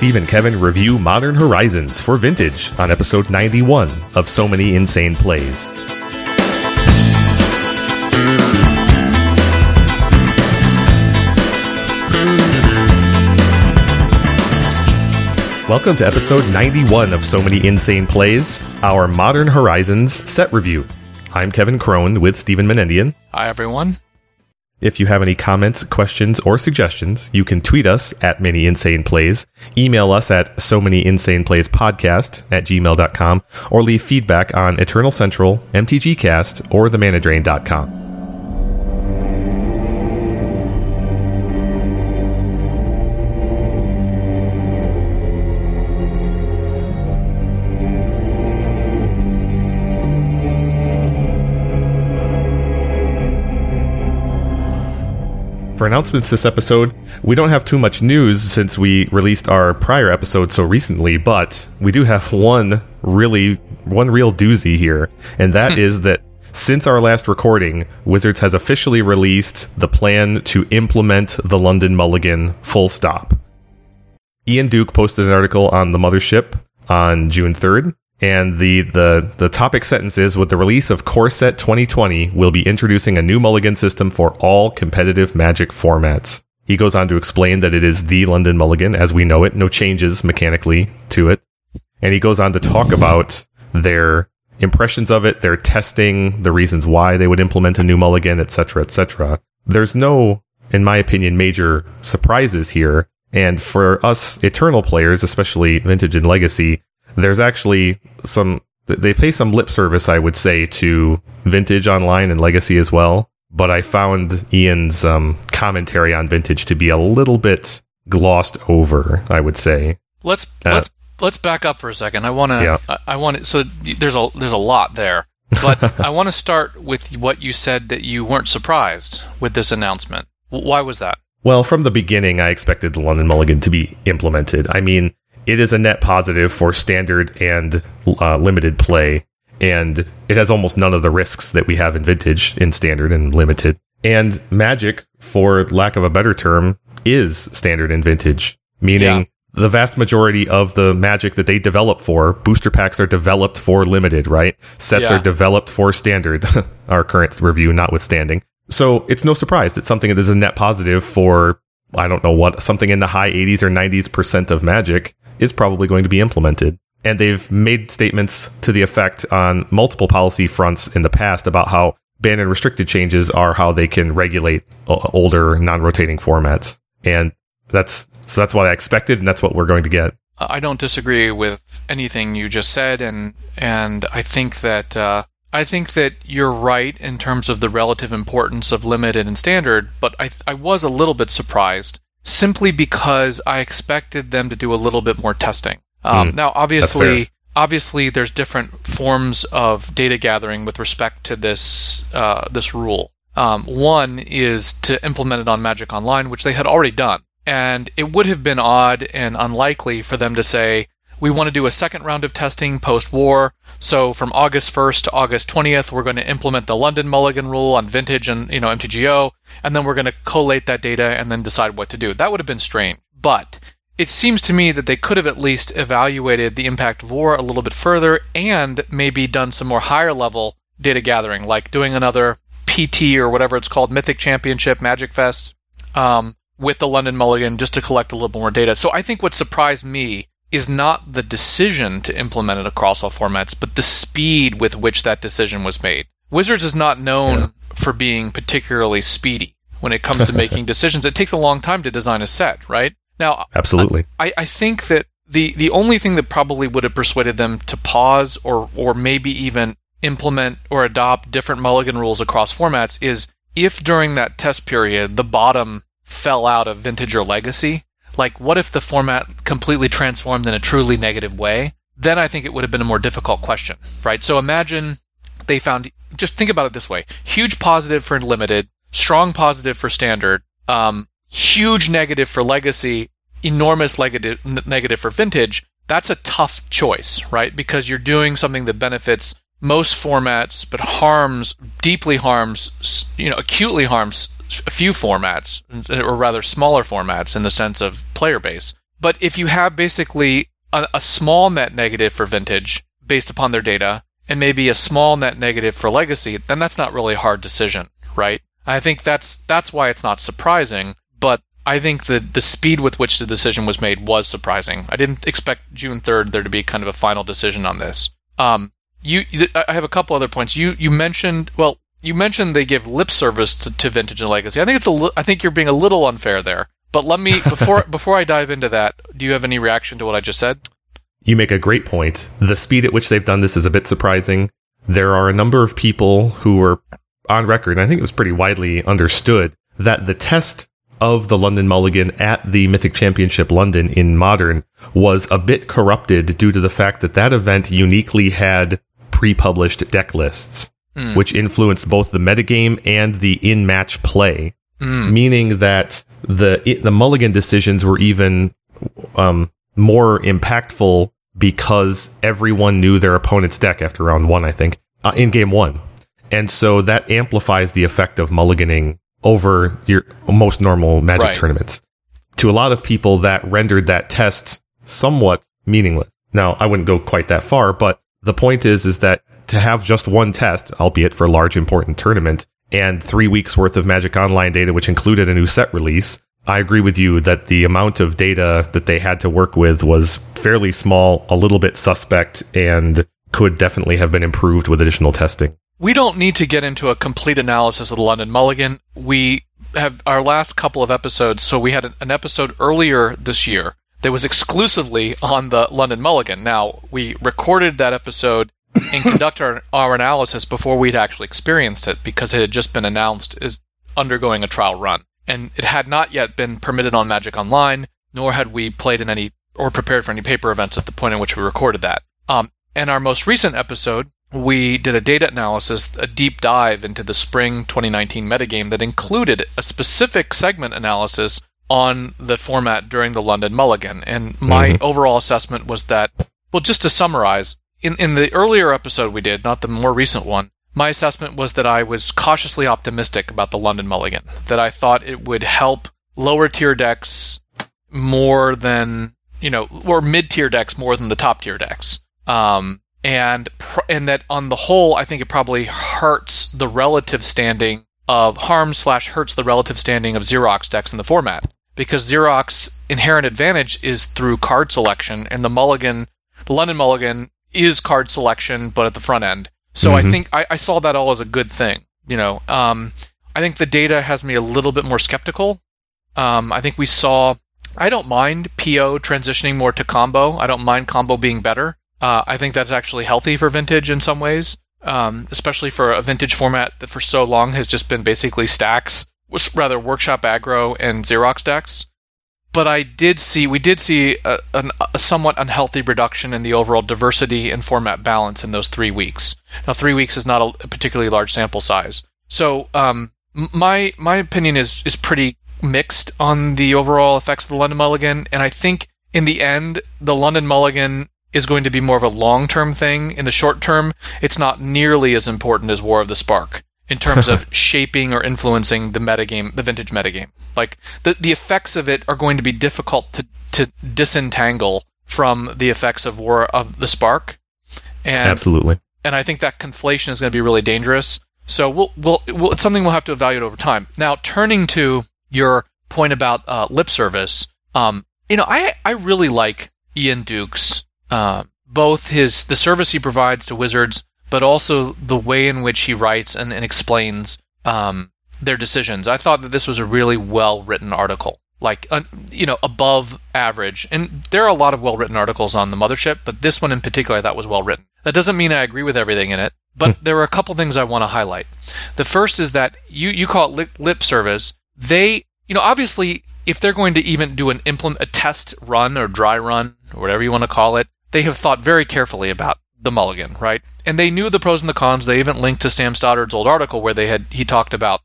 Steve and Kevin review Modern Horizons for Vintage on episode 91 of So Many Insane Plays. Welcome to episode 91 of So Many Insane Plays, our Modern Horizons set review. I'm Kevin Crone with Stephen Menendian. Hi, everyone. If you have any comments, questions, or suggestions, you can tweet us at Many Insane Plays, email us at So Many Insane Plays Podcast at gmail.com, or leave feedback on Eternal Central, MTGcast, or themanadrain.com. For announcements this episode, we don't have too much news since we released our prior episode so recently, but we do have one real doozy here, and that is that since our last recording, Wizards has officially released the plan to implement the London Mulligan full stop. Ian Duke posted an article on the Mothership on June 3rd, and the topic sentence is, with the release of Core Set 2020, we'll be introducing a new Mulligan system for all competitive Magic formats. He goes on to explain that it is the London Mulligan as we know it, no changes mechanically to it. And he goes on to talk about their impressions of it, their testing, the reasons why they would implement a new Mulligan, etc., etc. There's no, in my opinion, major surprises here. And for us Eternal players, especially Vintage and Legacy, there's actually they pay some lip service, I would say, to Vintage Online and Legacy as well. But I found Ian's commentary on Vintage to be a little bit glossed over, I would say. Let's back up for a second. So there's a lot there, but I want to start with what you said that you weren't surprised with this announcement. Why was that? Well, from the beginning, I expected the London Mulligan to be implemented. I mean, it is a net positive for standard and limited play, and it has almost none of the risks that we have in Vintage, in standard and limited. And Magic, for lack of a better term, is standard and Vintage, meaning the vast majority of the Magic that they develop for, booster packs are developed for limited, right? Sets are developed for standard, our current review notwithstanding. So it's no surprise that something that is a net positive for, I don't know what, something in the high 80s or 90% of Magic is probably going to be implemented. And they've made statements to the effect on multiple policy fronts in the past about how banned and restricted changes are how they can regulate older non-rotating formats. And that's what I expected, and that's what we're going to get. I don't disagree with anything you just said, and I think that you're right in terms of the relative importance of limited and standard, but I was a little bit surprised simply because I expected them to do a little bit more testing. Now, obviously, there's different forms of data gathering with respect to this rule. One is to implement it on Magic Online, which they had already done, and it would have been odd and unlikely for them to say, we want to do a second round of testing post-war, so from August 1st to August 20th, we're going to implement the London Mulligan rule on Vintage and MTGO, and then we're going to collate that data and then decide what to do. That would have been strange, but it seems to me that they could have at least evaluated the impact of war a little bit further and maybe done some more higher-level data gathering, like doing another PT or whatever it's called, Mythic Championship, Magic Fest, with the London Mulligan just to collect a little more data. So I think what surprised me is not the decision to implement it across all formats, but the speed with which that decision was made. Wizards is not known for being particularly speedy when it comes to making decisions. It takes a long time to design a set, right? Now, absolutely. I think that the only thing that probably would have persuaded them to pause or maybe even implement or adopt different Mulligan rules across formats is if during that test period the bottom fell out of Vintage or Legacy. Like, what if the format completely transformed in a truly negative way? Then I think it would have been a more difficult question, right? So imagine they found, just think about it this way, huge positive for limited, strong positive for standard, huge negative for Legacy, enormous negative for Vintage. That's a tough choice, right? Because you're doing something that benefits most formats, but acutely harms a few formats, or rather smaller formats in the sense of player base. But if you have basically a small net negative for Vintage based upon their data, and maybe a small net negative for Legacy, then that's not really a hard decision, right? I think that's why it's not surprising, but I think the speed with which the decision was made was surprising. I didn't expect June 3rd there to be kind of a final decision on this. I have a couple other points. You mentioned they give lip service to Vintage and Legacy. I think you're being a little unfair there. But let me before I dive into that, do you have any reaction to what I just said? You make a great point. The speed at which they've done this is a bit surprising. There are a number of people who were on record, and I think it was pretty widely understood, that the test of the London Mulligan at the Mythic Championship London in Modern was a bit corrupted due to the fact that that event uniquely had pre-published deck lists, which influenced both the metagame and the in-match play, meaning that the Mulligan decisions were even more impactful because everyone knew their opponent's deck after round one, I think, in game one. And so that amplifies the effect of mulliganing over your most normal Magic tournaments. To a lot of people, that rendered that test somewhat meaningless. Now, I wouldn't go quite that far, but the point is that to have just one test, albeit for a large, important tournament, and 3 weeks worth of Magic Online data, which included a new set release, I agree with you that the amount of data that they had to work with was fairly small, a little bit suspect, and could definitely have been improved with additional testing. We don't need to get into a complete analysis of the London Mulligan. We have our last couple of episodes, so we had an episode earlier this year that was exclusively on the London Mulligan. Now, we recorded that episode and conducted our analysis before we'd actually experienced it because it had just been announced as undergoing a trial run. And it had not yet been permitted on Magic Online, nor had we played in any or prepared for any paper events at the point in which we recorded that. And our most recent episode, we did a data analysis, a deep dive into the spring 2019 metagame that included a specific segment analysis on the format during the London Mulligan. And my overall assessment was that, well, just to summarize, in the earlier episode we did, not the more recent one, my assessment was that I was cautiously optimistic about the London Mulligan, that I thought it would help lower-tier decks more than, or mid-tier decks more than the top-tier decks. And that on the whole, I think it probably hurts the relative standing of harms/hurts the relative standing of Xerox decks in the format, because Xerox's inherent advantage is through card selection, and the London Mulligan is card selection, but at the front end. So I think I saw that all as a good thing. I think the data has me a little bit more skeptical. I think I don't mind PO transitioning more to combo. I don't mind combo being better. I think that's actually healthy for Vintage in some ways, especially for a Vintage format that for so long has just been basically stacks, rather Workshop Aggro and Xerox decks. But we did see a somewhat unhealthy reduction in the overall diversity and format balance in those 3 weeks. Now, 3 weeks is not a particularly large sample size. So my opinion is pretty mixed on the overall effects of the London Mulligan. And I think in the end, the London Mulligan is going to be more of a long-term thing. In the short term, it's not nearly as important as War of the Spark in terms of shaping or influencing the metagame, the Vintage metagame. Like, the effects of it are going to be difficult to disentangle from the effects of War of the Spark. Absolutely. And I think that conflation is going to be really dangerous. So it's something we'll have to evaluate over time. Now, turning to your point about lip service, I really like Ian Duke's both the service he provides to Wizards, but also the way in which he writes and explains their decisions. I thought that this was a really well-written article, above average. And there are a lot of well-written articles on the Mothership, but this one in particular I thought was well-written. That doesn't mean I agree with everything in it, but there are a couple things I want to highlight. The first is that you call it lip service. They, obviously, if they're going to even do a test run or dry run or whatever you want to call it, they have thought very carefully about the Mulligan, right? And they knew the pros and the cons. They even linked to Sam Stoddard's old article where he talked about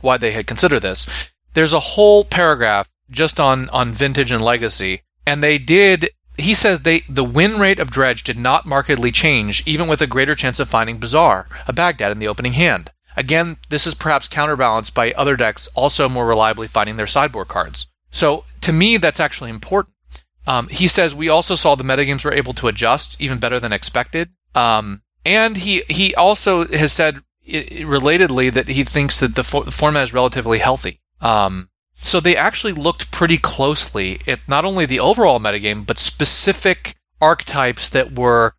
why they had considered this. There's a whole paragraph just on Vintage and Legacy, and he says the win rate of Dredge did not markedly change, even with a greater chance of finding Bazaar, a Baghdad in the opening hand. Again, this is perhaps counterbalanced by other decks also more reliably finding their sideboard cards. So to me, that's actually important. He says, we also saw the metagames were able to adjust even better than expected. And he also has said relatedly that he thinks that the format is relatively healthy. So they actually looked pretty closely at not only the overall metagame, but specific archetypes that were,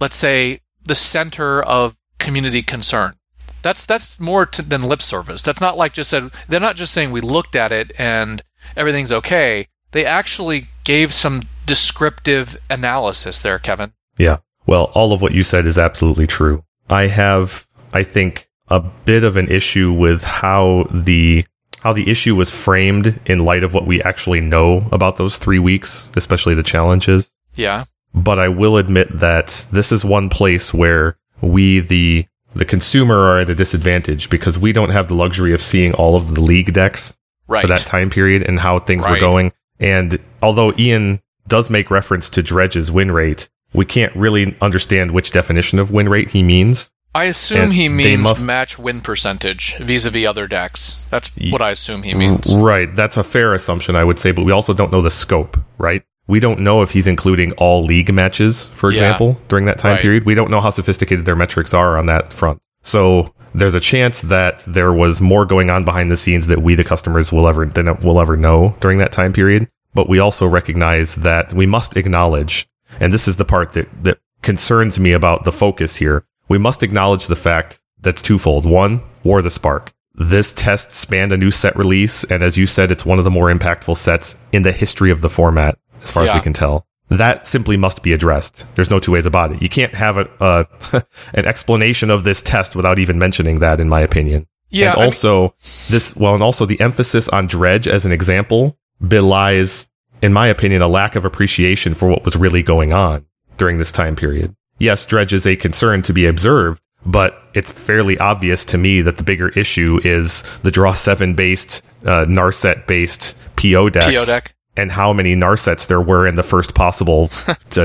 let's say, the center of community concern. That's more than lip service. That's not like just said, they're not just saying we looked at it and everything's okay. They actually gave some descriptive analysis there, Kevin. Yeah. Well, all of what you said is absolutely true. I have, I think, a bit of an issue with how the issue was framed in light of what we actually know about those 3 weeks, especially the challenges. Yeah. But I will admit that this is one place where we, the consumer, are at a disadvantage because we don't have the luxury of seeing all of the league decks right. for that time period and how things right. were going. And although Ian does make reference to Dredge's win rate, we can't really understand which definition of win rate he means. I assume he means match win percentage vis-a-vis other decks. That's what I assume he means. Right. That's a fair assumption, I would say, but we also don't know the scope, right? We don't know if he's including all league matches, for example, during that time period. We don't know how sophisticated their metrics are on that front. So there's a chance that there was more going on behind the scenes that we, the customers, will ever know during that time period. But we also recognize that we must acknowledge, and this is the part that concerns me about the focus here, we must acknowledge the fact that's twofold. One, War of the Spark. This test spanned a new set release, and as you said, it's one of the more impactful sets in the history of the format, as far as we can tell. That simply must be addressed. There's no two ways about it. You can't have an explanation of this test without even mentioning that, in my opinion. Yeah. And also, and also the emphasis on Dredge as an example belies, in my opinion, a lack of appreciation for what was really going on during this time period. Yes, Dredge is a concern to be observed, but it's fairly obvious to me that the bigger issue is the draw 7 based, Narset based PO decks. PO deck. And how many Narsets there were in the first possible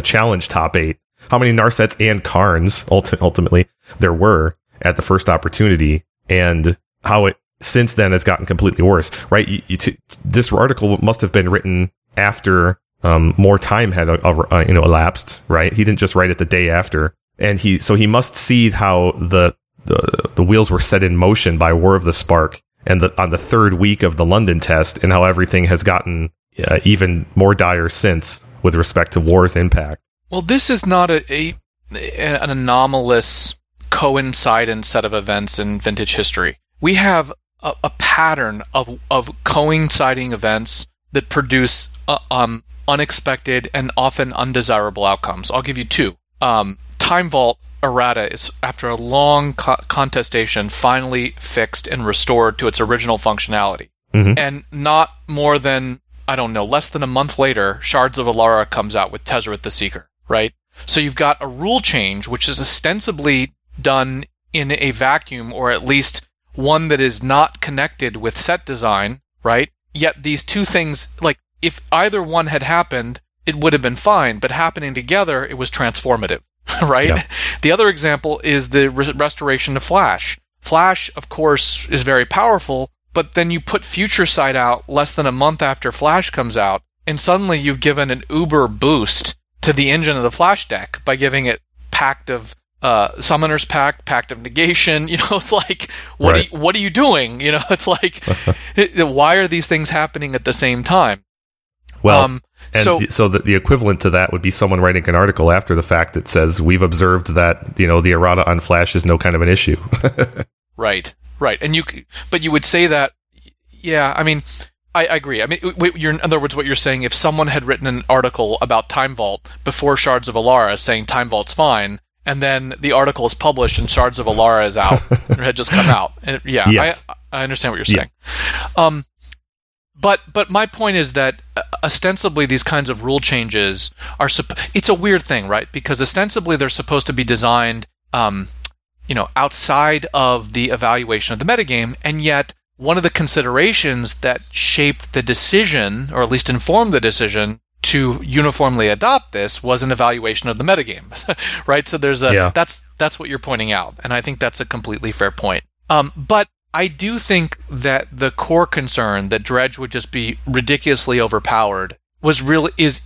challenge top 8. How many Narsets and Karns, ultimately, there were at the first opportunity, and how it since then has gotten completely worse, right? This article must have been written after more time had elapsed, right? He didn't just write it the day after. And he must see how the wheels were set in motion by War of the Spark and on the third week of the London test, and how everything has gotten... even more dire since with respect to war's impact. Well, this is not an anomalous coincident set of events in vintage history. We have a pattern of coinciding events that produce unexpected and often undesirable outcomes. I'll give you two. Time Vault errata is, after a long contestation, finally fixed and restored to its original functionality. Mm-hmm. And not more than... I don't know, less than a month later, Shards of Alara comes out with Tezzeret the Seeker, right? So you've got a rule change, which is ostensibly done in a vacuum, or at least one that is not connected with set design, right? Yet these two things, like, if either one had happened, it would have been fine, but happening together, it was transformative, right? Yeah. The other example is the restoration of Flash. Flash, of course, is very powerful, but then you put Future Sight out less than a month after Flash comes out, and suddenly you've given an uber boost to the engine of the Flash deck by giving it Pact of Summoner's Pact, Pact of Negation. You know, it's like, what are you doing? You know, it's like, why are these things happening at the same time? Well, so the equivalent to that would be someone writing an article after the fact that says, we've observed that, you know, the errata on Flash is no kind of an issue. Right. Right, and you would say that, yeah. I mean, I agree. I mean, in other words, what you're saying, if someone had written an article about Time Vault before Shards of Alara, saying Time Vault's fine, and then the article is published and Shards of Alara is out, it had just come out. And, yeah, yes. I understand what you're saying. Yeah. But my point is that ostensibly these kinds of rule changes are. It's a weird thing, right? Because ostensibly they're supposed to be designed. You know, outside of the evaluation of the metagame, and yet one of the considerations that shaped the decision, or at least informed the decision, to uniformly adopt this was an evaluation of the metagame, right? So there's that's what you're pointing out, and I think that's a completely fair point. But I do think that the core concern that Dredge would just be ridiculously overpowered was really is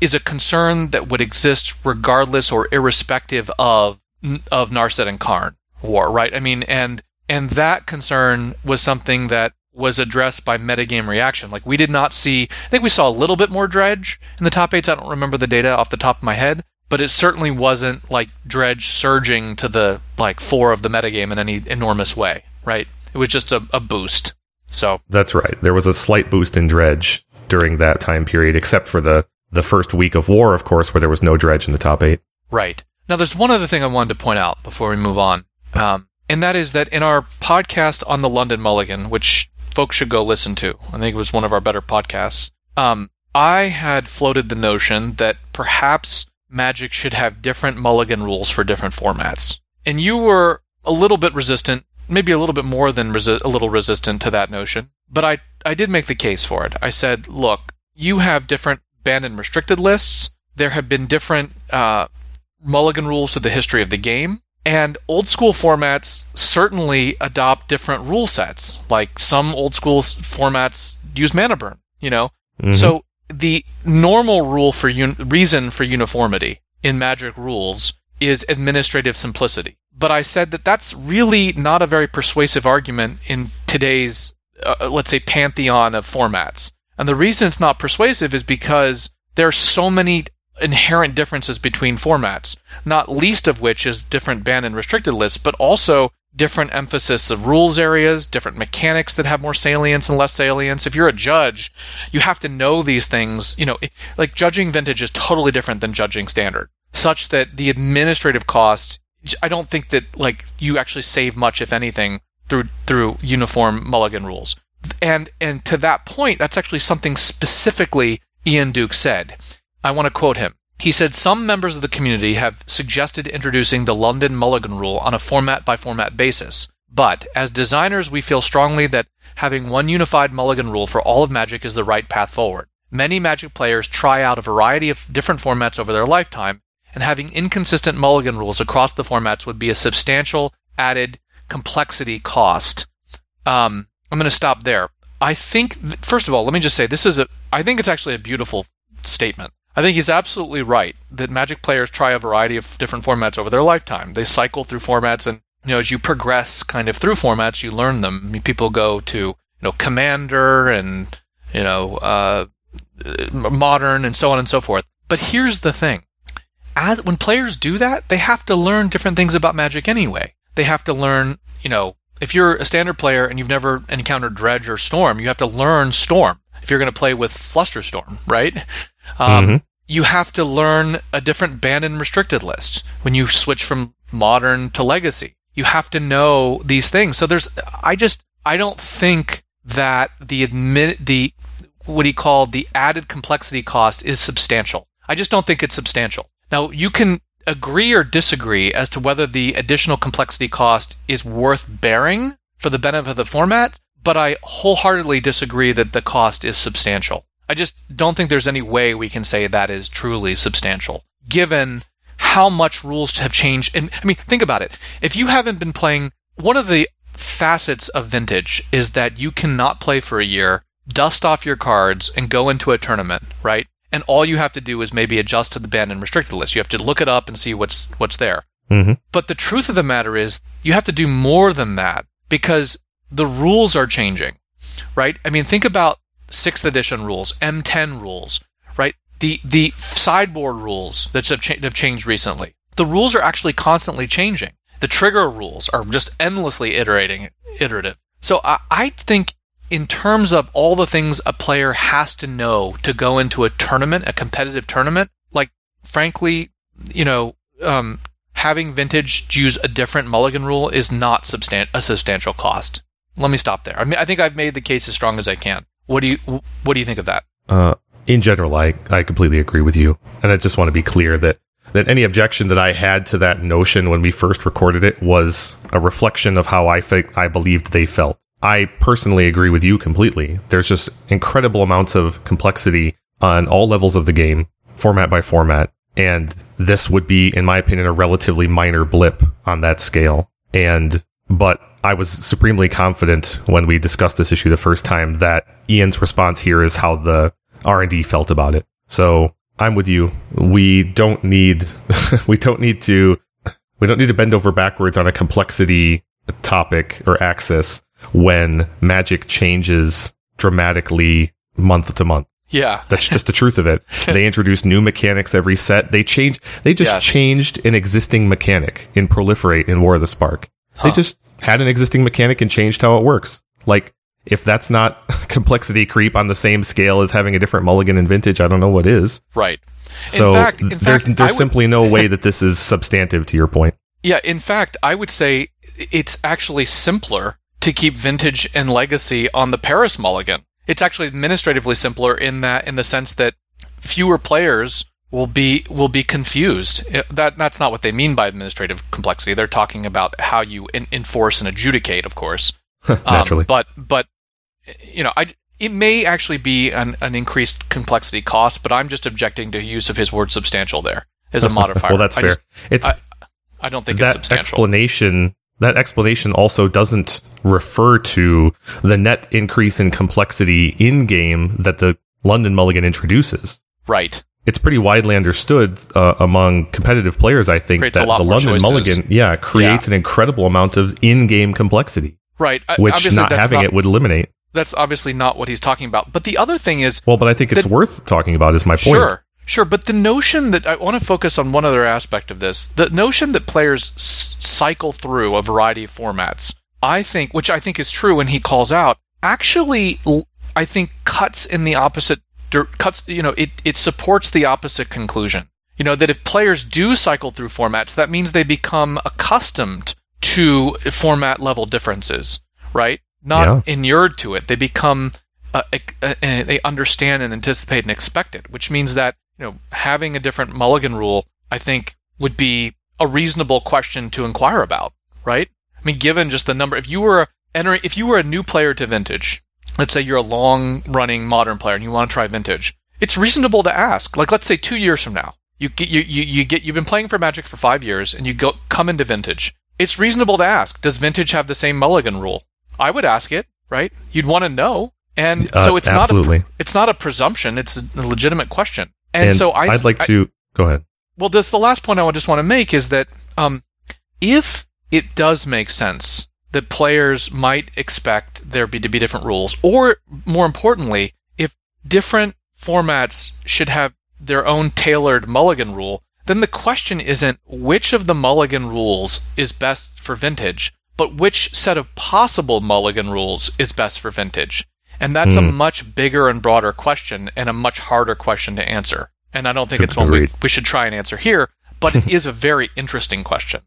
is a concern that would exist regardless or irrespective of Narset and Karn war, right? I mean, and that concern was something that was addressed by metagame reaction. Like, we did not see... I think we saw a little bit more dredge in the top 8s. I don't remember the data off the top of my head, but it certainly wasn't, like, dredge surging to the, like, fore of the metagame in any enormous way, right? It was just a boost, so... That's right. There was a slight boost in dredge during that time period, except for the first week of war, of course, where there was no dredge in the top 8. Right. Now, there's one other thing I wanted to point out before we move on, and that is that in our podcast on the London Mulligan, which folks should go listen to, I think it was one of our better podcasts, I had floated the notion that perhaps Magic should have different mulligan rules for different formats. And you were a little bit resistant, maybe a little bit more than resistant to that notion, but I did make the case for it. I said, look, you have different banned and restricted lists. There have been different mulligan rules through the history of the game, and old school formats certainly adopt different rule sets. Like, some old school formats use mana burn, you know? Mm-hmm. So the normal rule for reason for uniformity in Magic rules is administrative simplicity. But I said that that's really not a very persuasive argument in today's, let's say, pantheon of formats. And the reason it's not persuasive is because there are so many inherent differences between formats, not least of which is different banned and restricted lists, but also different emphasis of rules areas, different mechanics that have more salience and less salience. If you're a judge, you have to know these things. You know, like, judging vintage is totally different than judging standard, such that the administrative cost, I don't think that, like, you actually save much, if anything, through uniform mulligan rules. And to that point, that's actually something specifically Ian Duke said. I want to quote him. He said, "Some members of the community have suggested introducing the London Mulligan rule on a format-by-format basis, but as designers, we feel strongly that having one unified Mulligan rule for all of Magic is the right path forward. Many Magic players try out a variety of different formats over their lifetime, and having inconsistent Mulligan rules across the formats would be a substantial added complexity cost." I'm going to stop there. I think, first of all, let me just say, I think it's actually a beautiful statement. I think he's absolutely right that Magic players try a variety of different formats over their lifetime. They cycle through formats, and, you know, as you progress kind of through formats, you learn them. I mean, people go to, you know, Commander and, you know, Modern and so on and so forth. But here's the thing. When players do that, they have to learn different things about Magic anyway. They have to learn, you know, if you're a standard player and you've never encountered Dredge or Storm, you have to learn Storm if you're going to play with Flusterstorm, right? Mm-hmm. You have to learn a different banned and restricted list when you switch from Modern to Legacy. You have to know these things. So I don't think that what he called the added complexity cost is substantial. I just don't think it's substantial. Now, you can agree or disagree as to whether the additional complexity cost is worth bearing for the benefit of the format, but I wholeheartedly disagree that the cost is substantial. I just don't think there's any way we can say that is truly substantial, given how much rules have changed. And I mean, think about it. If you haven't been playing, one of the facets of vintage is that you cannot play for a year, dust off your cards, and go into a tournament, right? And all you have to do is maybe adjust to the banned and restricted list. You have to look it up and see what's there. Mm-hmm. But the truth of the matter is, you have to do more than that, because the rules are changing, right? I mean, think about 6th edition rules, M10 rules, right? The sideboard rules that have changed recently. The rules are actually constantly changing. The trigger rules are just endlessly iterative. So I think in terms of all the things a player has to know to go into a tournament, a competitive tournament, like, frankly, you know, having vintage use a different mulligan rule is not a substantial cost. Let me stop there. I mean, I think I've made the case as strong as I can. What do you think of that? In general, I completely agree with you. And I just want to be clear that any objection that I had to that notion when we first recorded it was a reflection of how I believed they felt. I personally agree with you completely. There's just incredible amounts of complexity on all levels of the game, format by format. And this would be, in my opinion, a relatively minor blip on that scale. But I was supremely confident when we discussed this issue the first time that Ian's response here is how the R&D felt about it. So I'm with you. We don't need to bend over backwards on a complexity topic or axis when magic changes dramatically month to month. Yeah. That's just the truth of it. They introduce new mechanics every set. They changed an existing mechanic in Proliferate in War of the Spark. Huh. They just had an existing mechanic and changed how it works. Like, if that's not complexity creep on the same scale as having a different mulligan in Vintage, I don't know what is. Right. So there's simply no way that this is substantive to your point. Yeah, in fact, I would say it's actually simpler to keep Vintage and Legacy on the Paris mulligan. It's actually administratively simpler in the sense that fewer players will be confused. That's not what they mean by administrative complexity. They're talking about how you enforce and adjudicate, of course. Naturally. But you know, it may actually be an increased complexity cost, but I'm just objecting to use of his word substantial there as a modifier. Well, that's fair. I don't think it's substantial. That explanation also doesn't refer to the net increase in complexity in-game that the London Mulligan introduces. Right. It's pretty widely understood among competitive players, I think, that the London Mulligan creates an incredible amount of in-game complexity. Right. Which not having it would eliminate. That's obviously not what he's talking about. But the other thing is... Well, but I think it's worth talking about is my point. Sure. But the notion that... I want to focus on one other aspect of this. The notion that players cycle through a variety of formats, which I think is true and he calls out, actually, I think cuts in the opposite... It supports the opposite conclusion. You know, that if players do cycle through formats, that means they become accustomed to format level differences, right? Not inured to it. They become, they understand and anticipate and expect it, which means that, you know, having a different mulligan rule, I think, would be a reasonable question to inquire about, right? I mean, given just the number, if you were a new player to Vintage, let's say you're a long-running Modern player and you want to try Vintage, it's reasonable to ask. Like, let's say 2 years from now, you've been playing for Magic for 5 years and you come into Vintage. It's reasonable to ask, does Vintage have the same mulligan rule? I would ask it, right? You'd want to know. And so it's absolutely. It's not a presumption. It's a legitimate question. And so I'd like to... Go ahead. Well, the last point I just want to make is that if it does make sense that players might expect there to be different rules, or more importantly, if different formats should have their own tailored mulligan rule, then the question isn't which of the mulligan rules is best for Vintage, but which set of possible mulligan rules is best for Vintage. And that's a much bigger and broader question and a much harder question to answer. And I don't think it's one we should try and answer here, but it is a very interesting question.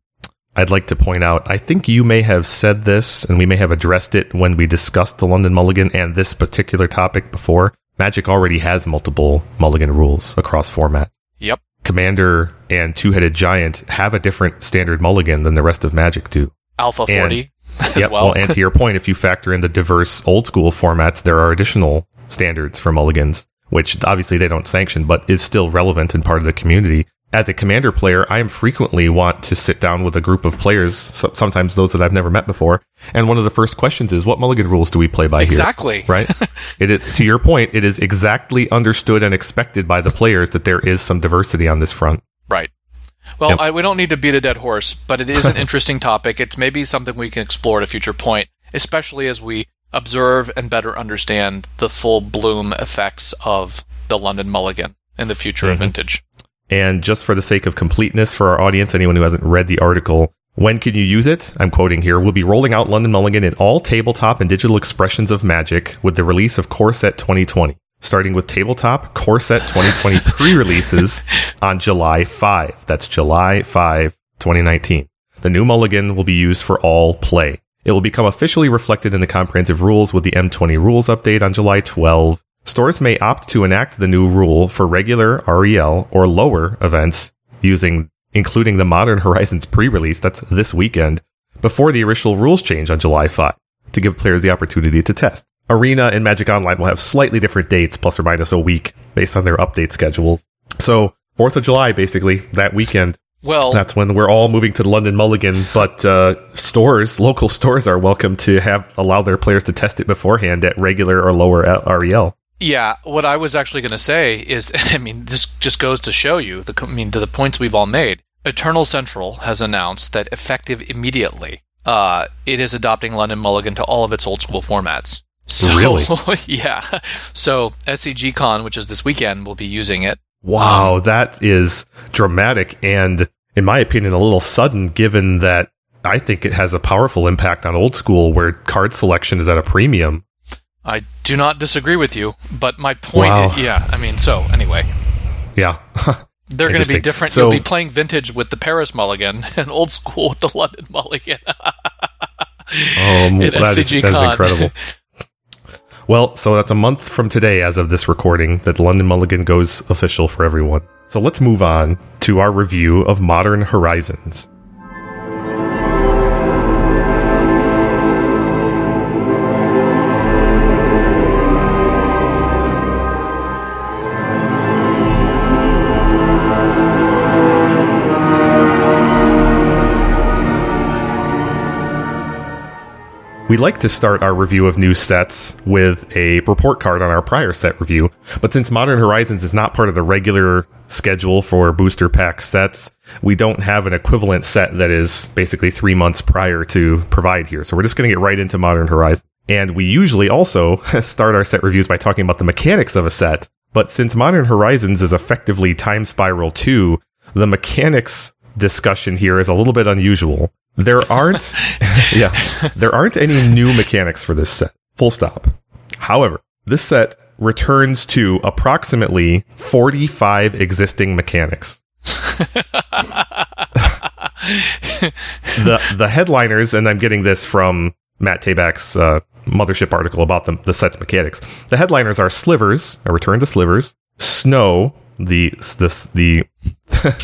I'd like to point out, I think you may have said this, and we may have addressed it when we discussed the London Mulligan and this particular topic before. Magic already has multiple mulligan rules across format. Yep. Commander and Two-Headed Giant have a different standard mulligan than the rest of Magic do. Alpha 40 as well. Well, and to your point, if you factor in the diverse old-school formats, there are additional standards for mulligans, which obviously they don't sanction, but is still relevant and part of the community. As a Commander player, I frequently want to sit down with a group of players, sometimes those that I've never met before, and one of the first questions is, what mulligan rules do we play by here? Exactly. Right? It is, to your point, it is exactly understood and expected by the players that there is some diversity on this front. Right. Well, yep. We don't need to beat a dead horse, but it is an interesting topic. It's maybe something we can explore at a future point, especially as we observe and better understand the full bloom effects of the London Mulligan and the future of Vintage. And just for the sake of completeness for our audience, anyone who hasn't read the article, when can you use it? I'm quoting here. We'll be rolling out London Mulligan in all tabletop and digital expressions of Magic with the release of Core Set 2020, starting with tabletop Core Set 2020 pre-releases on July 5. That's July 5, 2019. The new mulligan will be used for all play. It will become officially reflected in the comprehensive rules with the M20 rules update on July 12. Stores may opt to enact the new rule for regular REL or lower events, including the Modern Horizons pre-release, that's this weekend, before the original rules change on July 5, to give players the opportunity to test. Arena and Magic Online will have slightly different dates, plus or minus a week, based on their update schedules. So, 4th of July, basically, that weekend. Well, that's when we're all moving to the London Mulligan, but local stores are welcome to allow their players to test it beforehand at regular or lower REL. Yeah, what I was actually going to say is, I mean, this just goes to show you, to the points we've all made. Eternal Central has announced that effective immediately, it is adopting London Mulligan to all of its old school formats. So, really? Yeah. So SCG Con, which is this weekend, will be using it. Wow, that is dramatic and, in my opinion, a little sudden, given that I think it has a powerful impact on old school where card selection is at a premium. I do not disagree with you, but my point is, anyway. Yeah. They're going to be different. So, you'll be playing vintage with the Paris Mulligan and old school with the London Mulligan. That is incredible. Well, so that's a month from today, as of this recording, that London Mulligan goes official for everyone. So let's move on to our review of Modern Horizons. We like to start our review of new sets with a report card on our prior set review, but since Modern Horizons is not part of the regular schedule for booster pack sets, we don't have an equivalent set that is basically 3 months prior to provide here. So we're just going to get right into Modern Horizons. And we usually also start our set reviews by talking about the mechanics of a set, but since Modern Horizons is effectively Time Spiral 2, the mechanics discussion here is a little bit unusual. There aren't any new mechanics for this set. Full stop. However, this set returns to approximately 45 existing mechanics. The headliners, and I'm getting this from Matt Tabak's Mothership article about the set's mechanics. The headliners are Slivers, a return to Slivers, Snow, the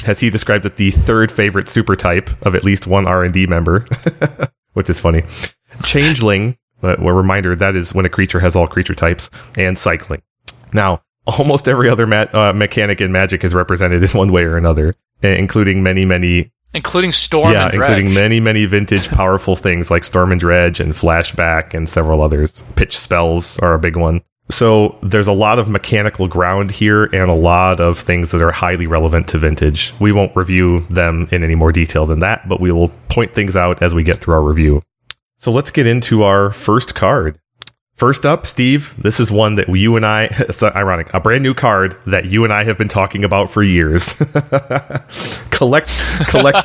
as he describes it, the third favorite super type of at least one R&D member, which is funny. Changeling, a reminder that is when a creature has all creature types, and Cycling. Now, almost every other mechanic in Magic is represented in one way or another, including many, including Storm and Dredge. Including many vintage powerful things like Storm and Dredge and Flashback and several others. Pitch spells are a big one. So there's a lot of mechanical ground here and a lot of things that are highly relevant to vintage. We won't review them in any more detail than that, but we will point things out as we get through our review. So let's get into our first card. First up, Steve, this is one that you and I, it's ironic, a brand new card that you and I have been talking about for years. Collector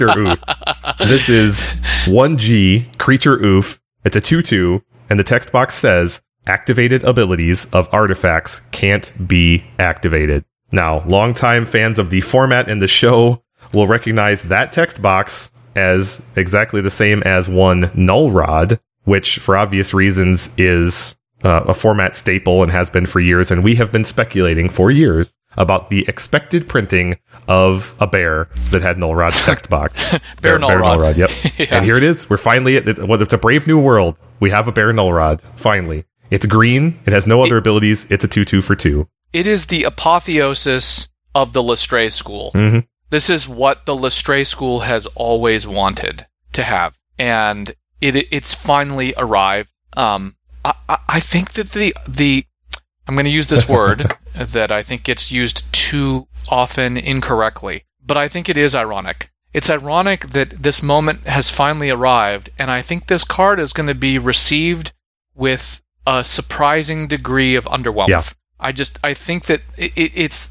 Ouphe. This is 1G, Creature Ouphe. It's a 2/2, and the text box says, activated abilities of artifacts can't be activated. Now, longtime fans of the format and the show will recognize that text box as exactly the same as one Null Rod, which, for obvious reasons, is a format staple and has been for years. And we have been speculating for years about the expected printing of a bear that had Null Rod's text box. Bear Null Rod. Yep. Yeah. And here it is. We're finally at it. Well, it's a brave new world. We have a bear Null Rod. Finally. It's green. It has no other abilities. It's a 2/2 for 2. It is the apotheosis of the Lestray school. Mm-hmm. This is what the Lestray school has always wanted to have. And it's finally arrived. I think that the I'm going to use this word that I think gets used too often incorrectly, but I think it is ironic. It's ironic that this moment has finally arrived, and I think this card is going to be received with a surprising degree of underwhelm. Yeah. I think that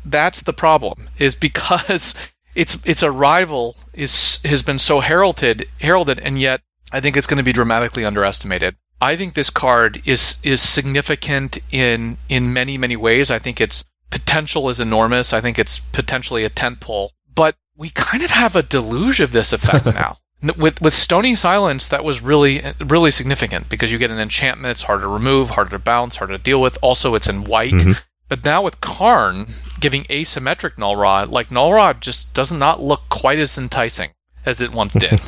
that's the problem, is because its arrival has been so heralded, and yet I think it's going to be dramatically underestimated. I think this card is significant in many ways. I think its potential is enormous. I think it's potentially a tentpole, but we kind of have a deluge of this effect now. With Stony Silence, that was really significant because you get an enchantment. It's harder to remove, harder to bounce, harder to deal with. Also, it's in white. Mm-hmm. But now with Karn giving asymmetric Null Rod, Null Rod just does not look quite as enticing as it once did.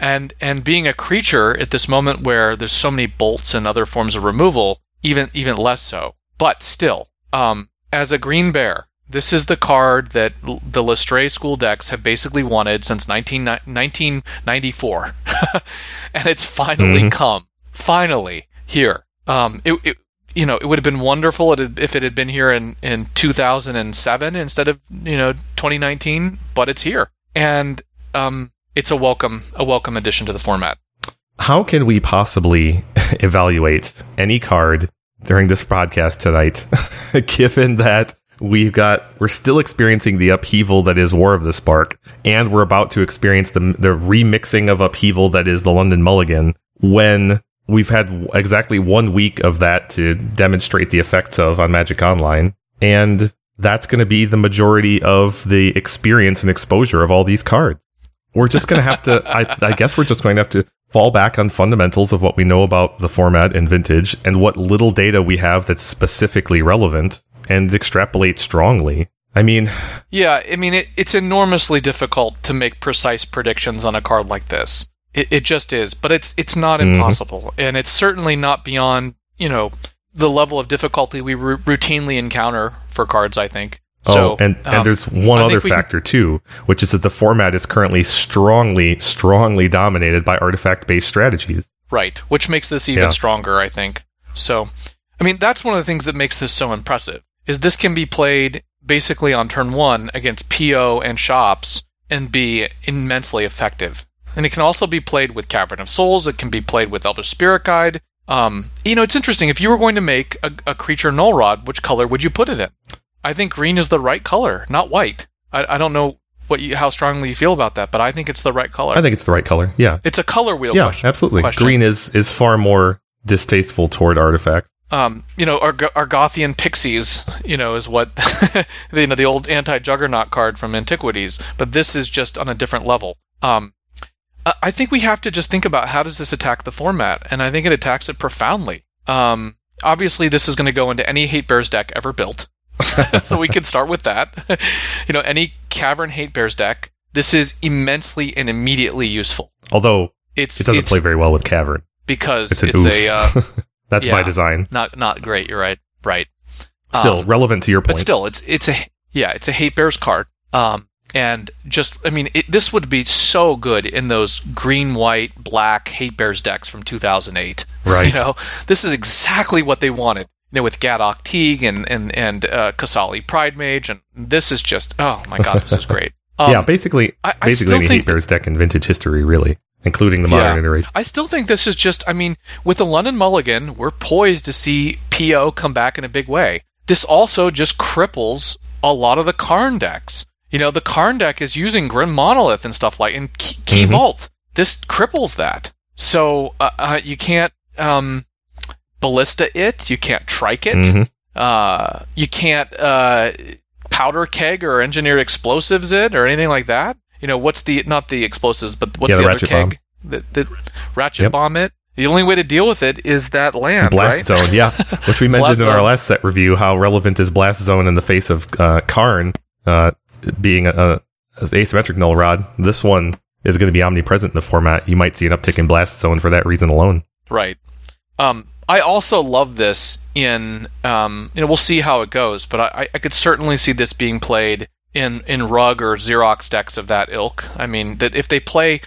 and being a creature at this moment where there's so many bolts and other forms of removal, even less so. But still, as a green bear, this is the card that the Lestray school decks have basically wanted since 1994. And it's finally come. Finally, here. you know, it would have been wonderful if it had been here in 2007 instead of, 2019, but it's here. And it's a welcome addition to the format. How can we possibly evaluate any card during this podcast tonight, given that we're still experiencing the upheaval that is War of the Spark, and we're about to experience the remixing of upheaval that is the London Mulligan, when we've had exactly 1 week of that to demonstrate the effects of on Magic Online, and that's going to be the majority of the experience and exposure of all these cards. We're just going to have to, I guess we're just going to have to fall back on fundamentals of what we know about the format and vintage, and what little data we have that's specifically relevant, and extrapolate strongly. It's enormously difficult to make precise predictions on a card like this. It just is, but it's not impossible, and it's certainly not beyond the level of difficulty we routinely encounter for cards, I think. So, and there's one other factor too, which is that the format is currently strongly dominated by artifact-based strategies. Right, which makes this even stronger, I think. So, that's one of the things that makes this so impressive, is this can be played basically on turn one against PO and shops and be immensely effective. And it can also be played with Cavern of Souls, it can be played with Elder Spirit Guide. It's interesting, if you were going to make a creature Null Rod, which color would you put it in? I think green is the right color, not white. I don't know how strongly you feel about that, but I think it's the right color. I think it's the right color, yeah. It's a color wheel question. Yeah, absolutely. Green is far more distasteful toward artifacts. Argothian Pixies, is what the old anti-Juggernaut card from Antiquities, but this is just on a different level. I think we have to just think about how does this attack the format, and I think it attacks it profoundly. Obviously, this is going to go into any Hate Bears deck ever built. So we can start with that. Any Cavern Hate Bears deck, this is immensely and immediately useful. Although it doesn't play very well with Cavern because that's by design. Not great. You're right. Right. Still relevant to your point. But still, it's a Hate Bears card. This would be so good in those green, white, black Hate Bears decks from 2008. Right. This is exactly what they wanted. With Gadok Teague and Kasali Pride Mage, and this is just, oh my god, this is great. Basically any Hate Bears deck in vintage history, really, including the modern iteration. I still think this is just, with the London Mulligan, we're poised to see PO come back in a big way. This also just cripples a lot of the Karn decks. The Karn deck is using Grim Monolith and stuff and Key Vault. This cripples that. So, you can't, Ballista it, you can't trike it, you can't powder keg or engineered explosives it or anything like that. What's the other keg? The ratchet bomb it. The only way to deal with it is that land, Blast Zone, yeah, which we mentioned in our last set review, how relevant is Blast Zone in the face of Karn being an asymmetric Null Rod. This one is going to be omnipresent in the format. You might see an uptick in Blast Zone for that reason alone. Right. I also love this in, we'll see how it goes, but I could certainly see this being played in Rug or Xerox decks of that ilk. That if they play,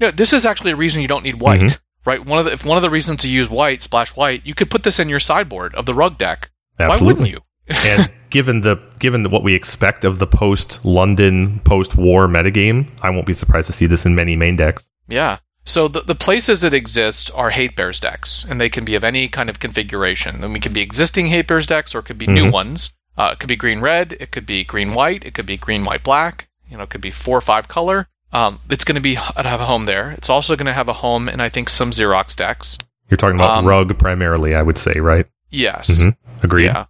this is actually a reason you don't need white, right? If one of the reasons to use white, splash white, you could put this in your sideboard of the Rug deck. Absolutely. Why wouldn't you? And given what we expect of the post-London, post-war metagame, I won't be surprised to see this in many main decks. Yeah. So the places it exists are Hate Bears decks, and they can be of any kind of configuration. And we could be existing Hate Bears decks, or it could be new ones. It could be green-red, it could be green-white, it could be green-white-black, it could be 4 or 5 color. It's going to have a home there. It's also going to have a home in, I think, some Xerox decks. You're talking about Rug primarily, I would say, right? Yes. Mm-hmm. Agreed. Yeah.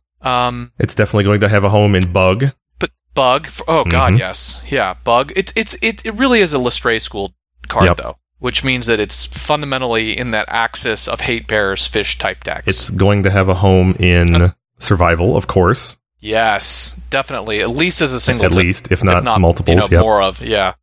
It's definitely going to have a home in Bug. But Bug? Oh, God, yes. Yeah, Bug. It really is a Lestray School card, though. Which means that it's fundamentally in that axis of Hate Bears fish type decks. It's going to have a home in Survival, of course. Yes, definitely. At least as a single. At least, if not multiples. More of, yeah.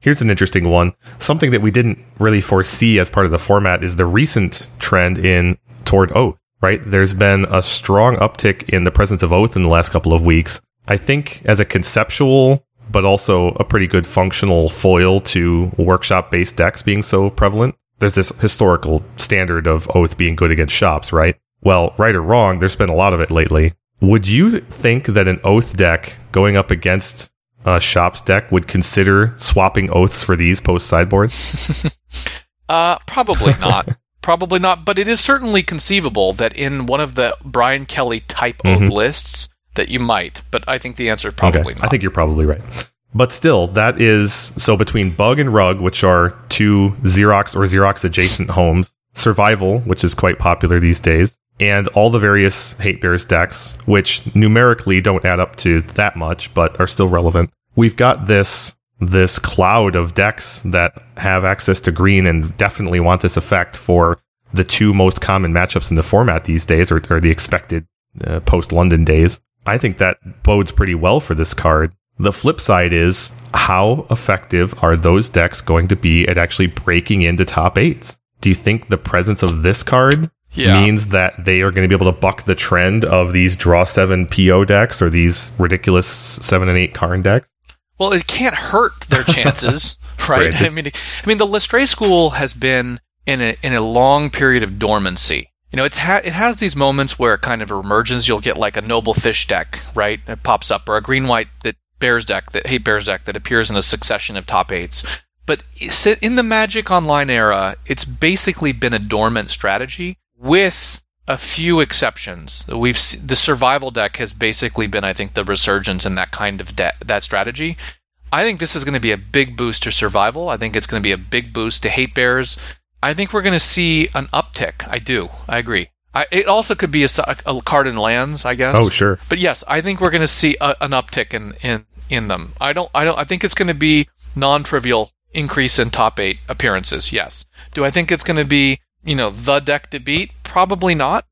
Here's an interesting one. Something that we didn't really foresee as part of the format is the recent trend toward Oath, right? There's been a strong uptick in the presence of Oath in the last couple of weeks. I think as a conceptual, but also a pretty good functional foil to workshop-based decks being so prevalent. There's this historical standard of Oath being good against shops, right? well, right or wrong, there's been a lot of it lately. Would you think that an Oath deck going up against a Shop's deck would consider swapping Oaths for these post-sideboards? Probably not. Probably not, but it is certainly conceivable that in one of the Brian Kelly type mm-hmm. Oath lists that you might, but I think the answer is probably not. I think you're probably right. But still, that is... So between Bug and Rug, which are two Xerox or Xerox-adjacent homes, Survival, which is quite popular these days, and all the various Hate Bears decks, which numerically don't add up to that much, but are still relevant, we've got this cloud of decks that have access to green and definitely want this effect for the two most common matchups in the format these days, or the expected post-London days. I think that bodes pretty well for this card. The flip side is, how effective are those decks going to be at actually breaking into top eights? Do you think the presence of this card means that they are going to be able to buck the trend of these draw 7 PO decks or these ridiculous 7 and 8 Karn decks? Well, it can't hurt their chances, right? Branded. I mean, the Lestray School has been in a long period of dormancy. You know, it has these moments where it kind of emerges. You'll get like a Noble Fish deck, right? It pops up, or a green-white Hate Bears deck that appears in a succession of top eights. But in the Magic Online era, it's basically been a dormant strategy with a few exceptions. The Survival deck has basically been, I think, the resurgence in that kind of that strategy. I think this is going to be a big boost to Survival. I think it's going to be a big boost to Hate Bears. I think we're going to see an uptick. I do. I agree. It also could be a card in lands, I guess. Oh, sure. But yes, I think we're going to see an uptick in them. I think it's going to be non-trivial increase in top 8 appearances. Yes. Do I think it's going to be, you know, the deck to beat? Probably not.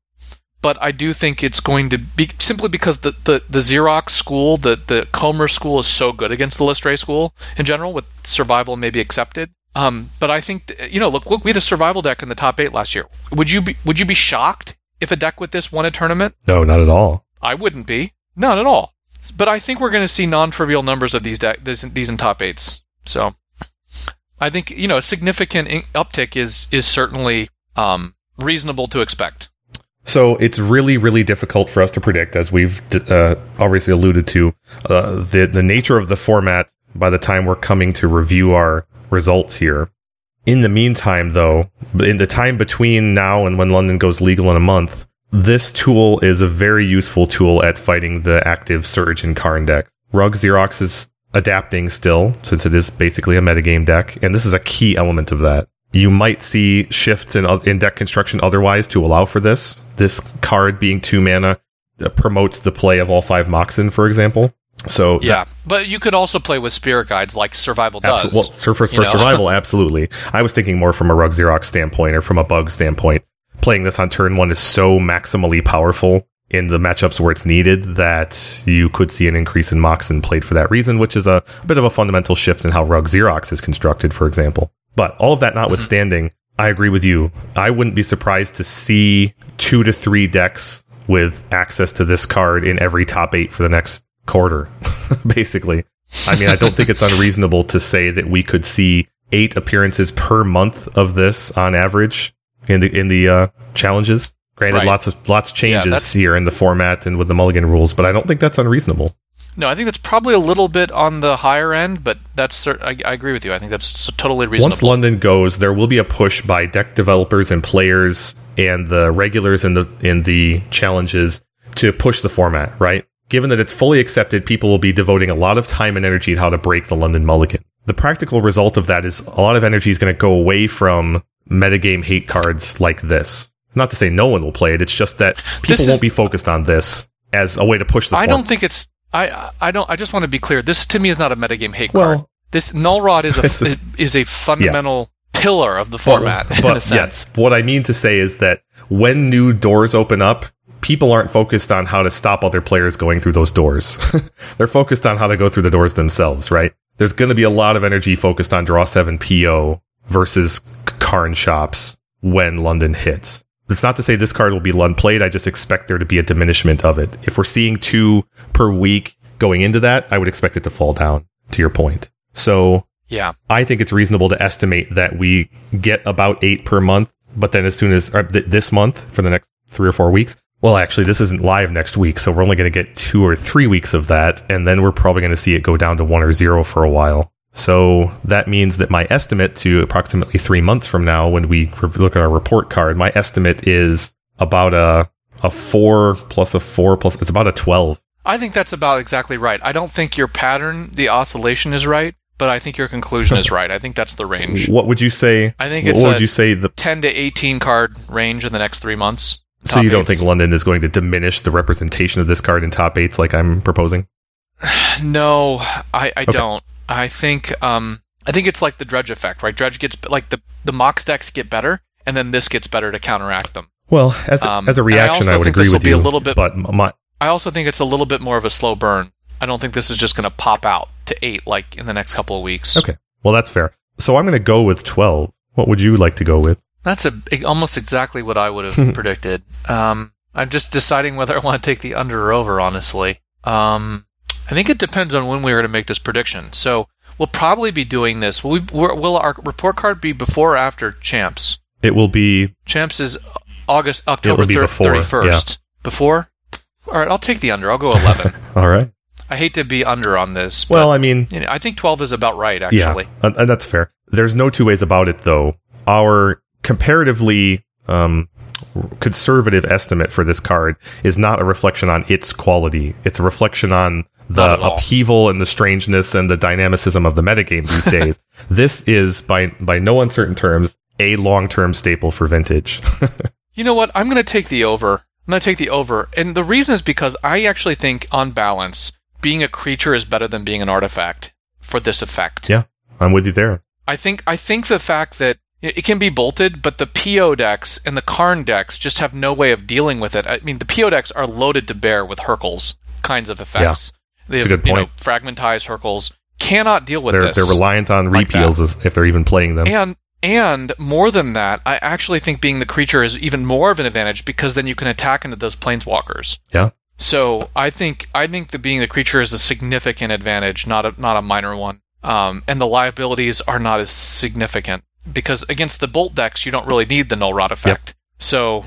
But I do think it's going to be, simply because the Xerox school, the Comer school, is so good against the Lestray school in general, with Survival maybe accepted. But I think, you know, look, we had a Survival deck in the top 8 last year. Would you be shocked if a deck with this won a tournament? No, not at all. I wouldn't be. Not at all. But I think we're going to see non-trivial numbers of these in top 8s. So I think, you know, a significant uptick is certainly reasonable to expect. So it's really, really difficult for us to predict, as we've obviously alluded to, the nature of the format by the time we're coming to review our results here. In the meantime, though, in the time between now and when London goes legal in a month, this tool is a very useful tool at fighting the active surge in Karn decks. Rug Xerox is adapting still, since it is basically a metagame deck, and this is a key element of that. You might see shifts in deck construction otherwise to allow for this. This card being 2 mana promotes the play of all 5 Moxen, for example. So yeah, but you could also play with Spirit Guides like Survival does. Well, for Survival, absolutely. I was thinking more from a Rug Xerox standpoint or from a Bug standpoint. Playing this on turn 1 is so maximally powerful in the matchups where it's needed that you could see an increase in Moxen played for that reason, which is a bit of a fundamental shift in how Rug Xerox is constructed, for example. But all of that notwithstanding, I agree with you. I wouldn't be surprised to see 2 to 3 decks with access to this card in every top 8 for the next quarter, basically. I mean, I don't think it's unreasonable to say that we could see 8 appearances per month of this on average in the challenges. Granted, right. lots of changes here in the format and with the Mulligan rules, but I don't think that's unreasonable. No, I think that's probably a little bit on the higher end, but I agree with you. I think that's totally reasonable. Once London goes, there will be a push by deck developers and players and the regulars in the challenges to push the format, right? Given that it's fully accepted, people will be devoting a lot of time and energy to how to break the London Mulligan. The practical result of that is a lot of energy is going to go away from metagame hate cards like this. Not to say no one will play it, it's just that people won't be focused on this as a way to push the format. I just want to be clear. This, to me, is not a metagame hate card. This Null Rod is a fundamental pillar of the format, but in a sense. Yes, what I mean to say is that when new doors open up, people aren't focused on how to stop other players going through those doors. They're focused on how to go through the doors themselves, right? There's going to be a lot of energy focused on draw 7 PO versus Karn shops when London hits. It's not to say this card will be unplayed. I just expect there to be a diminishment of it. If we're seeing 2 per week going into that, I would expect it to fall down, to your point. So yeah, I think it's reasonable to estimate that we get about 8 per month, but then as soon as this month for the next 3 or 4 weeks. Well, actually, this isn't live next week, so we're only going to get 2 or 3 weeks of that, and then we're probably going to see it go down to 1 or 0 for a while. So that means that my estimate to approximately 3 months from now, when we look at our report card, my estimate is about a 4 plus a 4 plus, it's about a 12. I think that's about exactly right. I don't think your pattern, the oscillation, is right, but I think your conclusion is right. I think that's the range. What would you say? I think it's the 10 to 18 card range in the next 3 months. So you don't think London is going to diminish the representation of this card in top eights like I'm proposing? No, I don't. I think it's like the Dredge effect, right? Dredge gets, like, the Mox decks get better, and then this gets better to counteract them. Well, as a reaction, I would agree with you. I also think it's a little bit more of a slow burn. I don't think this is just going to pop out to 8 like in the next couple of weeks. Okay, well, that's fair. So I'm going to go with 12. What would you like to go with? That's almost exactly what I would have predicted. I'm just deciding whether I want to take the under or over, honestly. I think it depends on when we are to make this prediction. So we'll probably be doing this. Will our report card be before or after Champs? It will be... Champs is October 31st. Yeah. Before? All right, I'll take the under. I'll go 11. All right. I hate to be under on this. But, well, I mean... You know, I think 12 is about right, actually. Yeah, and that's fair. There's no two ways about it, though. Our comparatively conservative estimate for this card is not a reflection on its quality. It's a reflection on the upheaval and the strangeness and the dynamicism of the metagame these days. This is, by no uncertain terms, a long-term staple for Vintage. You know what? I'm going to take the over. And the reason is because I actually think, on balance, being a creature is better than being an artifact for this effect. Yeah, I'm with you there. I think the fact that it can be bolted, but the PO decks and the Karn decks just have no way of dealing with it. I mean, the PO decks are loaded to bear with Hercules kinds of effects. Yeah. They have, that's a good point. Fragmentize, Hercules cannot deal with this. They're reliant on repeals if they're even playing them. And more than that, I actually think being the creature is even more of an advantage because then you can attack into those planeswalkers. Yeah. So I think that being the creature is a significant advantage, not a minor one. And the liabilities are not as significant because against the bolt decks you don't really need the Null Rod effect. Yep. So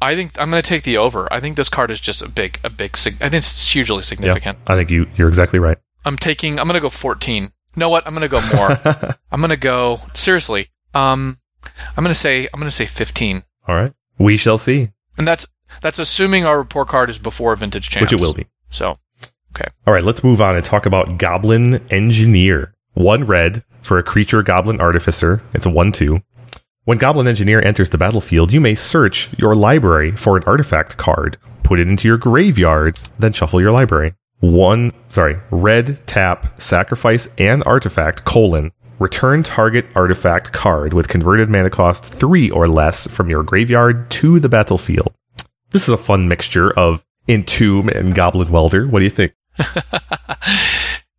I think I'm going to take the over. I think this card is just a big. I think it's hugely significant. Yeah, I think you're exactly right. I'm going to go 14. You know what? I'm going to go more. I'm going to go seriously. I'm going to say 15. All right. We shall see. And that's assuming our report card is before Vintage Champs, which it will be. So, okay. All right. Let's move on and talk about Goblin Engineer. 1 red for a creature Goblin Artificer. It's a 1/2. When Goblin Engineer enters the battlefield, you may search your library for an artifact card, put it into your graveyard, then shuffle your library. Red, tap, sacrifice an artifact, return target artifact card with converted mana cost 3 or less from your graveyard to the battlefield. This is a fun mixture of Entomb and Goblin Welder. What do you think?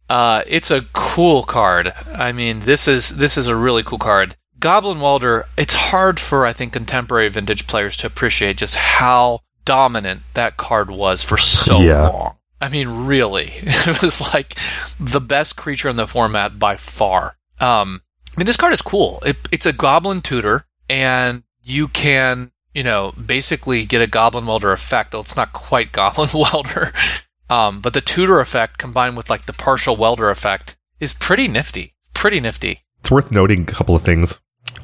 It's a cool card. I mean, this is a really cool card. Goblin Welder, it's hard for, I think, contemporary Vintage players to appreciate just how dominant that card was for so long. I mean, really. It was like the best creature in the format by far. I mean, this card is cool. It's a Goblin Tutor, and you can, basically get a Goblin Welder effect. Well, it's not quite Goblin Welder, but the Tutor effect combined with, like, the partial Welder effect is pretty nifty. Pretty nifty. It's worth noting a couple of things.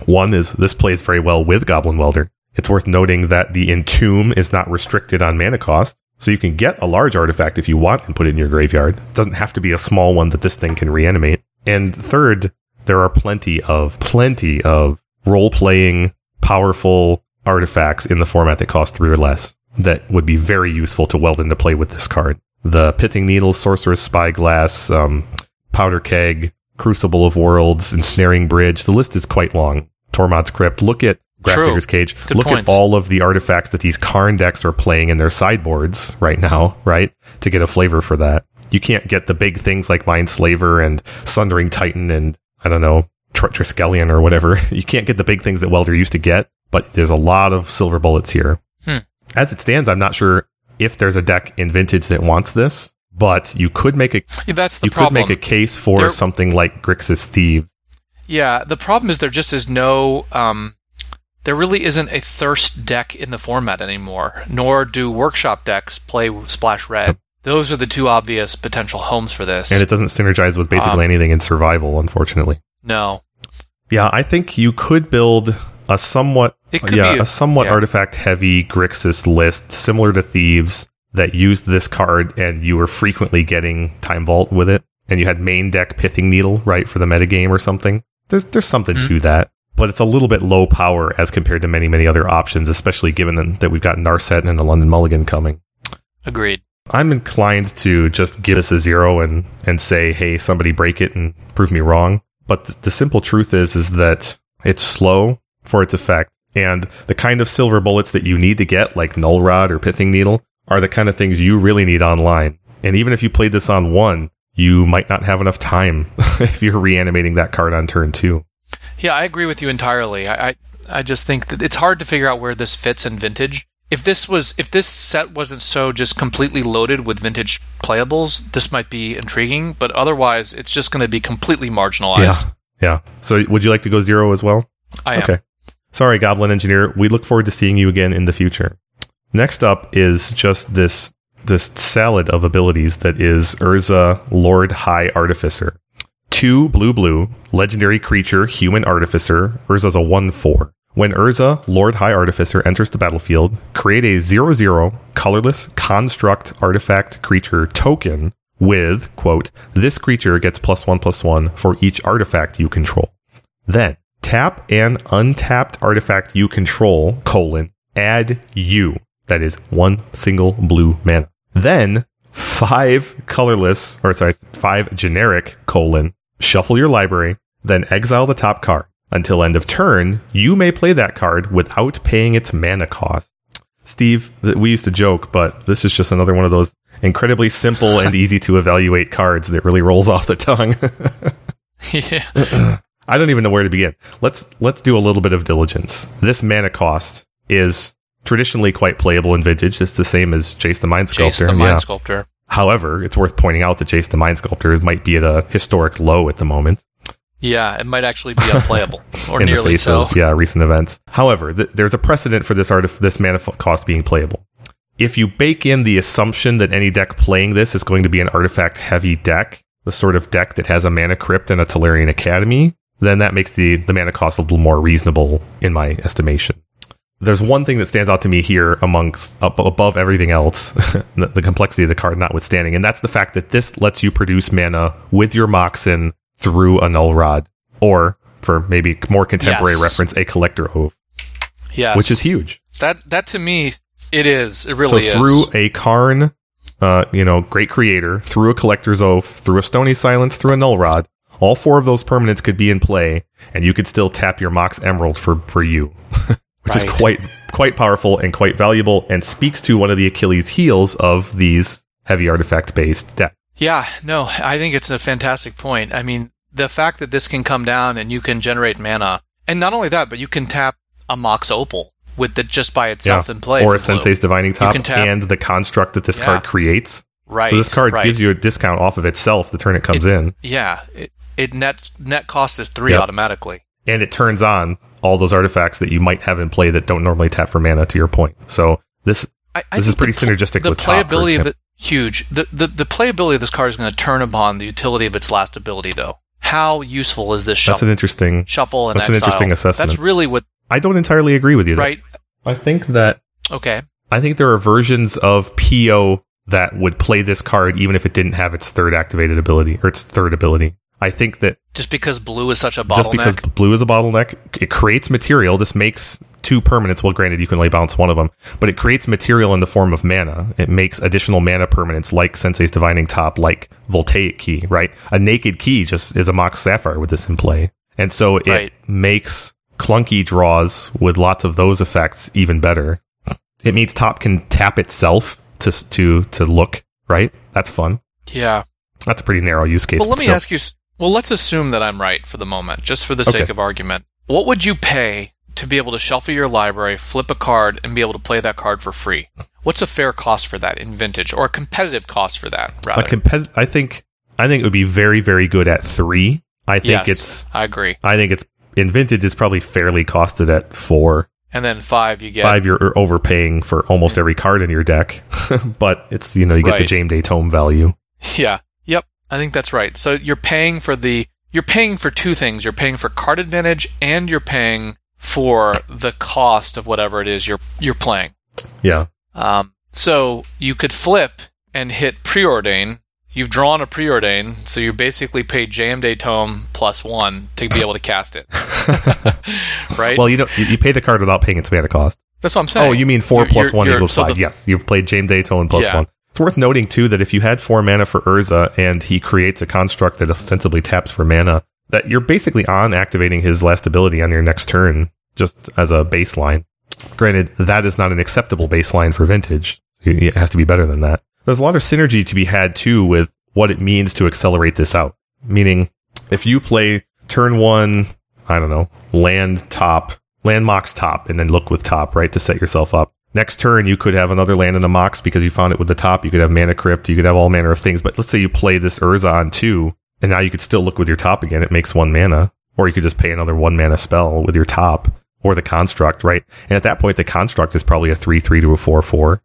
One is this plays very well with Goblin Welder. It's worth noting that the Entomb is not restricted on mana cost, so you can get a large artifact if you want and put it in your graveyard. It doesn't have to be a small one that this thing can reanimate. And third, there are plenty of role-playing, powerful artifacts in the format that cost 3 or less that would be very useful to weld into play with this card. The Pithing Needle, Sorceress, Spyglass, Powder Keg, Crucible of Worlds, Ensnaring Bridge. The list is quite long. Tormod's Crypt. Look at Grafdigger's Cage. Good Look points. At all of the artifacts that these Karn decks are playing in their sideboards right now, right? To get a flavor for that. You can't get the big things like Mindslaver and Sundering Titan and, I don't know, Triskelion or whatever. You can't get the big things that Welder used to get, but there's a lot of silver bullets here. As it stands, I'm not sure if there's a deck in Vintage that wants this. But you could make a case for something like Grixis Thieves. Yeah, the problem is there just is no there really isn't a Thirst deck in the format anymore, nor do Workshop decks play Splash Red. Those are the two obvious potential homes for this. And it doesn't synergize with basically anything in Survival, unfortunately. No. Yeah, I think you could build a somewhat artifact-heavy Grixis list, similar to Thieves, that used this card, and you were frequently getting Time Vault with it, and you had main deck Pithing Needle, right, for the metagame or something. There's something to that, but it's a little bit low power as compared to many, many other options, especially given that we've got Narset and the London Mulligan coming. Agreed. I'm inclined to just give this a 0 and say, hey, somebody break it and prove me wrong. But the simple truth is that it's slow for its effect, and the kind of silver bullets that you need to get, like Null Rod or Pithing Needle, are the kind of things you really need online. And even if you played this on 1, you might not have enough time if you're reanimating that card on turn 2. Yeah, I agree with you entirely. I just think that it's hard to figure out where this fits in Vintage. If this set wasn't so just completely loaded with Vintage playables, this might be intriguing, but otherwise it's just going to be completely marginalized. Yeah. So would you like to go 0 as well? I am. Okay. Sorry, Goblin Engineer. We look forward to seeing you again in the future. Next up is just this salad of abilities that is Urza, Lord High Artificer. 2 blue, legendary creature, human artificer. Urza's a 1/4. When Urza, Lord High Artificer, enters the battlefield, create a 0/0 colorless construct artifact creature token with, quote, this creature gets +1/+1 for each artifact you control. Then, tap an untapped artifact you control, colon, add you. That is 1 single blue mana. Then, 5 generic, colon, shuffle your library, then exile the top card. Until end of turn, you may play that card without paying its mana cost. Steve, we used to joke, but this is just another one of those incredibly simple and easy to evaluate cards that really rolls off the tongue. Yeah. I don't even know where to begin. Let's do a little bit of diligence. This mana cost is traditionally quite playable in Vintage. It's the same as Jace the Mind Sculptor. Jace the Mind Sculptor. However, it's worth pointing out that Jace the Mind Sculptor might be at a historic low at the moment. Yeah, it might actually be unplayable, or nearly so. Recent events. However, there's a precedent for this mana cost being playable. If you bake in the assumption that any deck playing this is going to be an artifact-heavy deck, the sort of deck that has a Mana Crypt and a Tolarian Academy, then that makes the mana cost a little more reasonable, in my estimation. There's one thing that stands out to me here above everything else, the complexity of the card notwithstanding, and that's the fact that this lets you produce mana with your Moxen through a Null Rod, or for maybe more contemporary reference, a Collector's Ouphe. Yes. Which is huge. That to me, it is. It really is. So through a Karn, great creator, through a Collector's Ouphe, through a Stony Silence, through a Null Rod, all 4 of those permanents could be in play, and you could still tap your Mox Emerald for you, which is quite powerful and quite valuable, and speaks to one of the Achilles heels of these heavy artifact-based decks. Yeah, no, I think it's a fantastic point. I mean, the fact that this can come down and you can generate mana, and not only that, but you can tap a Mox Opal with it just by itself in play. Or a Sensei's Divining Top and the construct that this card creates. Right. So this card gives you a discount off of itself the turn it comes in. Yeah, it net cost is 3 automatically. And it turns on all those artifacts that you might have in play that don't normally tap for mana, to your point. So this is pretty synergistic with Top, for example. Huge. The playability of this card is going to turn upon the utility of its last ability, though. How useful is this shuffle? That's an interesting shuffle and exile. That's an interesting assessment. That's really what I don't entirely agree with you, though. Right? I think there are versions of PO that would play this card even if it didn't have its third activated ability or its third ability. I think that just because blue is a bottleneck, it creates material. This makes 2 permanents. Well, granted, you can only bounce one of them, but it creates material in the form of mana. It makes additional mana permanents like Sensei's Divining Top, like Voltaic Key, right? A Naked Key just is a Mox Sapphire with this in play. And so it makes clunky draws with lots of those effects even better. It means Top can tap itself to look, right? That's fun. Yeah. That's a pretty narrow use case. Well, let me ask you... Well, let's assume that I'm right for the moment, just for the sake of argument. What would you pay to be able to shuffle your library, flip a card, and be able to play that card for free? What's a fair cost for that in Vintage, or a competitive cost for that, rather? I think it would be very, very good at 3. I think I agree. I think it's in Vintage is probably fairly costed at 4. And then 5 you get... 5 you're overpaying for almost every card in your deck, but it's, you get the James Day Tome value. Yeah. Yep. I think that's right. So you're paying for you're paying for two things. You're paying for card advantage and you're paying for the cost of whatever it is you're playing. Yeah. So you could flip and hit Preordain. You've drawn a Preordain, so you basically paid Jam Day Tome plus 1 to be able to cast it. Right? Well, you pay the card without paying its mana cost. That's what I'm saying. Oh, you mean 4 plus 1 equals 5. Yes, you've played Jam Day Tome plus 1. It's worth noting, too, that if you had 4 mana for Urza and he creates a construct that ostensibly taps for mana, that you're basically on activating his last ability on your next turn, just as a baseline. Granted, that is not an acceptable baseline for Vintage. It has to be better than that. There's a lot of synergy to be had, too, with what it means to accelerate this out. Meaning, if you play turn 1, I don't know, land Mox top, and then look with top, right, to set yourself up. Next turn, you could have another land and a Mox because you found it with the top. You could have Mana Crypt. You could have all manner of things. But let's say you play this Urza on 2, and now you could still look with your top again. It makes 1 mana. Or you could just pay another 1 mana spell with your top or the construct, right? And at that point, the construct is probably a 3/3 to a 4/4.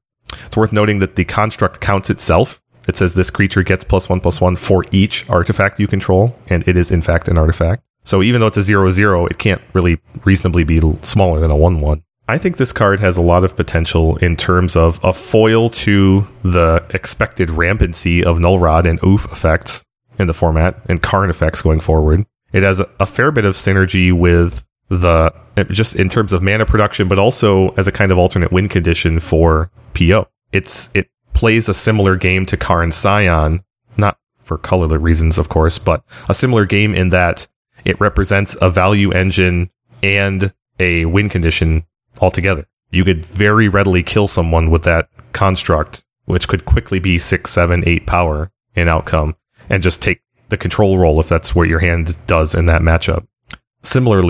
It's worth noting that the construct counts itself. It says this creature gets +1/+1 for each artifact you control, and it is in fact an artifact. So even though it's a 0/0, it can't really reasonably be smaller than a 1/1. I think this card has a lot of potential in terms of a foil to the expected rampancy of Null Rod and Ouphe effects in the format, and Karn effects going forward. It has a fair bit of synergy with the, just in terms of mana production, but also as a kind of alternate win condition for PO. It plays a similar game to Karn Scion, not for color reasons, of course, but a similar game in that it represents a value engine and a win condition altogether. You could very readily kill someone with that construct, which could quickly be 6, 7, 8 power in outcome, and just take the control roll if that's what your hand does in that matchup. Similar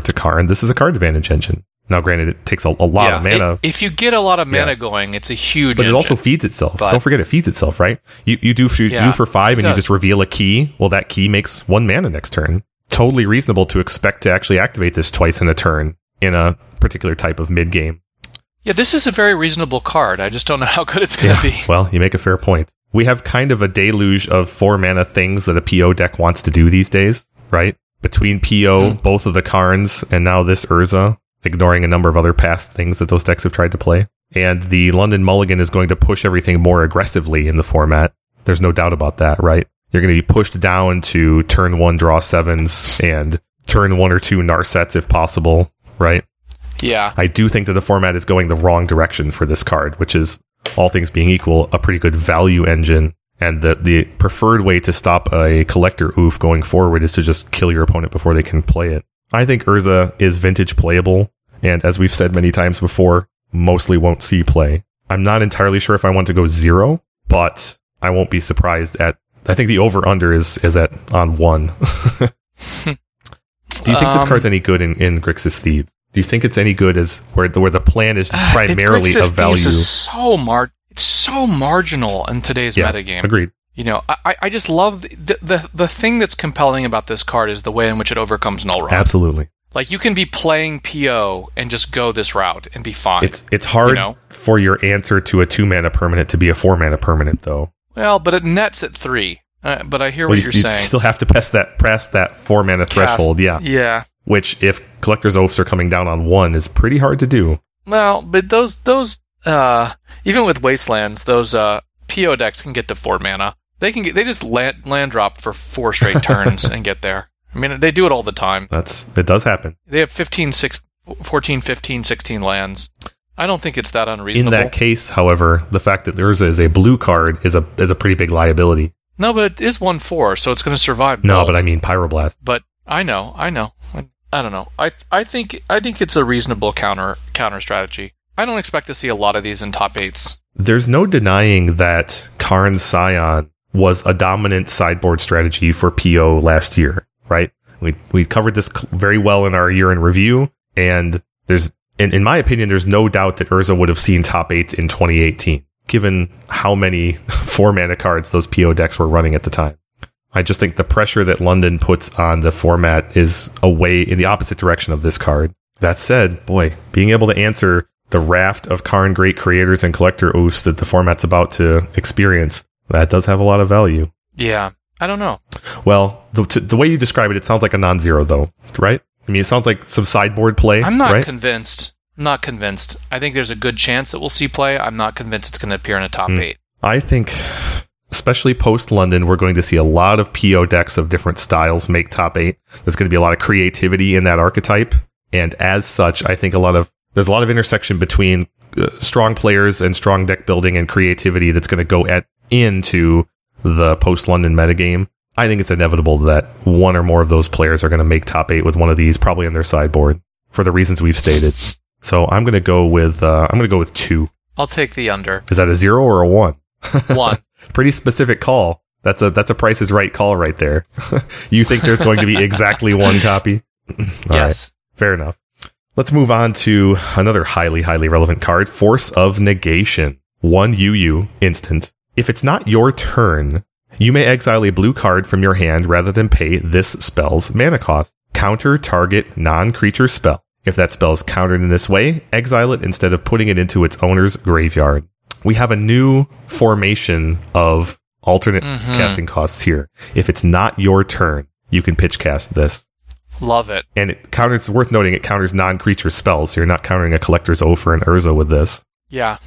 to Karn, this is a card advantage engine. Now, granted, it takes a lot of mana. If you get a lot of mana going, it's a huge engine. But it also feeds itself. Don't forget, it feeds itself, right? You do for 5 and you just reveal a key. Well, that key makes 1 mana next turn. Totally reasonable to expect to actually activate this twice in a turn in a particular type of mid-game. Yeah, this is a very reasonable card. I just don't know how good it's going to be. Well, you make a fair point. We have kind of a deluge of 4 mana things that a PO deck wants to do these days, right? Between PO, both of the Karns, and now this Urza, ignoring a number of other past things that those decks have tried to play. And the London Mulligan is going to push everything more aggressively in the format. There's no doubt about that, right? You're going to be pushed down to turn 1 draw 7s and turn 1 or 2 Narsets if possible, right? Yeah. I do think that the format is going the wrong direction for this card, which is, all things being equal, a pretty good value engine. And the preferred way to stop a Collector's Ouphe going forward is to just kill your opponent before they can play it. I think Urza is Vintage playable, and as we've said many times before, mostly won't see play. I'm not entirely sure if I want to go 0, but I won't be surprised at... I think the over-under is at on 1. Do you think this card's any good in Grixis Thieves? Do you think it's any good as where the plan is primarily of value? Grixis Thieves is so marginal in today's metagame. Agreed. I just love the thing that's compelling about this card is the way in which it overcomes Null Rod. Absolutely. Like, you can be playing PO and just go this route and be fine. It's hard for your answer to a 2-mana permanent to be a 4-mana permanent, though. Well, but it nets at 3. But I hear what you're saying. You still have to pass that 4-mana threshold, yeah. Which, if Collector's Ouphes are coming down on 1, is pretty hard to do. Well, but those even with Wastelands, those PO decks can get to 4 mana. They just land drop for 4 straight turns and get there. I mean, they do it all the time. It does happen. They have 14, 15, 16 lands. I don't think it's that unreasonable. In that case, however, the fact that Urza is a blue card is a pretty big liability. No, but it is 1/4, so it's going to survive. No, but I mean Pyroblast. But I know. I don't know. I think it's a reasonable counter strategy. I don't expect to see a lot of these in top 8s. There's no denying that Karn Scion was a dominant sideboard strategy for PO last year, right? We covered this very well in our year in review, and in my opinion, there's no doubt that Urza would have seen top 8s in 2018, given how many 4-mana cards those PO decks were running at the time. I just think the pressure that London puts on the format is a way in the opposite direction of this card. That said, boy, being able to answer the raft of Karn great creators and collector ouphes that the format's about to experience, that does have a lot of value. Yeah, I don't know. Well, the way you describe it, it sounds like a non-zero, though, right? I mean, it sounds like some sideboard play. I'm not convinced. I'm not convinced. I think there's a good chance that we'll see play. I'm not convinced it's going to appear in a top eight. I think, especially post-London, we're going to see a lot of PO decks of different styles make top eight. There's going to be a lot of creativity in that archetype. And as such, I think there's a lot of intersection between strong players and strong deck building and creativity that's going to go into the post-London metagame. I think it's inevitable that one or more of those players are going to make top eight with one of these, probably in their sideboard, for the reasons we've stated. So I'm going to go with two. I'll take the under. Is that a zero or a one? One. Pretty specific call. That's a Price is Right call right there. You think there's going to be exactly one copy? Yes. Right. Fair enough. Let's move on to another highly, highly relevant card, Force of Negation. 1/UU instant. If it's not your turn, you may exile a blue card from your hand rather than pay this spell's mana cost. Counter target non-creature spell. If that spell is countered in this way, exile it instead of putting it into its owner's graveyard. We have a new formation of alternate casting costs here. If it's not your turn, you can pitch cast this. Love it. And it counters, worth noting, it counters non-creature spells, so you're not countering a Collector's Ouphe or an Urza with this. Yeah.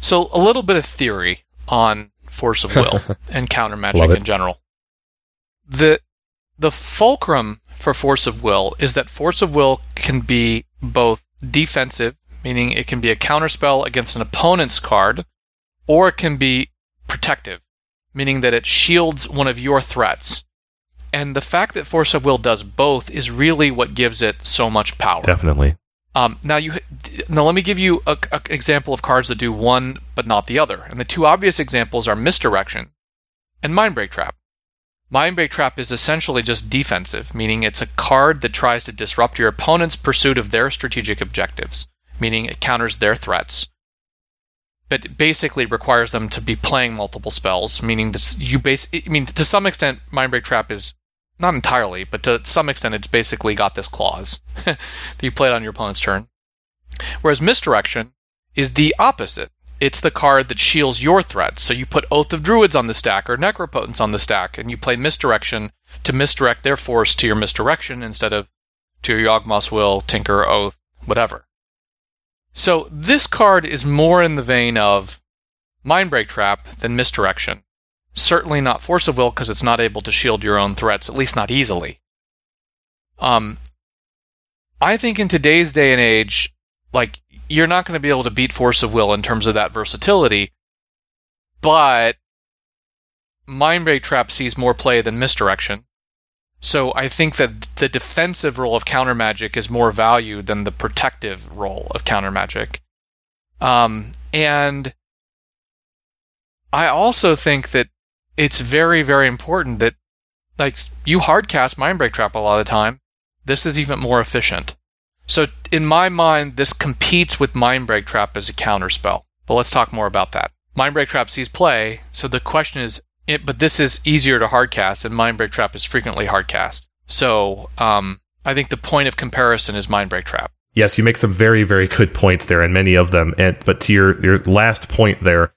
So a little bit of theory on Force of Will and counter magic in general. The fulcrum for Force of Will is that Force of Will can be both defensive, meaning it can be a counterspell against an opponent's card, or it can be protective, meaning that it shields one of your threats. And the fact that Force of Will does both is really what gives it so much power. Definitely. Now let me give you an example of cards that do one but not the other. And the two obvious examples are Misdirection and Mindbreak Trap. Mindbreak Trap is essentially just defensive, meaning it's a card that tries to disrupt your opponent's pursuit of their strategic objectives, meaning it counters their threats. But it basically requires them to be playing multiple spells, meaning that to some extent, Mindbreak Trap is, not entirely, but to some extent, it's basically got this clause that you play it on your opponent's turn. Whereas Misdirection is the opposite. It's the card that shields your threats. So you put Oath of Druids on the stack or Necropotence on the stack, and you play Misdirection to misdirect their force to your Misdirection instead of to your Yawgmoth's Will, Tinker, Oath, whatever. So this card is more in the vein of Mindbreak Trap than Misdirection. Certainly not Force of Will, because it's not able to shield your own threats, at least not easily. I think in today's day and age, you're not going to be able to beat Force of Will in terms of that versatility, but Mindbreak Trap sees more play than Misdirection. So I think that the defensive role of counter magic is more valued than the protective role of counter magic. And I also think that it's very, very important that, you hard cast Mindbreak Trap a lot of the time. This is even more efficient. So, in my mind, this competes with Mindbreak Trap as a counterspell. But let's talk more about that. Mindbreak Trap sees play, so the question is, but this is easier to hardcast, and Mindbreak Trap is frequently hardcast. So, I think the point of comparison is Mindbreak Trap. Yes, you make some very, very good points there, and many of them. But to your last point there,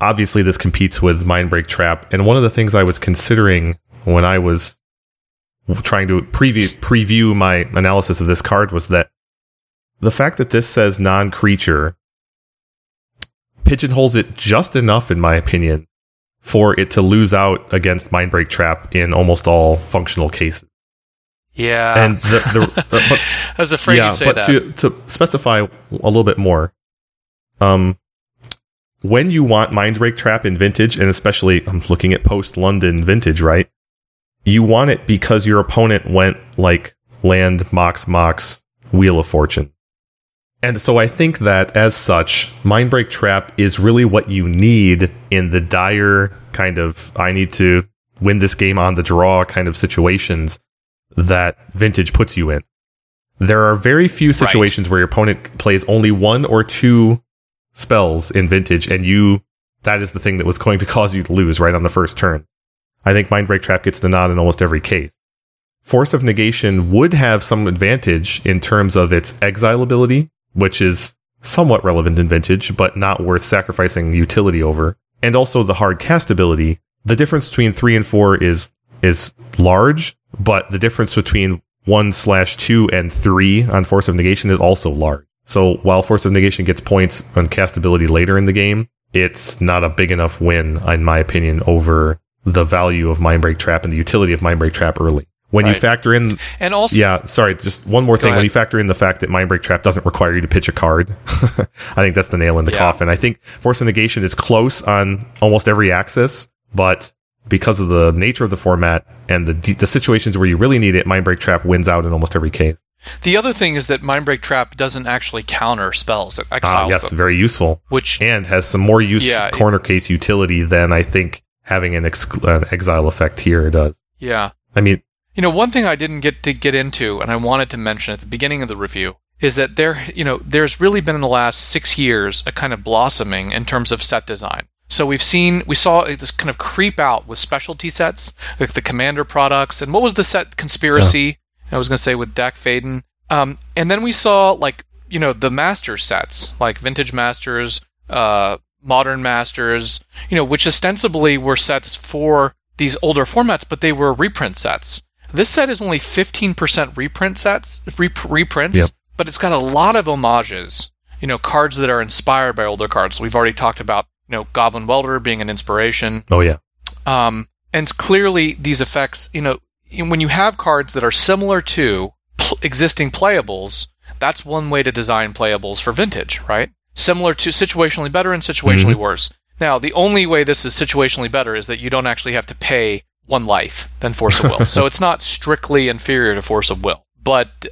obviously this competes with Mindbreak Trap. And one of the things I was considering when I was trying to preview my analysis of this card was that the fact that this says non-creature pigeonholes it just enough, in my opinion, for it to lose out against Mindbreak Trap in almost all functional cases. Yeah. And I was afraid you'd say that. To specify a little bit more, when you want Mindbreak Trap in Vintage, and especially I'm looking at post-London Vintage, right? You want it because your opponent went land, mox, Wheel of Fortune. And so I think that, as such, Mindbreak Trap is really what you need in the dire kind of, I need to win this game on the draw kind of situations that Vintage puts you in. There are very few situations where your opponent plays only one or two spells in Vintage, and that is the thing that was going to cause you to lose right on the first turn. I think Mindbreak Trap gets the nod in almost every case. Force of Negation would have some advantage in terms of its exile ability, which is somewhat relevant in Vintage, but not worth sacrificing utility over. And also the hard cast ability. The difference between 3 and 4 is large, but the difference between 1/2 and 3 on Force of Negation is also large. So while Force of Negation gets points on cast ability later in the game, it's not a big enough win, in my opinion, over the value of Mindbreak Trap and the utility of Mindbreak Trap early. When you factor in... And also... Yeah, sorry, just one more thing. When you factor in the fact that Mindbreak Trap doesn't require you to pitch a card, I think that's the nail in the coffin. I think Force of Negation is close on almost every axis, but because of the nature of the format and the situations where you really need it, Mindbreak Trap wins out in almost every case. The other thing is that Mindbreak Trap doesn't actually counter spells. It exiles them. Yes, very useful. And has some more corner case utility than I think having an exile effect here does. Yeah. I mean... You know, one thing I didn't get into, and I wanted to mention at the beginning of the review, is that there's really been in the last 6 years a kind of blossoming in terms of set design. So we saw this kind of creep out with specialty sets, like the Commander products, and what was the set Conspiracy? Yeah. I was going to say with Dak Faden. And then we saw, the Master sets, like Vintage Masters, Modern Masters, which ostensibly were sets for these older formats, but they were reprint sets. This set is only 15% reprints, yep. But it's got a lot of homages. Cards that are inspired by older cards. We've already talked about, Goblin Welder being an inspiration. Oh yeah. And clearly these effects, when you have cards that are similar to existing playables, that's one way to design playables for Vintage, right? Similar to situationally better and situationally worse. Now, the only way this is situationally better is that you don't actually have to pay one life than Force of Will. So it's not strictly inferior to Force of Will, but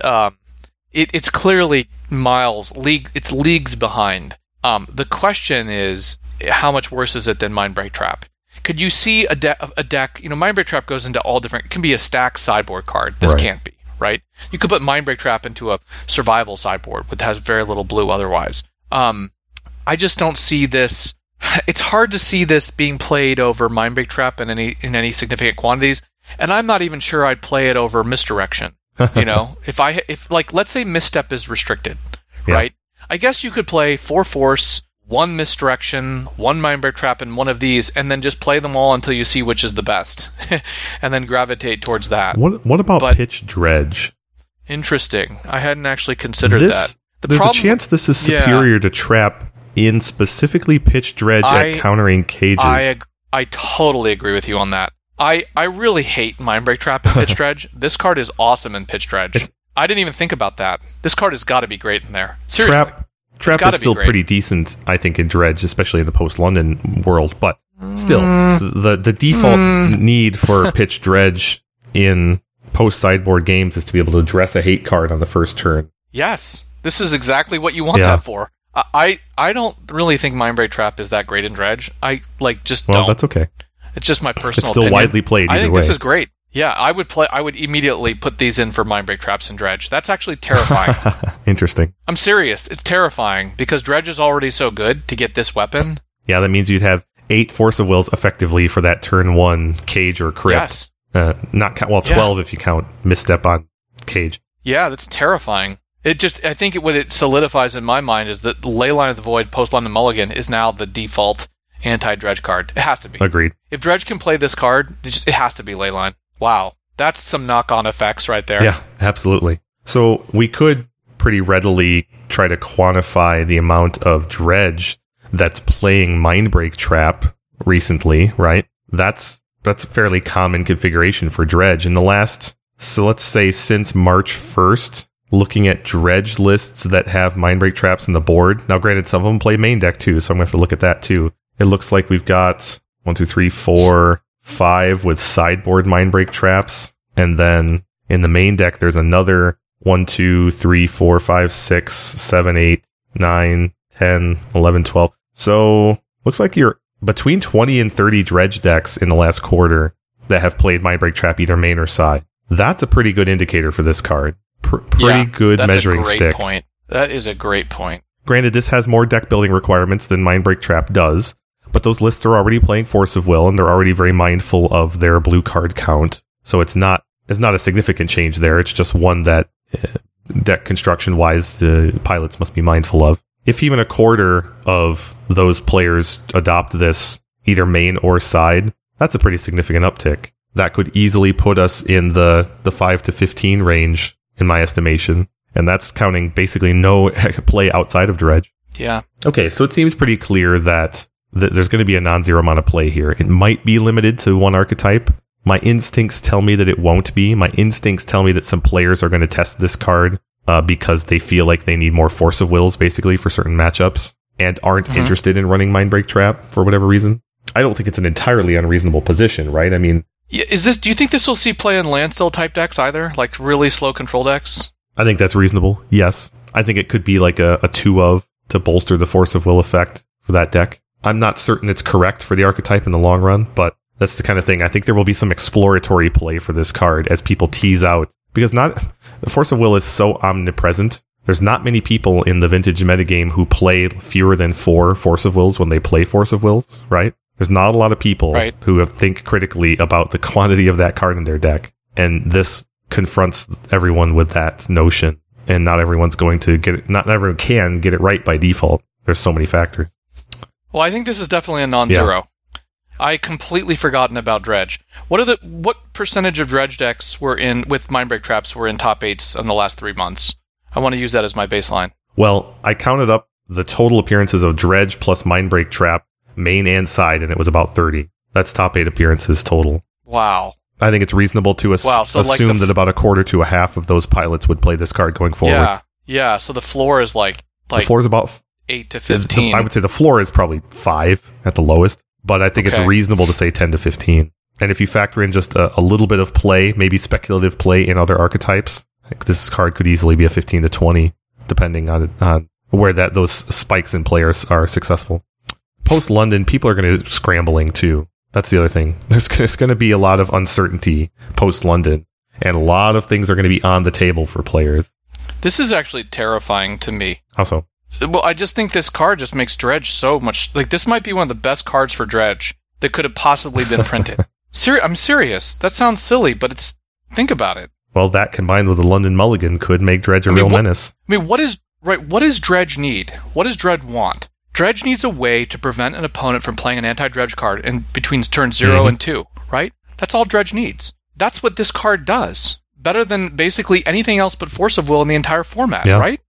it's clearly it's leagues behind. The question is, how much worse is it than Mindbreak Trap? Could you see a deck, Mindbreak Trap goes into all different, it can be a stack sideboard card. This can't be, right? You could put Mindbreak Trap into a survival sideboard, which has very little blue otherwise. I just don't see this. It's hard to see this being played over Mindbreak Trap in any significant quantities, and I'm not even sure I'd play it over Misdirection. If let's say Misstep is restricted, right? I guess you could play 4 Force, 1 Misdirection, 1 Mindbreak Trap, and 1 of these, and then just play them all until you see which is the best, and then gravitate towards that. What about Pitch Dredge? Interesting. I hadn't actually considered that. There's a chance this is superior to Trap. In specifically Pitch Dredge at countering cages. I totally agree with you on that. I really hate Mindbreak Trap and Pitch Dredge. This card is awesome in Pitch Dredge. I didn't even think about that. This card has got to be great in there. Seriously. Trap is still pretty decent, I think, in Dredge, especially in the post-London world. But still, the default need for Pitch Dredge in post-sideboard games is to be able to address a hate card on the first turn. Yes. This is exactly what you want that for. I don't really think Mindbreak Trap is that great in Dredge. Well, that's okay. It's just my personal opinion. It's still widely played either way. I think this is great. Yeah, I would immediately put these in for Mindbreak Traps and Dredge. That's actually terrifying. Interesting. I'm serious. It's terrifying because Dredge is already so good to get this weapon. Yeah, that means you'd have 8 Force of Wills effectively for that turn 1 cage or crypt. Yes. 12 if you count Misstep on cage. Yeah, that's terrifying. I think what it solidifies in my mind is that Leyline of the Void post-London Mulligan is now the default anti-Dredge card. It has to be. Agreed. If Dredge can play this card, it has to be Leyline. Wow. That's some knock-on effects right there. Yeah, absolutely. So we could pretty readily try to quantify the amount of Dredge that's playing Mindbreak Trap recently, right? That's a fairly common configuration for Dredge. In the last, so let's say since March 1st, looking at Dredge lists that have Mindbreak Traps in the board. Now, granted, some of them play main deck, too, so I'm going to have to look at that, too. It looks like we've got 5 with sideboard Mindbreak Traps. And then in the main deck, there's another 1, 2, 3, 4, 5, 6, 7, 8, 9, 10, 11, 12. So, looks like you're between 20 and 30 Dredge decks in the last quarter that have played Mindbreak Trap either main or side. That's a pretty good indicator for this card. Pretty good measuring stick. That is a great point. Granted, this has more deck building requirements than Mindbreak Trap does, but those lists are already playing Force of Will, and they're already very mindful of their blue card count, so it's not it's not a significant change there. It's just one that deck construction wise the pilots must be mindful of. If even a quarter of those players adopt this either main or side, that's a pretty significant uptick. That could easily put us in the 5 to 15 range, in my estimation. And that's counting basically no play outside of Dredge. Yeah. Okay, so it seems pretty clear that there's going to be a non-zero amount of play here. It might be limited to one archetype. My instincts tell me that it won't be. My instincts tell me that some players are going to test this card because they feel like they need more Force of Wills, basically, for certain matchups, and aren't interested in running Mindbreak Trap for whatever reason. I don't think it's an entirely unreasonable position, right? I mean... Is this? Do you think this will see play in Landstill-type decks either? Like, really slow control decks? I think that's reasonable, yes. I think it could be like a 2-of to bolster the Force of Will effect for that deck. I'm not certain it's correct for the archetype in the long run, but that's the kind of thing. I think there will be some exploratory play for this card as people tease out. Because the Force of Will is so omnipresent. There's not many people in the vintage metagame who play fewer than 4 Force of Wills when they play Force of Wills, right? There's not a lot of people who think critically about the quantity of that card in their deck. And this confronts everyone with that notion. And not everyone's going to get it. Not everyone can get it right by default. There's so many factors. Well, I think this is definitely a non-zero. Yeah. I completely forgotten about Dredge. What percentage of Dredge decks were in with Mindbreak Traps were in top 8s in the last 3 months? I want to use that as my baseline. Well, I counted up the total appearances of Dredge plus Mindbreak Trap, main and side, and it was about 30. That's top 8 appearances total. Wow. I think it's reasonable to assume that about a quarter to a half of those pilots would play this card going forward. Yeah. So the floor is the floor is about 8 to 15. I would say the floor is probably 5 at the lowest, but I think it's reasonable to say 10 to 15. And if you factor in just a little bit of play, maybe speculative play in other archetypes, like this card could easily be a 15 to 20, depending on where those spikes in players are successful. Post-London, people are going to scrambling, too. That's the other thing. There's going to be a lot of uncertainty post-London, and a lot of things are going to be on the table for players. This is actually terrifying to me. How so? Well, I just think this card just makes Dredge so much... Like, this might be one of the best cards for Dredge that could have possibly been printed. I'm serious. That sounds silly, but it's... Think about it. Well, that combined with the London Mulligan could make Dredge a real menace. I mean, what does Dredge need? What does Dredge want? Dredge needs a way to prevent an opponent from playing an anti-Dredge card in between turns 0 and 2, right? That's all Dredge needs. That's what this card does. Better than basically anything else but Force of Will in the entire format, right?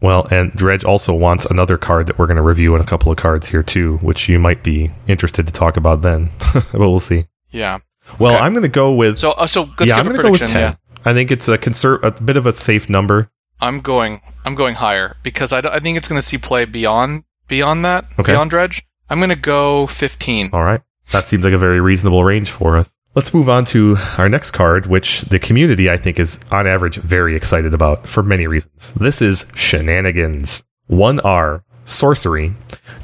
Well, and Dredge also wants another card that we're going to review in a couple of cards here too, which you might be interested to talk about then, but we'll see. Yeah. Well, okay. I'm going to go with... So let's give a prediction. Go with 10. I think it's a bit of a safe number. I'm going higher because I think it's going to see play beyond that, beyond Dredge. I'm going to go 15. All right. That seems like a very reasonable range for us. Let's move on to our next card, which the community, I think, is on average very excited about for many reasons. This is Shenanigans. 1R, sorcery,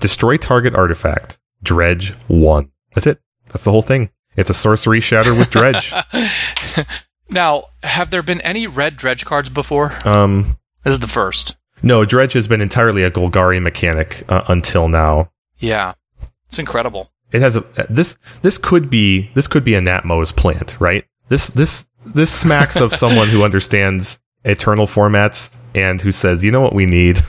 destroy target artifact, Dredge 1. That's it. That's the whole thing. It's a sorcery shatter with Dredge. Now, have there been any red Dredge cards before? This is the first. No, Dredge has been entirely a Golgari mechanic until now. Yeah, it's incredible. It has this could be a Natmos plant, right? This smacks of someone who understands eternal formats and who says, you know what we need.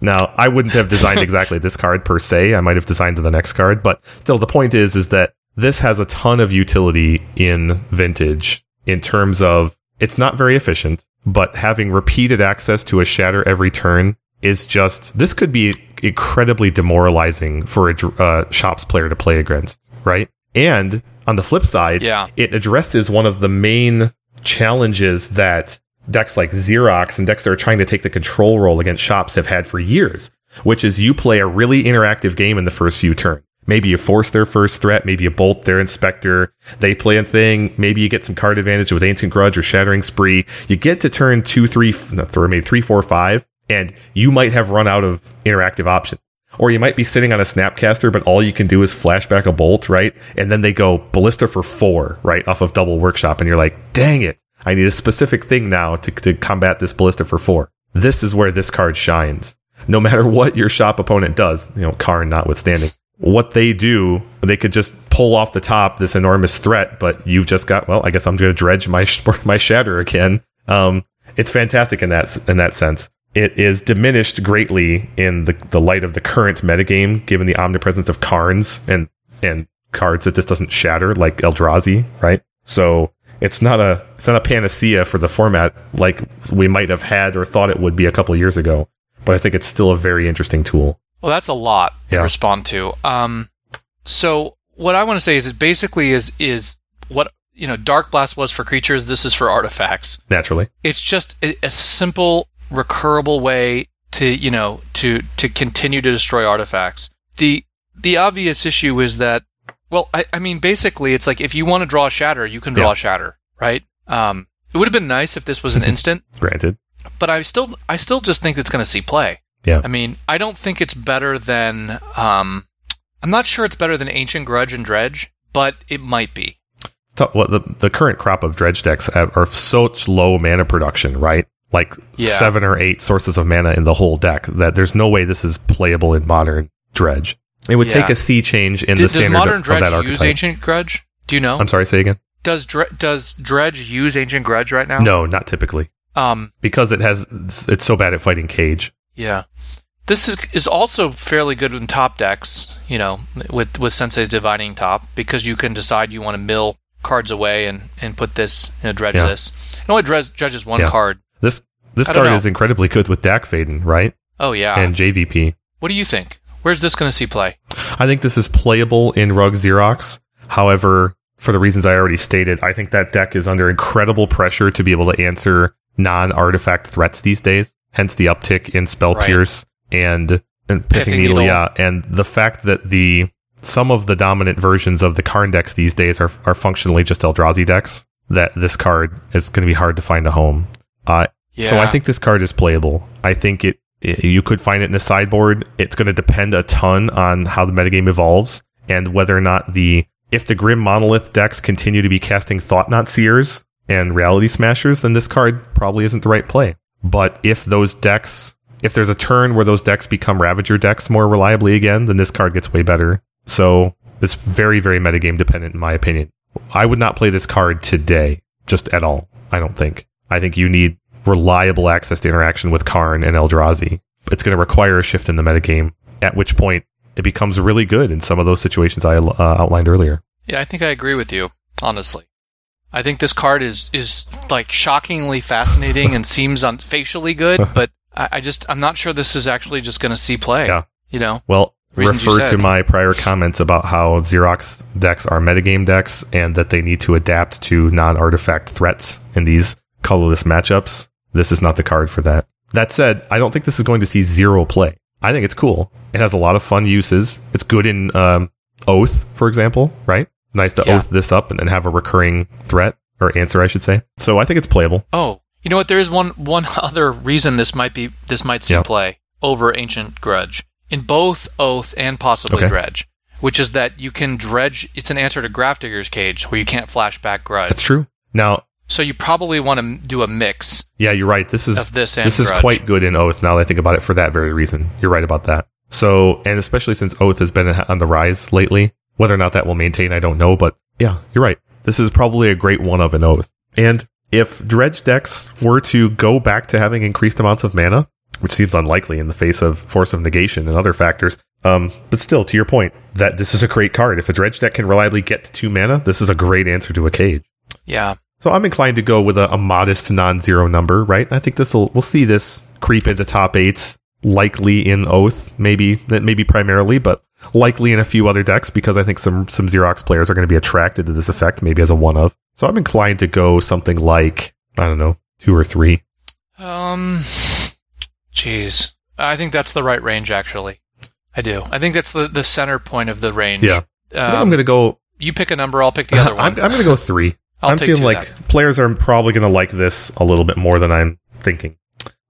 Now, I wouldn't have designed exactly this card per se. I might have designed the next card, but still, the point is that this has a ton of utility in Vintage in terms of it's not very efficient. But having repeated access to a shatter every turn is just... This could be incredibly demoralizing for a Shops player to play against, right? And on the flip side, it addresses one of the main challenges that decks like Xerox and decks that are trying to take the control role against Shops have had for years, which is you play a really interactive game in the first few turns. Maybe you force their first threat, maybe you bolt their inspector, they play a thing, maybe you get some card advantage with Ancient Grudge or Shattering Spree. You get to turn 3, 4, 5, and you might have run out of interactive options. Or you might be sitting on a Snapcaster, but all you can do is flashback a bolt, right? And then they go Ballista for 4, right, off of Double Workshop, and you're like, dang it, I need a specific thing now to combat this Ballista for 4. This is where this card shines. No matter what your Shop opponent does, you know, Karn notwithstanding. what they do, they could just pull off the top this enormous threat, but you've just got, well, I guess I'm going to dredge my shatter again. It's fantastic in that sense. It is diminished greatly in the light of the current metagame, given the omnipresence of Karns and cards that just doesn't shatter, like Eldrazi, right? So it's not a panacea for the format like we might have had or thought it would be a couple of years ago. But I think it's still a very interesting tool. Well, that's a lot to respond to. So what I want to say is it basically is what, you know, Dark Blast was for creatures, this is for artifacts. Naturally. It's just a simple, recurable way to, you know, to continue to destroy artifacts. The obvious issue is that, well, I mean, basically, it's like if you want to draw a shatter, you can draw a shatter, right? It would have been nice if this was an instant. Granted. But I still just think it's going to see play. Yeah. I mean, I don't think it's better than... I'm not sure it's better than Ancient Grudge and Dredge, but it might be. Well, the current crop of Dredge decks are such low mana production, right? Like 7 or 8 sources of mana in the whole deck that there's no way this is playable in Modern Dredge. It would take a sea change in the standard of that archetype. Does Modern Dredge use Ancient Grudge? Do you know? I'm sorry, say again? Does Dredge use Ancient Grudge right now? No, not typically. Because it's so bad at fighting Cage. Yeah. This is also fairly good in top decks, you know, with Sensei's Dividing Top, because you can decide you want to mill cards away and put this, you know, dredge this. It only dredges one card. This card is incredibly good with Dak Faden, right? Oh, yeah. And JVP. What do you think? Where's this going to see play? I think this is playable in Rug Xerox. However, for the reasons I already stated, I think that deck is under incredible pressure to be able to answer non-artifact threats these days, hence the uptick in Spell Pierce and Pithing Needle. Yeah, and the fact that some of the dominant versions of the Karn decks these days are functionally just Eldrazi decks, that this card is going to be hard to find a home. So I think this card is playable. I think you could find it in a sideboard. It's going to depend a ton on how the metagame evolves and whether or not if the Grim Monolith decks continue to be casting Thought Knot Seers and Reality Smashers, then this card probably isn't the right play. But if there's a turn where those decks become Ravager decks more reliably again, then this card gets way better. So it's very, very metagame dependent, in my opinion. I would not play this card today, just at all, I don't think. I think you need reliable access to interaction with Karn and Eldrazi. It's going to require a shift in the metagame, at which point it becomes really good in some of those situations I outlined earlier. Yeah, I think I agree with you, honestly. I think this card is like shockingly fascinating and seems facially good, but I'm not sure this is actually just going to see play. Yeah. You know. Well, refer to my prior comments about how Xerox decks are metagame decks and that they need to adapt to non-artifact threats in these colorless matchups. This is not the card for that. That said, I don't think this is going to see zero play. I think it's cool. It has a lot of fun uses. It's good in Oath, for example, right? Nice to Oath this up and then have a recurring threat, or answer, I should say. So I think it's playable. Oh, you know what? There is one other reason this might see play over Ancient Grudge. In both Oath and possibly Dredge, which is that you can dredge... It's an answer to Grafdigger's Cage, where you can't flash back Grudge. That's true. Now... So you probably want to do a mix. Yeah, you're right. This is quite good in Oath, now that I think about it, for that very reason. You're right about that. So, and especially since Oath has been on the rise lately, whether or not that will maintain, I don't know. But yeah, you're right. This is probably a great one of an Oath. And if Dredge decks were to go back to having increased amounts of mana, which seems unlikely in the face of Force of Negation and other factors, but still, to your point, that this is a great card. If a Dredge deck can reliably get to 2 mana, this is a great answer to a Cage. Yeah. So I'm inclined to go with a modest non-zero number, right? I think we'll see this creep into top 8s, likely in Oath, maybe primarily, but likely in a few other decks, because I think some Xerox players are going to be attracted to this effect, maybe as a one of. So I'm inclined to go something like, I don't know, 2 or 3. Jeez. I think that's the right range, actually. I do. I think that's the center point of the range. Yeah. I think I'm going to go... You pick a number, I'll pick the other one. I'm going to go 3. I'm feeling like players are probably going to like this a little bit more than I'm thinking.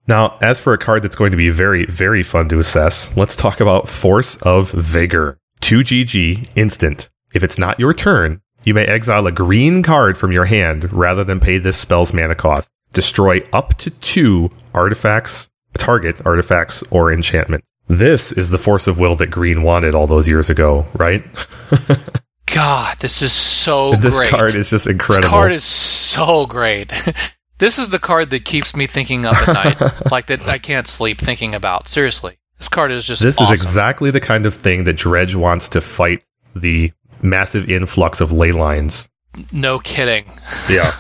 Now, as for a card that's going to be very, very fun to assess, let's talk about Force of Vigor. 2GG instant. If it's not your turn, you may exile a green card from your hand rather than pay this spell's mana cost. Destroy up to 2 artifacts, target artifacts, or enchantments. This is the force of will that Green wanted all those years ago, right? God, this is so great. This card is just incredible. This card is so great. This is the card that keeps me thinking up at night. Like, that I can't sleep thinking about. Seriously. This card is just awesome. This is exactly the kind of thing that Dredge wants to fight the massive influx of ley lines. No kidding. Yeah.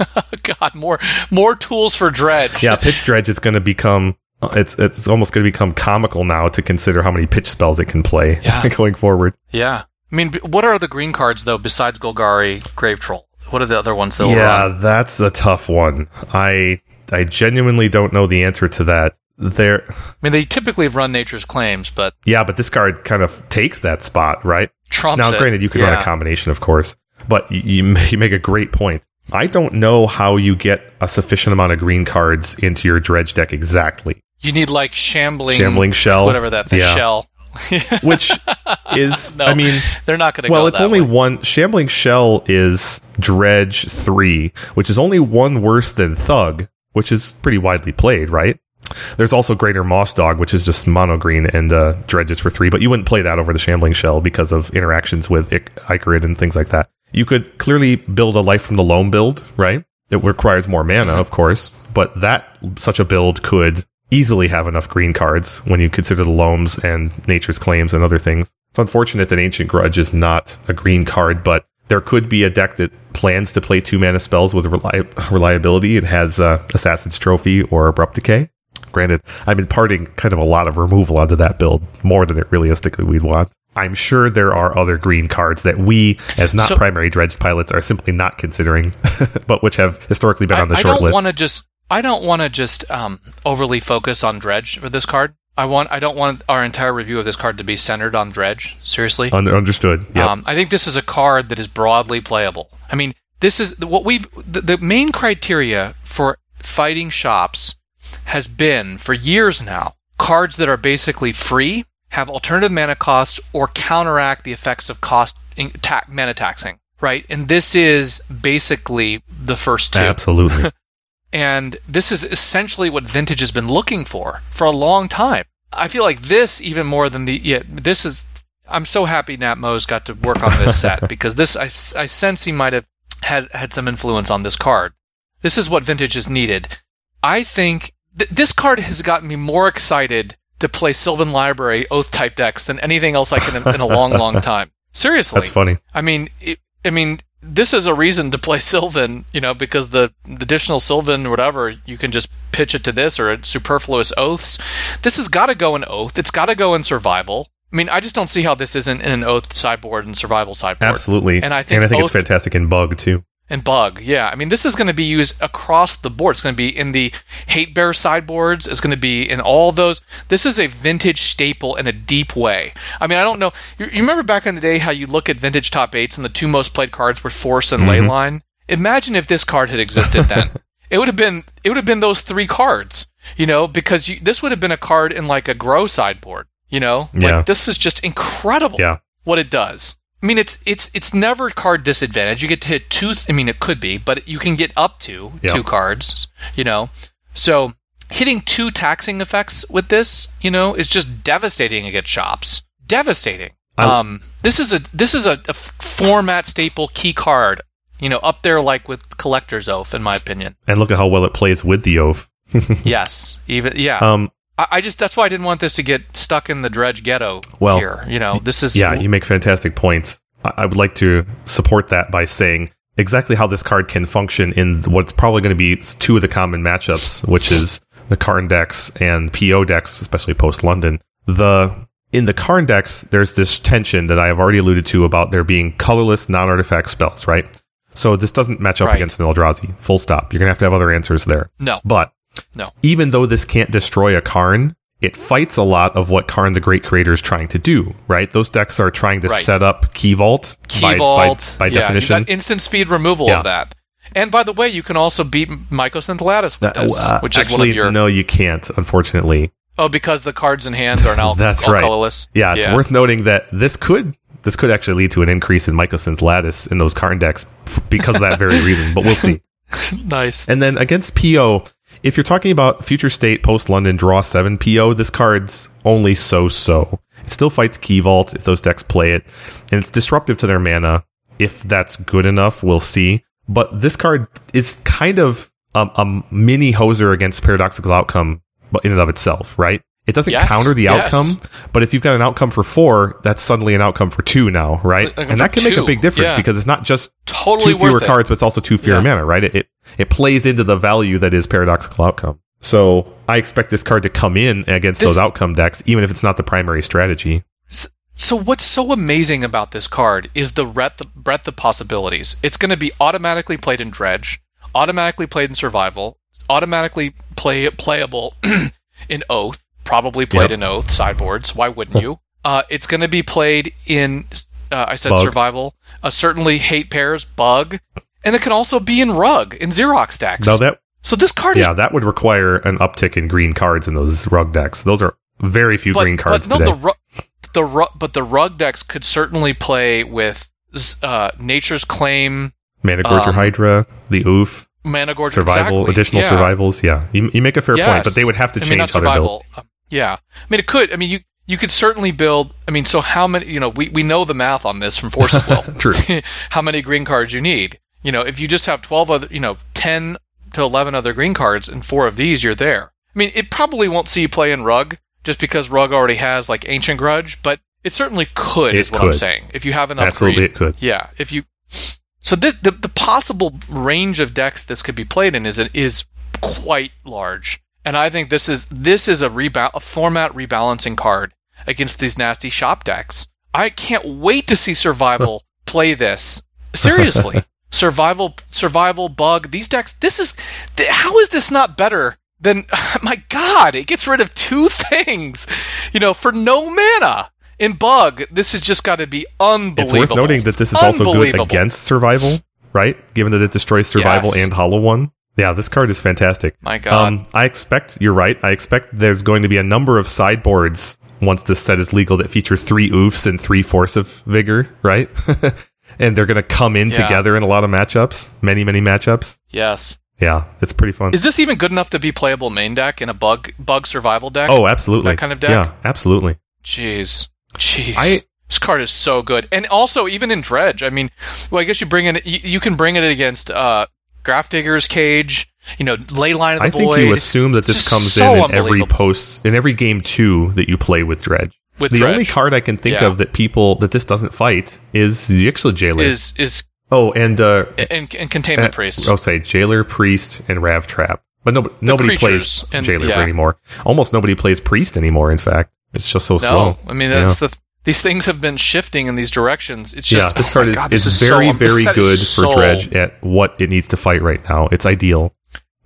God, more tools for Dredge. Yeah, Pitch Dredge is going to become... It's almost going to become comical now to consider how many pitch spells it can play going forward. Yeah. I mean, what are the green cards, though, besides Golgari, Grave Troll? What are the other ones that will run? Yeah, that's a tough one. I genuinely don't know the answer to that. They typically have run Nature's Claims, but... Yeah, but this card kind of takes that spot, right? Trumps it. Now, granted, you could run a combination, of course, but you make a great point. I don't know how you get a sufficient amount of green cards into your Dredge deck exactly. You need, like, Shambling Shell. Whatever that thing, Shell. Which is, no, I mean... They're not going to go that way. Well, it's only one... Shambling Shell is Dredge 3, which is only one worse than Thug, which is pretty widely played, right? There's also Greater Moss Dog, which is just mono green and Dredges for 3, but you wouldn't play that over the Shambling Shell because of interactions with Icarid and things like that. You could clearly build a Life from the Loam build, right? It requires more mana, of course, but such a build could... easily have enough green cards when you consider the Loams and Nature's Claims and other things. It's unfortunate that Ancient Grudge is not a green card, but there could be a deck that plans to play 2-mana spells with reliability. It has Assassin's Trophy or Abrupt Decay. Granted, I'm imparting kind of a lot of removal onto that build, more than it realistically we'd want. I'm sure there are other green cards that we, as primary Dredge pilots, are simply not considering, but which have historically been on the short list. I don't want to just overly focus on Dredge for this card. I don't want our entire review of this card to be centered on Dredge. Seriously, understood. Yep. I think this is a card that is broadly playable. I mean, this is what the main criteria for fighting shops has been for years now. Cards that are basically free, have alternative mana costs, or counteract the effects of mana taxing. Right, and this is basically the first two. Absolutely. And this is essentially what Vintage has been looking for a long time. I feel like this even more than I'm so happy Nat Moe's got to work on this set, because this, I sense he might have had some influence on this card. This is what Vintage has needed. I think this card has gotten me more excited to play Sylvan Library Oath-type decks than anything else I can in a long, long time. Seriously. That's funny. I mean, this is a reason to play Sylvan, because the additional Sylvan or whatever, you can just pitch it to this or superfluous Oaths. This has got to go in Oath. It's got to go in Survival. I mean, I just don't see how this isn't in an Oath sideboard and Survival sideboard. Absolutely. And I think it's fantastic in Bug, too. And Bug, yeah. I mean, this is going to be used across the board. It's going to be in the Hate Bear sideboards. It's going to be in all those. This is a Vintage staple in a deep way. I mean, I don't know. You remember back in the day how you look at Vintage top 8s and the two most played cards were Force and Leyline? Imagine if this card had existed then. It would have been those three cards, because this would have been a card in like a Grow sideboard, Like, this is just incredible what it does. I mean, it's never card disadvantage. You get to hit two... I mean, it could be, but you can get up to two cards, So, hitting two taxing effects with this, is just devastating against shops. Devastating. This is a format staple key card, up there like with Collector's Ouphe, in my opinion. And look at how well it plays with the Oath. Yes. Even... Yeah. That's why I didn't want this to get stuck in the Dredge ghetto here. This is... Yeah, you make fantastic points. I would like to support that by saying exactly how this card can function in what's probably going to be two of the common matchups, which is the Karn decks and PO decks, especially post-London. In the Karn decks, there's this tension that I have already alluded to about there being colorless non-artifact spells, right? So this doesn't match up against an Eldrazi, full stop. You're going to have other answers there. No. But... No. Even though this can't destroy a Karn, it fights a lot of what Karn the Great Creator is trying to do, right? Those decks are trying to set up Key Vault. By definition. Instant speed removal of that. And by the way, you can also beat Mycosynth Lattice with this, which is actually, one of your... No, you can't, unfortunately. Oh, because the cards in hand are now all colorless? Yeah, it's worth noting that this could actually lead to an increase in Mycosynth Lattice in those Karn decks because of that very reason, but we'll see. Nice. And then against PO... if you're talking about future state post-London draw 7 PO, this card's only so-so. It still fights Key Vault if those decks play it, and it's disruptive to their mana. If that's good enough, we'll see. But this card is kind of a mini hoser against Paradoxical Outcome in and of itself, right? It doesn't counter the outcome, but if you've got an outcome for 4, that's suddenly an outcome for 2 now, right? And that can make a big difference because it's not just two fewer cards, but it's also 2 fewer mana, right? It plays into the value that is Paradoxical Outcome. So I expect this card to come in against those outcome decks, even if it's not the primary strategy. So what's so amazing about this card is the breadth of possibilities. It's going to be automatically played in Dredge, automatically played in Survival, automatically playable in Oath. Probably played in Oath sideboards. Why wouldn't you? It's going to be played in. I said Bug. Survival. Certainly hate pairs Bug, and it can also be in Rug in Xerox decks. No, so this card. Yeah, that would require an uptick in green cards in those Rug decks. Those are very few green cards today. But the Rug decks could certainly play with Nature's Claim, Mana Gorger Hydra, the Ouphe. Mana Gorger Survival, additional survivals. Yeah, you make a fair point, but they would have to change how they're built. Yeah. I mean, it could. I mean, you could certainly build. I mean, so how many, we know the math on this from Force of Will. True. How many green cards you need. If you just have 10 to 11 other green cards and 4 of these, you're there. I mean, it probably won't see you play in Rug just because Rug already has Ancient Grudge, but it certainly could I'm saying. If you have enough green. It could. Yeah. So this, the possible range of decks this could be played in is quite large. And I think this is a format rebalancing card against these nasty shop decks. I can't wait to see Survival play this. Seriously. Survival Bug. These decks, how is this not better than, my God, it gets rid of 2 things, for no mana. In Bug, this has just got to be unbelievable. It's worth noting that this is also good against Survival, right? Given that it destroys Survival and Hollow One. Yeah, this card is fantastic. My God. You're right. I expect there's going to be a number of sideboards once this set is legal that feature 3 Ouphes and 3 Force of Vigor, right? And they're going to come in together in a lot of matchups. Many, many matchups. Yes. Yeah, it's pretty fun. Is this even good enough to be playable main deck in a bug survival deck? Oh, absolutely. That kind of deck? Yeah, absolutely. Jeez. This card is so good. And also, even in Dredge, I mean, well, I guess you bring in, you can bring it against, Graft Digger's Cage, Leyline of the Void. I think you assume that this comes in every game 2 that you play with Dredge. The only card I can think of that this doesn't fight is the Yixla Jailer. And Containment Priest. I'll say Jailer, Priest, and Rav Trap. But nobody plays Jailer anymore. Almost nobody plays Priest anymore, in fact. It's just so slow. I mean, that's these things have been shifting in these directions. It's just this card is very, very good for Dredge at what it needs to fight right now. It's ideal,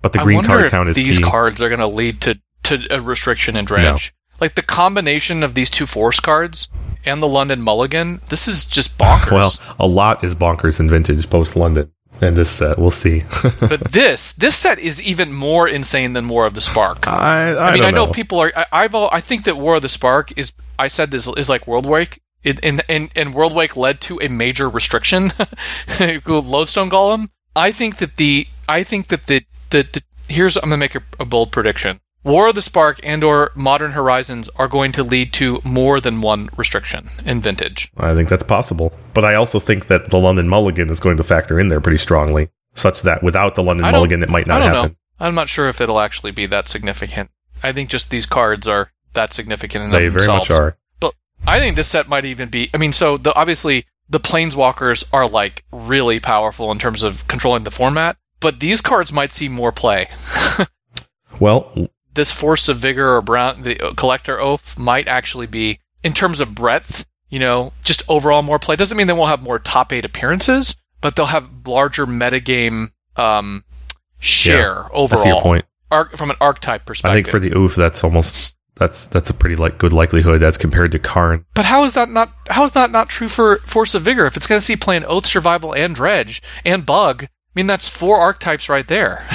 but the green card count is key. I wonder if these cards are going to lead to a restriction in Dredge. No. Like the combination of these 2 Force cards and the London Mulligan, this is just bonkers. Well, a lot is bonkers in Vintage post-London, and this set, we'll see. But this set is even more insane than War of the Spark. I know people are. I think that War of the Spark is. I said this is like World Wake, and World Wake led to a major restriction. Lodestone Golem. I'm gonna make a bold prediction. War of the Spark and/or Modern Horizons are going to lead to more than one restriction in Vintage. I think that's possible, but I also think that the London Mulligan is going to factor in there pretty strongly, such that without the London Mulligan, it might not happen. I'm not sure if it'll actually be that significant. I think just these cards are. That's significant in and of themselves. They very much are. But I think this set might even be... I mean, so obviously, the Planeswalkers are, really powerful in terms of controlling the format, but these cards might see more play. Well... This Force of Vigor or the Collector's Ouphe might actually be, in terms of breadth, just overall more play. Doesn't mean they won't have more top 8 appearances, but they'll have larger metagame share overall. That's your point. From an archetype perspective. I think for the Ouphe, that's almost... That's a pretty good likelihood as compared to Karn. But how is that not true for Force of Vigor? If it's going to see play in Oath, Survival, and Dredge and Bug, I mean that's 4 archetypes right there.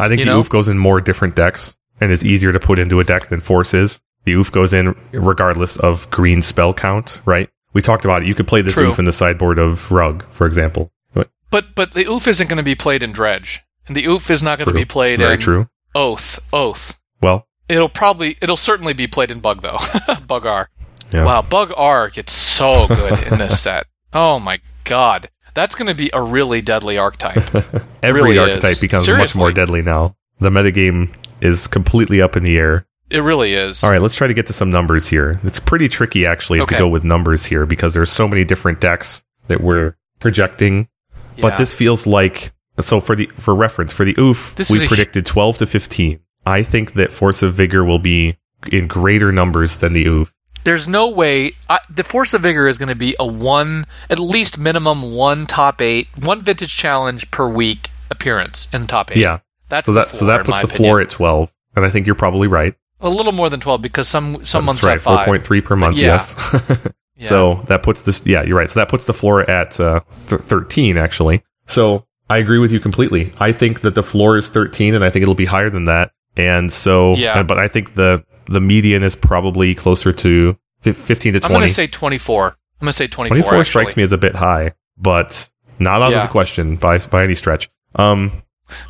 I think the Ouphe goes in more different decks and is easier to put into a deck than Force is. The Ouphe goes in regardless of green spell count, right? We talked about it. You could play this Ouphe in the sideboard of Rug, for example. But the Ouphe isn't going to be played in Dredge, and the Ouphe is not going to be played in Oath. Well? It'll certainly be played in Bug, though. Bug R. Yeah. Wow, Bug R gets so good in this set. Oh my god. That's going to be a really deadly archetype. Every archetype becomes much more deadly now. The metagame is completely up in the air. It really is. All right, let's try to get to some numbers here. It's pretty tricky, actually, to go with numbers here because there's so many different decks that we're projecting. Yeah. But this feels like... So for reference, for the Ouphe, we predicted 12 to 15. I think that Force of Vigor will be in greater numbers than the Ouphe. There's no way... the Force of Vigor is going to be at least minimum one top eight, one vintage challenge per week appearance in top eight. Yeah. That puts the floor at 12, and I think you're probably right. A little more than 12 because some months have 5. 4.3 per month, yes. Yeah. So that puts this. Yeah, you're right. So that puts the floor at 13, actually. So I agree with you completely. I think that the floor is 13, and I think it'll be higher than that. And so, but I think the median is probably closer to 15 to 20. I'm going to say 24. 24 actually. Strikes me as a bit high, but not out of the question by any stretch.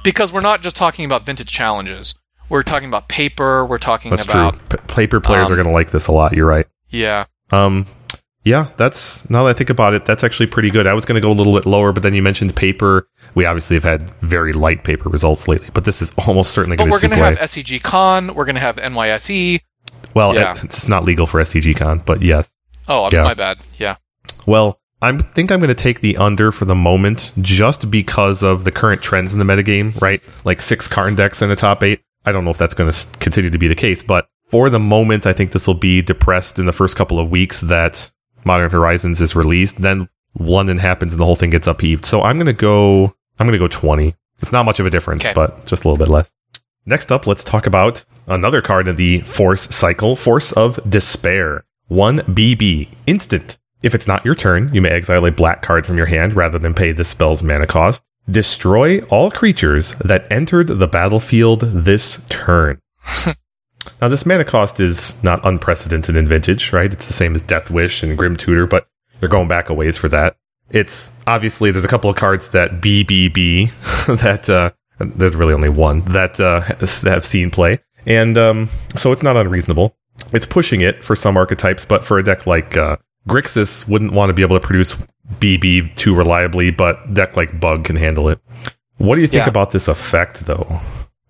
Because we're not just talking about vintage challenges. We're talking about paper. We're talking about... That's true. Paper players are going to like this a lot. You're right. Yeah. Now that I think about it, that's actually pretty good. I was going to go a little bit lower, but then you mentioned paper. We obviously have had very light paper results lately, but this is almost certainly going to see play. But we're going to have SEG Con. We're going to have NYSE. Well, it's not legal for SEG Con, but yes. Oh, my bad. Yeah. Well... I think I'm going to take the under for the moment just because of the current trends in the metagame, right? Like 6 Karn decks in the top 8. I don't know if that's going to continue to be the case, but for the moment, I think this will be depressed in the first couple of weeks that Modern Horizons is released. Then London happens and the whole thing gets upheaved. So I'm going to go 20. It's not much of a difference, but just a little bit less. Next up, let's talk about another card in the Force cycle, Force of Despair. 1 BB, instant. If it's not your turn, you may exile a black card from your hand rather than pay this spell's mana cost. Destroy all creatures that entered the battlefield this turn. Now, this mana cost is not unprecedented in Vintage, right? It's the same as Death Wish and Grim Tutor, but they're going back a ways for that. It's obviously, there's a couple of cards that BBB that there's really only one that have seen play. And so it's not unreasonable. It's pushing it for some archetypes, but for a deck like... Grixis wouldn't want to be able to produce BB too reliably, but deck like Bug can handle it. What do you think about this effect, though?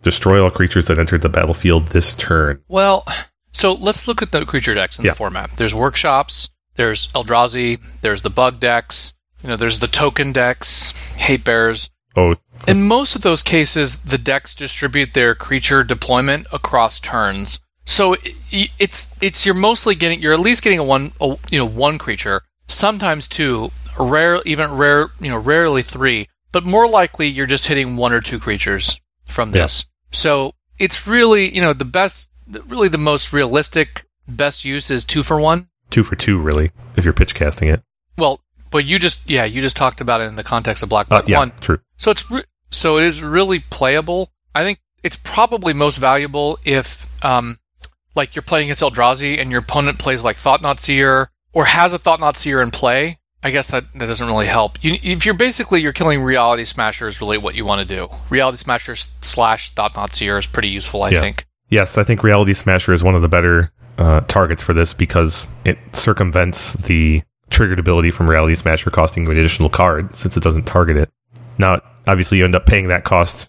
Destroy all creatures that entered the battlefield this turn. Well, so let's look at the creature decks in the format. There's Workshops, there's Eldrazi, there's the Bug decks, there's the Token decks, Hate Bears. Oh. In most of those cases, the decks distribute their creature deployment across turns. So it's you're at least getting one creature, sometimes two, rarely three, but more likely you're just hitting one or two creatures from this. Yeah. So it's really the most realistic best use is 2 for 1. 2 for 2, really, if you're pitch casting it. Well, but you just talked about it in the context of black one. True. So it is really playable. I think it's probably most valuable if like you're playing against Eldrazi and your opponent plays like Thoughtnot Seer or has a Thoughtnot Seer in play. I guess that doesn't really help. If you're killing Reality Smasher is really what you want to do. Reality Smasher / Thoughtnot Seer is pretty useful, I think. Yes, I think Reality Smasher is one of the better targets for this because it circumvents the triggered ability from Reality Smasher costing you an additional card since it doesn't target it. Now, obviously, you end up paying that cost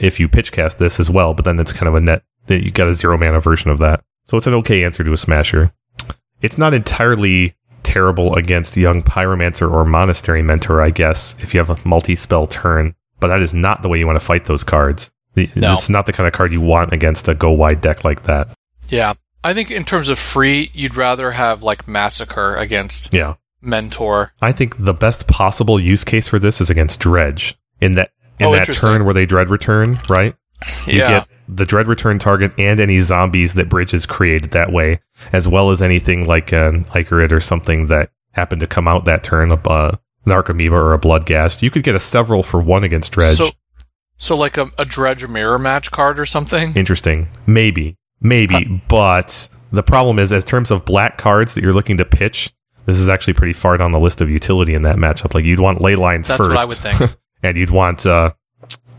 if you pitch cast this as well, but then it's kind of a net. You got a 0 mana version of that. So it's an okay answer to a Smasher. It's not entirely terrible against Young Pyromancer or Monastery Mentor, I guess, if you have a multi-spell turn. But that is not the way you want to fight those cards. No. It's not the kind of card you want against a go-wide deck like that. Yeah. I think in terms of free, you'd rather have like Massacre against Mentor. I think the best possible use case for this is against Dredge. In that turn where they Dread Return, right? You get the Dread Return target and any zombies that Bridge has created that way, as well as anything like an Icarid or something that happened to come out that turn, an Archamoeba or a Bloodghast. You could get a several for one against Dredge. So like a Dredge or Mirror Match card or something? Interesting. Maybe. But the problem is, as terms of black cards that you're looking to pitch, this is actually pretty far down the list of utility in that matchup. Like, you'd want Ley Lines first. That's what I would think. And you'd want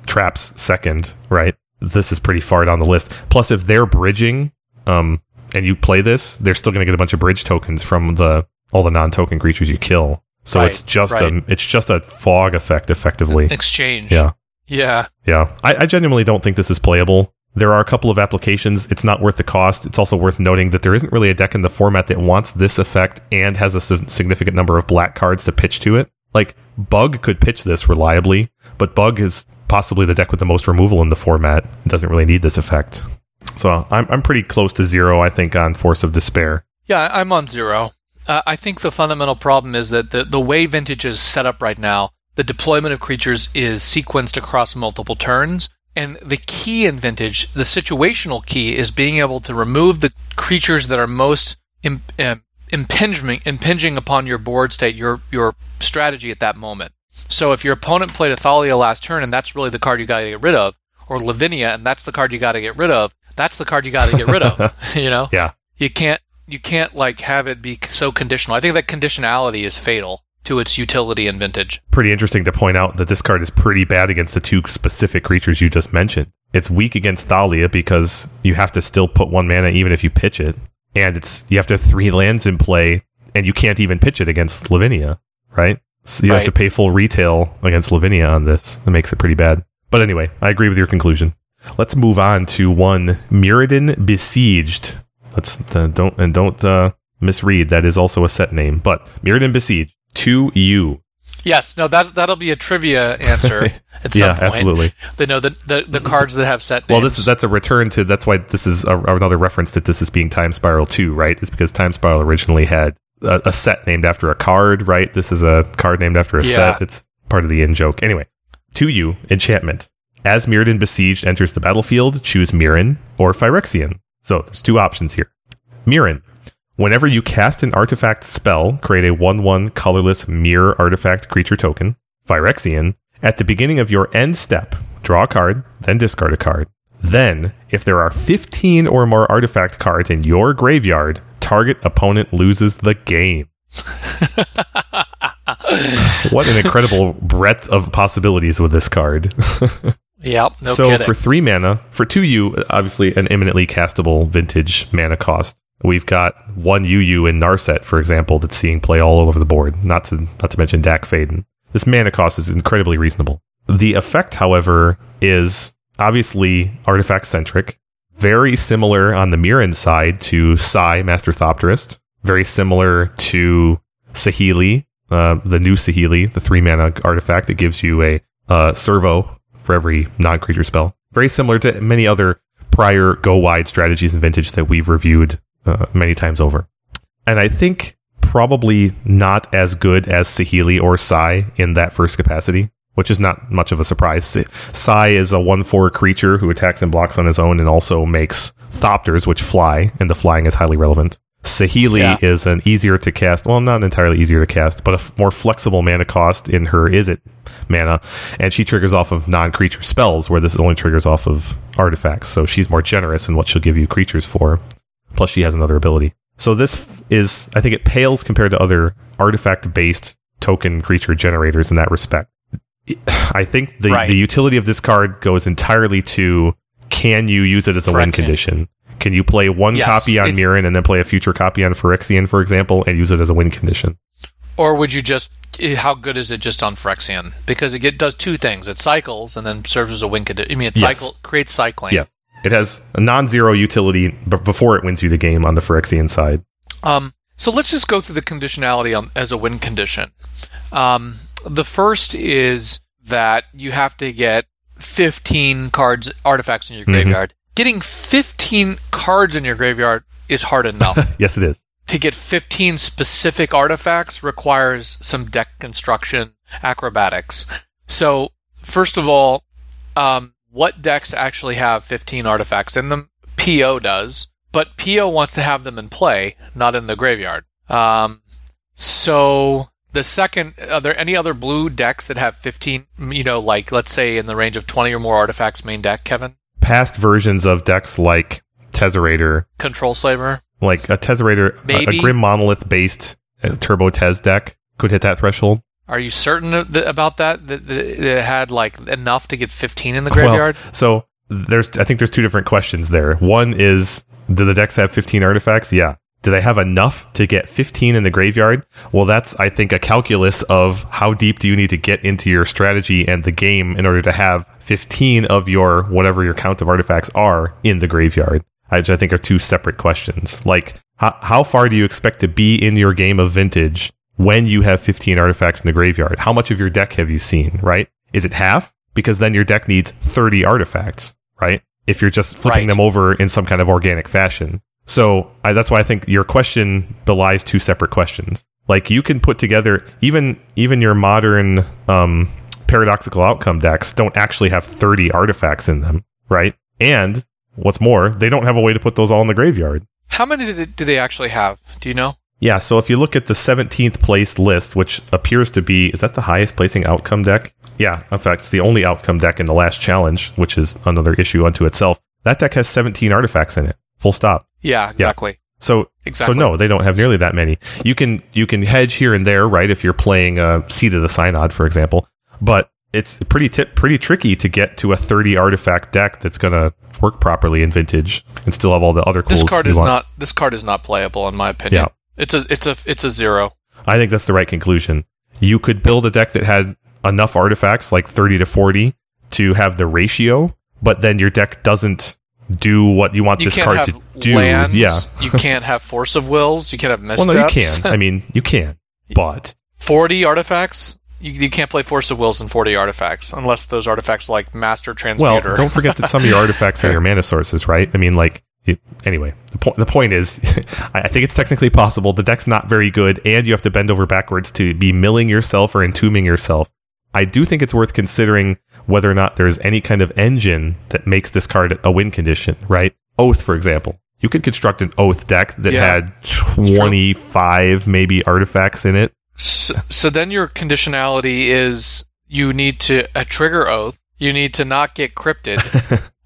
Traps second, right? this is pretty far down the list. Plus, if they're bridging and you play this, they're still going to get a bunch of bridge tokens from all the non-token creatures you kill. So it's just a fog effect, effectively. Exchange. Yeah. I genuinely don't think this is playable. There are a couple of applications. It's not worth the cost. It's also worth noting that there isn't really a deck in the format that wants this effect and has a significant number of black cards to pitch to it. Like, Bug could pitch this reliably, but Bug is possibly the deck with the most removal in the format. It doesn't really need this effect. So I'm pretty close to zero, I think, on Force of Despair. Yeah, I'm on zero. I think the fundamental problem is that the way Vintage is set up right now, the deployment of creatures is sequenced across multiple turns. And the key in Vintage, the situational key, is being able to remove the creatures that are most impinging upon your board state, your strategy at that moment. So if your opponent played Athalia last turn, and that's really the card you got to get rid of, or Lavinia, and that's the card you got to get rid of, you know? Yeah. You can't like have it be so conditional. I think that conditionality is fatal to its utility in Vintage. Pretty interesting to point out that this card is pretty bad against the two specific creatures you just mentioned. It's weak against Thalia because you have to still put one mana even if you pitch it, and you have to have three lands in play, and you can't even pitch it against Lavinia, right? So you have to pay full retail against Lavinia on this. It makes it pretty bad. But anyway, I agree with your conclusion. Let's move on to one, Mirrodin Besieged. Let's don't misread. That is also a set name, but Mirrodin Besieged. 2U. Yes, no, that'll be a trivia answer at some point. Yeah, absolutely. They know the cards that have set names. Well, that's a return to, that's why this is another reference that this is being Time Spiral 2, right? It's because Time Spiral originally had a set named after a card, right? This is a card named after a set. It's part of the in-joke. Anyway, 2U, enchantment. As Mirrodin Besieged enters the battlefield, choose Mirrodin or Phyrexian. So there's two options here. Mirrodin. Whenever you cast an artifact spell, create a 1/1 colorless mirror artifact creature token, Phyrexian. At the beginning of your end step, draw a card, then discard a card. Then, if there are 15 or more artifact cards in your graveyard, target opponent loses the game. What an incredible breadth of possibilities with this card. Yep. No so kidding. For 3 mana, for 2U, obviously an imminently castable Vintage mana cost. We've got one UU in Narset, for example, that's seeing play all over the board, not to mention Dak Faden. This mana cost is incredibly reasonable. The effect, however, is obviously artifact-centric, very similar on the Mirrodin side to Sai, Master Thopterist, very similar to Saheeli, the new Saheeli, the 3-mana artifact that gives you a servo for every non-creature spell. Very similar to many other prior go-wide strategies in Vintage that we've reviewed many times over. And I think probably not as good as Saheeli or Sai in that first capacity, which is not much of a surprise. Sai is a 1/4 creature who attacks and blocks on his own and also makes Thopters, which fly, and the flying is highly relevant. Saheeli is an easier to cast, well, not entirely easier to cast, but a more flexible mana cost in her Izzet mana, and she triggers off of non-creature spells, where this only triggers off of artifacts, so she's more generous in what she'll give you creatures for. Plus, she has another ability. So this is, I think it pales compared to other artifact-based token creature generators in that respect. I think the utility of this card goes entirely to, can you use it as a win condition? Can you play one copy on Mirrodin and then play a future copy on Phyrexian, for example, and use it as a win condition? Or would you just, how good is it just on Phyrexian? Because it does two things. It cycles and then serves as a win condition. I mean, creates cycling. Yes. It has a non-zero utility before it wins you the game on the Phyrexian side. So let's just go through the conditionality as a win condition. The first is that you have to get 15 cards, artifacts in your graveyard. Getting 15 cards in your graveyard is hard enough. Yes, it is. To get 15 specific artifacts requires some deck construction acrobatics. So, first of all, what decks actually have 15 artifacts in them? PO does, but PO wants to have them in play, not in the graveyard. So the second, are there any other blue decks that have 15, like let's say in the range of 20 or more artifacts main deck, Kevin? Past versions of decks like Tesserator. Control Slaver? Like a Tesserator, a Grim Monolith-based Turbo Tez deck could hit that threshold. Are you certain about that? That it had enough to get 15 in the graveyard? Well, so I think there's two different questions there. One is, do the decks have 15 artifacts? Yeah. Do they have enough to get 15 in the graveyard? Well, that's, I think, a calculus of how deep do you need to get into your strategy and the game in order to have 15 of your, whatever your count of artifacts are, in the graveyard, which I think are two separate questions. Like, how far do you expect to be in your game of Vintage when you have 15 artifacts in the graveyard? How much of your deck have you seen, right? Is it half? Because then your deck needs 30 artifacts, right? If you're just flipping them over in some kind of organic fashion. So that's why I think your question belies two separate questions. Like, you can put together, even your modern paradoxical outcome decks don't actually have 30 artifacts in them, right? And what's more, they don't have a way to put those all in the graveyard. How many do they actually have? Do you know? Yeah, so if you look at the 17th place list, which appears to be, is that the highest placing outcome deck? Yeah, in fact, it's the only outcome deck in the last challenge, which is another issue unto itself. That deck has 17 artifacts in it. Full stop. Yeah, exactly. Yeah. So no, they don't have nearly that many. You can hedge here and there, right? If you're playing Seed of the Synod, for example, but it's pretty tricky to get to a 30 artifact deck that's going to work properly in Vintage and still have all the other cools. This card is not playable, in my opinion. Yeah. It's a zero. I think that's the right conclusion. You could build a deck that had enough artifacts, like 30 to 40, to have the ratio, but then your deck doesn't do what you want this card to do. Lands, yeah. You can't have Force of Wills. You can't have missteps. Well, no, you can. I mean, you can, but 40 artifacts? You can't play Force of Wills in 40 artifacts, unless those artifacts like Master Transmuter. Well, don't forget that some of your artifacts are your mana sources, right? I mean, like, anyway, the point is, I think it's technically possible. The deck's not very good, and you have to bend over backwards to be milling yourself or entombing yourself. I do think it's worth considering whether or not there's any kind of engine that makes this card a win condition, right? Oath, for example. You could construct an Oath deck that had 25 maybe artifacts in it. So then your conditionality is you need to trigger Oath. You need to not get crypted.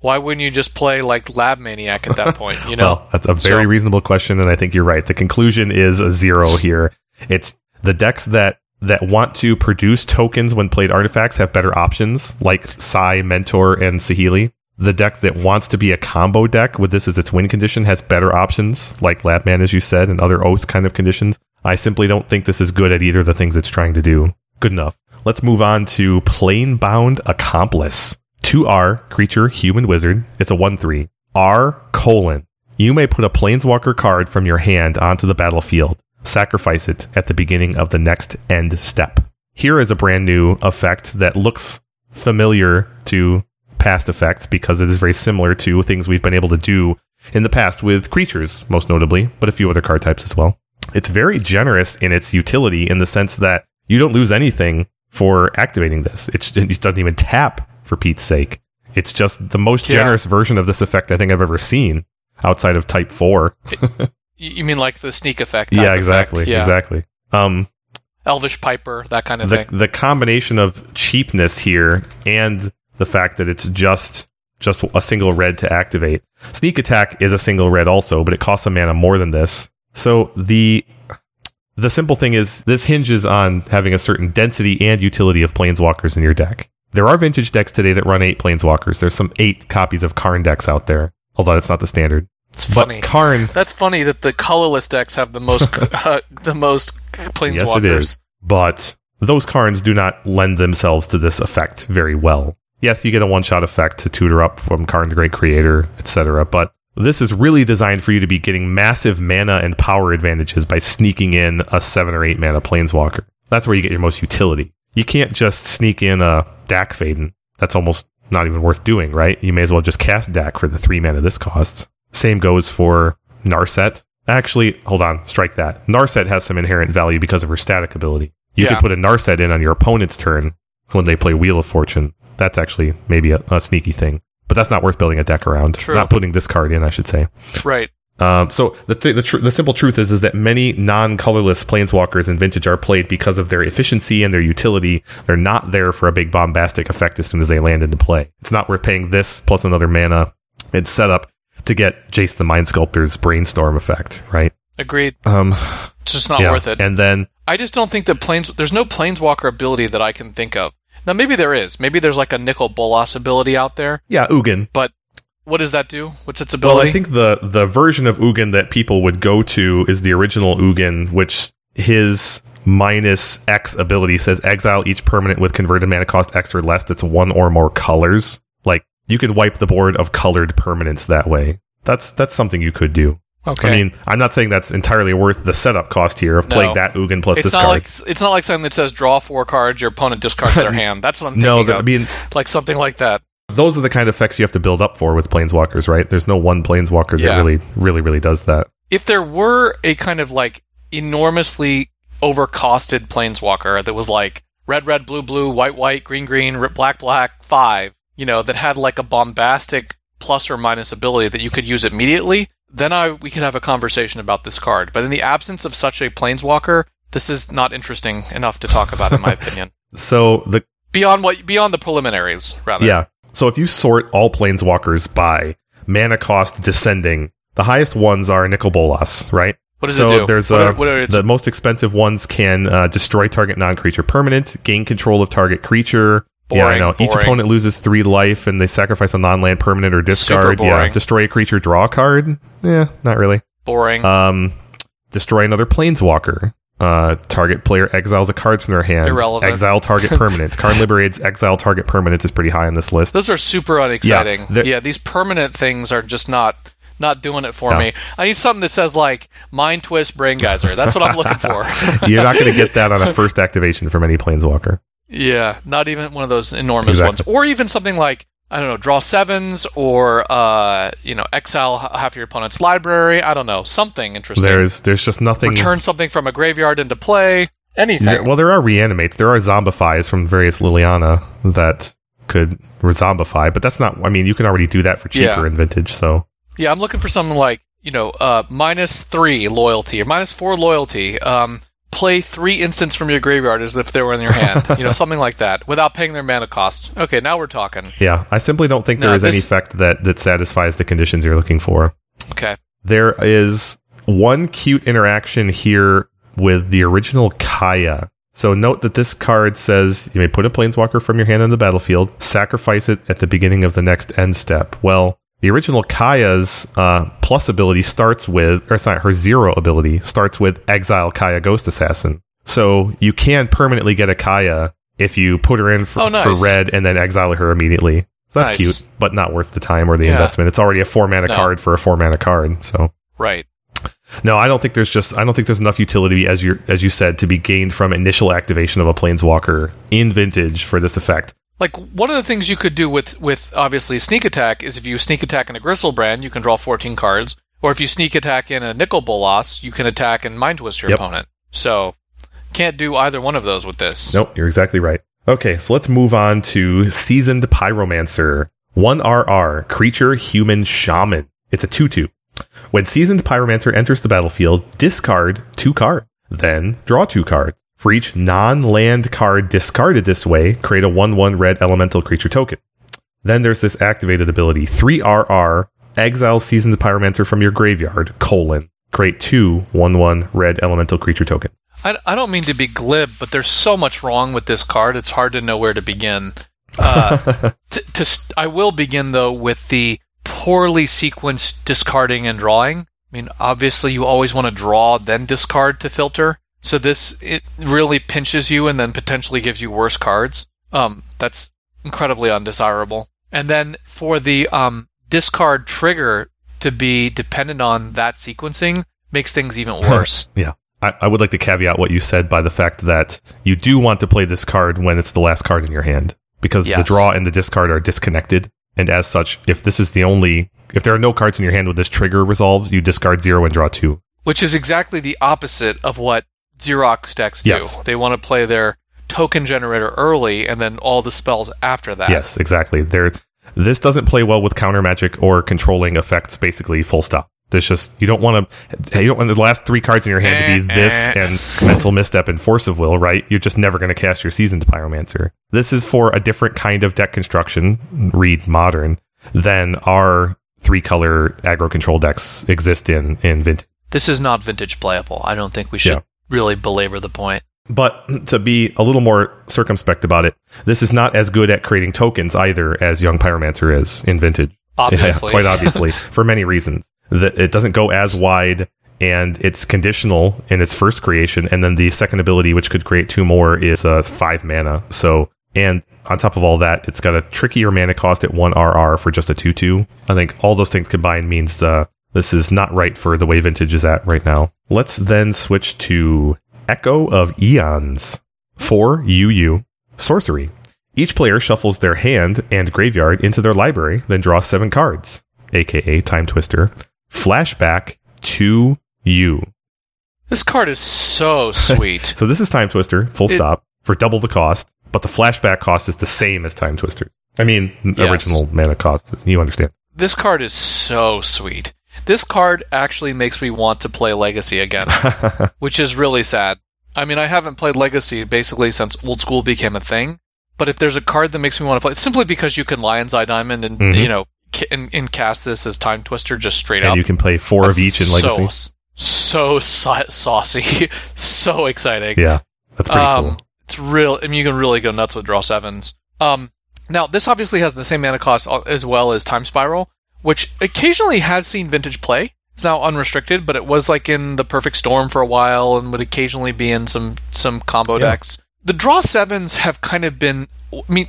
Why wouldn't you just play like Lab Maniac at that point? You know, well, that's a very reasonable question, and I think you're right. The conclusion is a zero here. It's the decks that want to produce tokens when played artifacts have better options, like Sai, Mentor, and Saheeli. The deck that wants to be a combo deck with this as its win condition has better options, like Labman, as you said, and other Oath kind of conditions. I simply don't think this is good at either of the things it's trying to do. Good enough. Let's move on to Planebound Accomplice. 2R, creature, human wizard. It's a 1/3. R: You may put a planeswalker card from your hand onto the battlefield. Sacrifice it at the beginning of the next end step. Here is a brand new effect that looks familiar to past effects because it is very similar to things we've been able to do in the past with creatures, most notably, but a few other card types as well. It's very generous in its utility in the sense that you don't lose anything for activating this. It doesn't even tap, for Pete's sake. It's just the most generous version of this effect I think I've ever seen outside of Type 4. You mean like the sneak effect? Yeah, exactly. Effect. Yeah. Exactly. Elvish Piper, that kind of thing. The combination of cheapness here and the fact that it's just a single red to activate. Sneak attack is a single red also, but it costs a mana more than this. So the simple thing is this hinges on having a certain density and utility of planeswalkers in your deck. There are Vintage decks today that run 8 planeswalkers. There's some 8 copies of Karn decks out there, although that's not the standard. It's funny. Karn. That's funny that the colorless decks have the most planeswalkers. Yes, it is. But those Karns do not lend themselves to this effect very well. Yes, you get a one-shot effect to tutor up from Karn the Great Creator, etc. But this is really designed for you to be getting massive mana and power advantages by sneaking in a 7 or 8 mana planeswalker. That's where you get your most utility. You can't just sneak in a Dak Faden. That's almost not even worth doing, right? You may as well just cast Dak for the 3 mana this costs. Same goes for Narset. Actually, hold on, strike that. Narset has some inherent value because of her static ability. You could put a Narset in on your opponent's turn when they play Wheel of Fortune. That's actually maybe a sneaky thing, but that's not worth building a deck around. True. Not putting this card in, I should say. Right. So the simple truth is that many non-colorless planeswalkers in Vintage are played because of their efficiency and their utility. They're not there for a big bombastic effect as soon as they land into play. It's not worth paying this plus another mana and setup to get Jace the Mind Sculptor's Brainstorm effect, right? Agreed. It's just not worth it. And then I just don't think there's no planeswalker ability that I can think of Now, maybe there is. Maybe there's like a Nicol Bolas ability out there. Yeah, Ugin. But what does that do? What's its ability? Well, I think the version of Ugin that people would go to is the original Ugin, which his minus X ability says exile each permanent with converted mana cost X or less that's one or more colors. Like, you could wipe the board of colored permanents that way. That's something you could do. Okay. I mean, I'm not saying that's entirely worth the setup cost here of playing that Ugin plus this card. It's not like something that says draw four cards, your opponent discards their hand. That's what I'm thinking of. I mean, like something like that. Those are the kind of effects you have to build up for with Planeswalkers, right? There's no one Planeswalker that really, really, really does that. If there were a kind of like enormously overcosted Planeswalker that was like red, red, blue, blue, white, white, green, green, black, black, 5, you know, that had like a bombastic plus or minus ability that you could use immediately, then we could have a conversation about this card. But in the absence of such a Planeswalker, this is not interesting enough to talk about, in my opinion. So beyond the preliminaries, rather. Yeah. So if you sort all Planeswalkers by mana cost descending, the highest ones are Nicol Bolas, right? What does it do? The most expensive ones can destroy target non-creature permanent, gain control of target creature. Boring, yeah, I know. Boring. Each opponent loses 3 life, and they sacrifice a non-land permanent or discard. Yeah, destroy a creature, draw a card. Yeah, not really. Boring. Destroy another Planeswalker. Target player exiles a card from their hand. Irrelevant. Exile target permanent. Karn Liberated, exile target permanent is pretty high on this list. Those are super unexciting. Yeah, these permanent things are just not doing it for me. I need something that says, like, Mind Twist, Brain Geyser. That's what I'm looking for. You're not going to get that on a first activation from any Planeswalker. Yeah, not even one of those enormous ones. Or even something like, I don't know, draw 7s or, exile half your opponent's library. I don't know, something interesting. There's just nothing. Return something from a graveyard into play. Anything. There are reanimates. There are zombifies from various Liliana that could rezombify, but that's not, I mean, you can already do that for cheaper in Vintage, so. Yeah, I'm looking for something like, minus 3 loyalty or minus 4 loyalty. Play 3 instants from your graveyard as if they were in your hand. Something like that, without paying their mana cost. Okay, now we're talking. Yeah, I simply don't think there is any effect that satisfies the conditions you're looking for. Okay. There is one cute interaction here with the original Kaya. So note that this card says, you may put a Planeswalker from your hand on the battlefield, sacrifice it at the beginning of the next end step. Well, the original Kaya's plus ability starts with, her zero ability starts with exile Kaya Ghost Assassin. So you can permanently get a Kaya if you put her in for red and then exile her immediately. So that's cute, but not worth the time or the investment. It's already a 4-mana card for a 4-mana card. So right. No, I don't think there's enough utility, as you said, to be gained from initial activation of a Planeswalker in Vintage for this effect. Like, one of the things you could do with obviously, sneak attack is if you sneak attack in a Griselbrand, you can draw 14 cards. Or if you sneak attack in a Nicol Bolas, you can attack and Mind Twist your opponent. So, can't do either one of those with this. Nope, you're exactly right. Okay, so let's move on to Seasoned Pyromancer. 1RR, Creature Human Shaman. It's a 2/2. When Seasoned Pyromancer enters the battlefield, discard 2 cards. Then, draw 2 cards. For each non-land card discarded this way, create a 1/1 red elemental creature token. Then there's this activated ability, 3RR, exile Seasoned Pyromancer from your graveyard, create 2 1/1 red elemental creature token. I don't mean to be glib, but there's so much wrong with this card, it's hard to know where to begin. I will begin, though, with the poorly sequenced discarding and drawing. I mean, obviously, you always want to draw, then discard to filter. So it really pinches you and then potentially gives you worse cards. That's incredibly undesirable. And then for the discard trigger to be dependent on that sequencing makes things even worse. Yeah. I would like to caveat what you said by the fact that you do want to play this card when it's the last card in your hand, because the draw and the discard are disconnected. And as such, if there are no cards in your hand when this trigger resolves, you discard 0 and draw 2. Which is exactly the opposite of what Xerox decks do. Yes. They want to play their token generator early and then all the spells after that. Yes, exactly. This doesn't play well with counter magic or controlling effects, basically, full stop. There's just, you don't want the last 3 cards in your hand to be this and Mental Misstep and Force of Will, right? You're just never going to cast your Seasoned Pyromancer. This is for a different kind of deck construction, read Modern, than our 3-color aggro control decks exist in Vintage. This is not Vintage playable. I don't think we should really belabor the point. But to be a little more circumspect about it, this is not as good at creating tokens either as Young Pyromancer is in Vintage. Obviously. Yeah, quite obviously, for many reasons. It doesn't go as wide, and it's conditional in its first creation, and then the second ability, which could create two more, is 5 mana. So, and on top of all that, it's got a trickier mana cost at 1 RR for just a 2/2. I think all those things combined means this is not right for the way Vintage is at right now. Let's then switch to Echo of Eons. 4 UU. Sorcery. Each player shuffles their hand and graveyard into their library, then draws 7 cards, aka Time Twister. Flashback 2U. This card is so sweet. So this is Time Twister, full stop, for double the cost, but the flashback cost is the same as Time Twister. I mean, yes. Original mana cost, you understand. This card is so sweet. This card actually makes me want to play Legacy again, which is really sad. I mean, I haven't played Legacy basically since Old School became a thing, but if there's a card that makes me want to play, it's simply because you can Lion's Eye Diamond and, mm-hmm. And cast this as Time Twister just straight up. And you can play 4 that's of each in Legacy. So saucy. So exciting. Yeah, that's pretty cool. It's real. I mean, you can really go nuts with draw 7s. Now, this obviously has the same mana cost as well as Time Spiral, which occasionally has seen Vintage play. It's now unrestricted, but it was like in the Perfect Storm for a while and would occasionally be in some combo decks. The draw 7s have kind of been... I mean,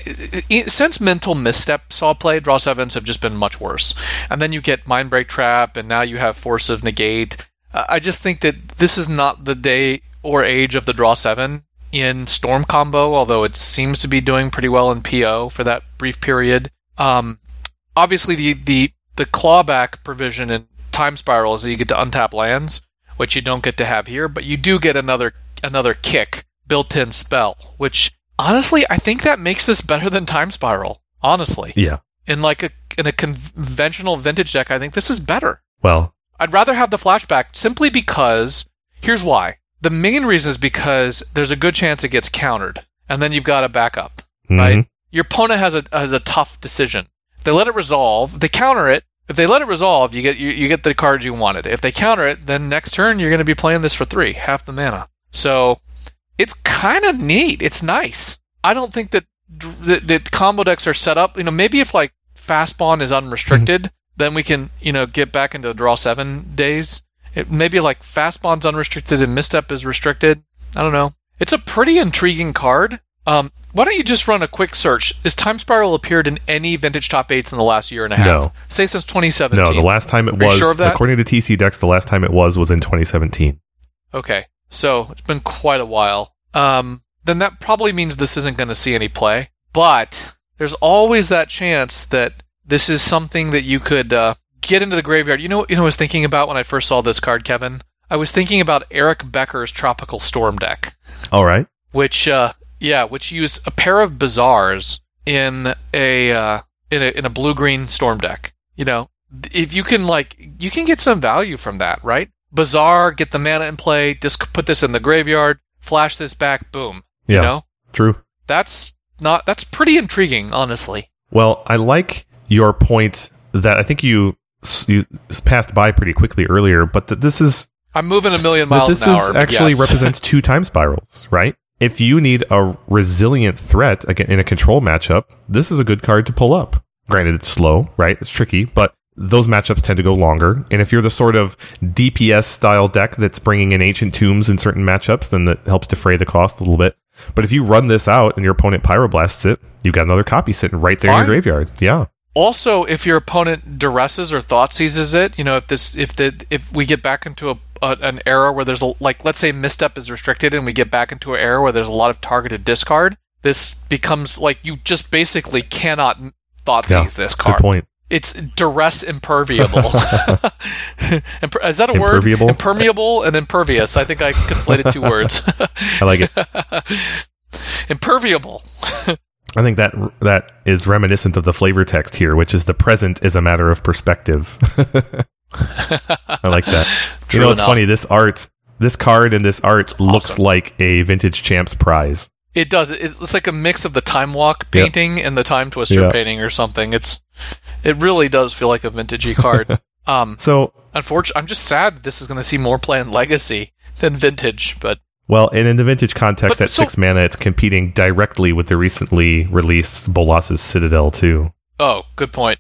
since Mental Misstep saw play, draw 7s have just been much worse. And then you get Mind Break Trap, and now you have Force of Negate. I just think that this is not the day or age of the draw 7 in Storm combo, although it seems to be doing pretty well in PO for that brief period. Obviously, the clawback provision in Time Spiral is that you get to untap lands, which you don't get to have here, but you do get another kick, built-in spell, which... Honestly, I think that makes this better than Time Spiral. Honestly. Yeah. In like a conventional Vintage deck, I think this is better. Well, I'd rather have the flashback simply because, here's why. The main reason is because there's a good chance it gets countered, and then you've got a backup, mm-hmm. right? Your opponent has a tough decision. If they let it resolve, they counter it. If they let it resolve, you get the card you wanted. If they counter it, then next turn you're going to be playing this for 3, half the mana. So... It's kind of neat. It's nice. I don't think that combo decks are set up. You know, maybe if like Fast Bond is unrestricted, mm-hmm. then we can get back into the draw 7 days. Maybe like Fast Bond's unrestricted and Misstep is restricted. I don't know. It's a pretty intriguing card. Why don't you just run a quick search? Has Time Spiral appeared in any Vintage top 8s in the last year and a half? No. Say since 2017. No, the last time it was. Are you sure of that? According to TC Decks, the last time it was in 2017. Okay. So, it's been quite a while. Then that probably means this isn't going to see any play. But there's always that chance that this is something that you could get into the graveyard. You know what I was thinking about when I first saw this card, Kevin? I was thinking about Eric Becker's Tropical Storm deck. All right. Which used a pair of Bazaars in a blue-green Storm deck. You know, if you can, you can get some value from that, right? Bazaar, get the mana in play, just put this in the graveyard, flash this back, boom. Yeah, true. That's pretty intriguing, honestly. Well, I like your point that I think you passed by pretty quickly earlier, but that this is... I'm moving 1,000,000 miles an hour. This actually represents 2 Time Spirals, right? If you need a resilient threat again in a control matchup, this is a good card to pull up. Granted, it's slow, right? It's tricky, but... Those matchups tend to go longer, and if you're the sort of DPS-style deck that's bringing in Ancient Tombs in certain matchups, then that helps defray the cost a little bit. But if you run this out and your opponent Pyroblasts it, you've got another copy sitting right there in your graveyard. Yeah. Also, if your opponent Duresses or Thought Seizes it, if we get back into an era where there's let's say Misstep is restricted, and we get back into an era where there's a lot of targeted discard, this becomes you just basically cannot Thought Seize this card. Good point. It's duress imperviable. Is that a word? Impermeable and impervious. I think I conflated 2 words. I like it. Imperviable. I think that is reminiscent of the flavor text here, which is the present is a matter of perspective. I like that. True enough. It's funny. This card and this art looks awesome. Like a Vintage Champs prize. It does. It's like a mix of the Time Walk painting and the Time Twister painting or something. It really does feel like a Vintage-y card. So, unfortunately, I'm just sad this is going to see more play in Legacy than Vintage. But Well, and in the Vintage context, but, at 6 mana, it's competing directly with the recently released Bolas's Citadel, too. Oh, good point.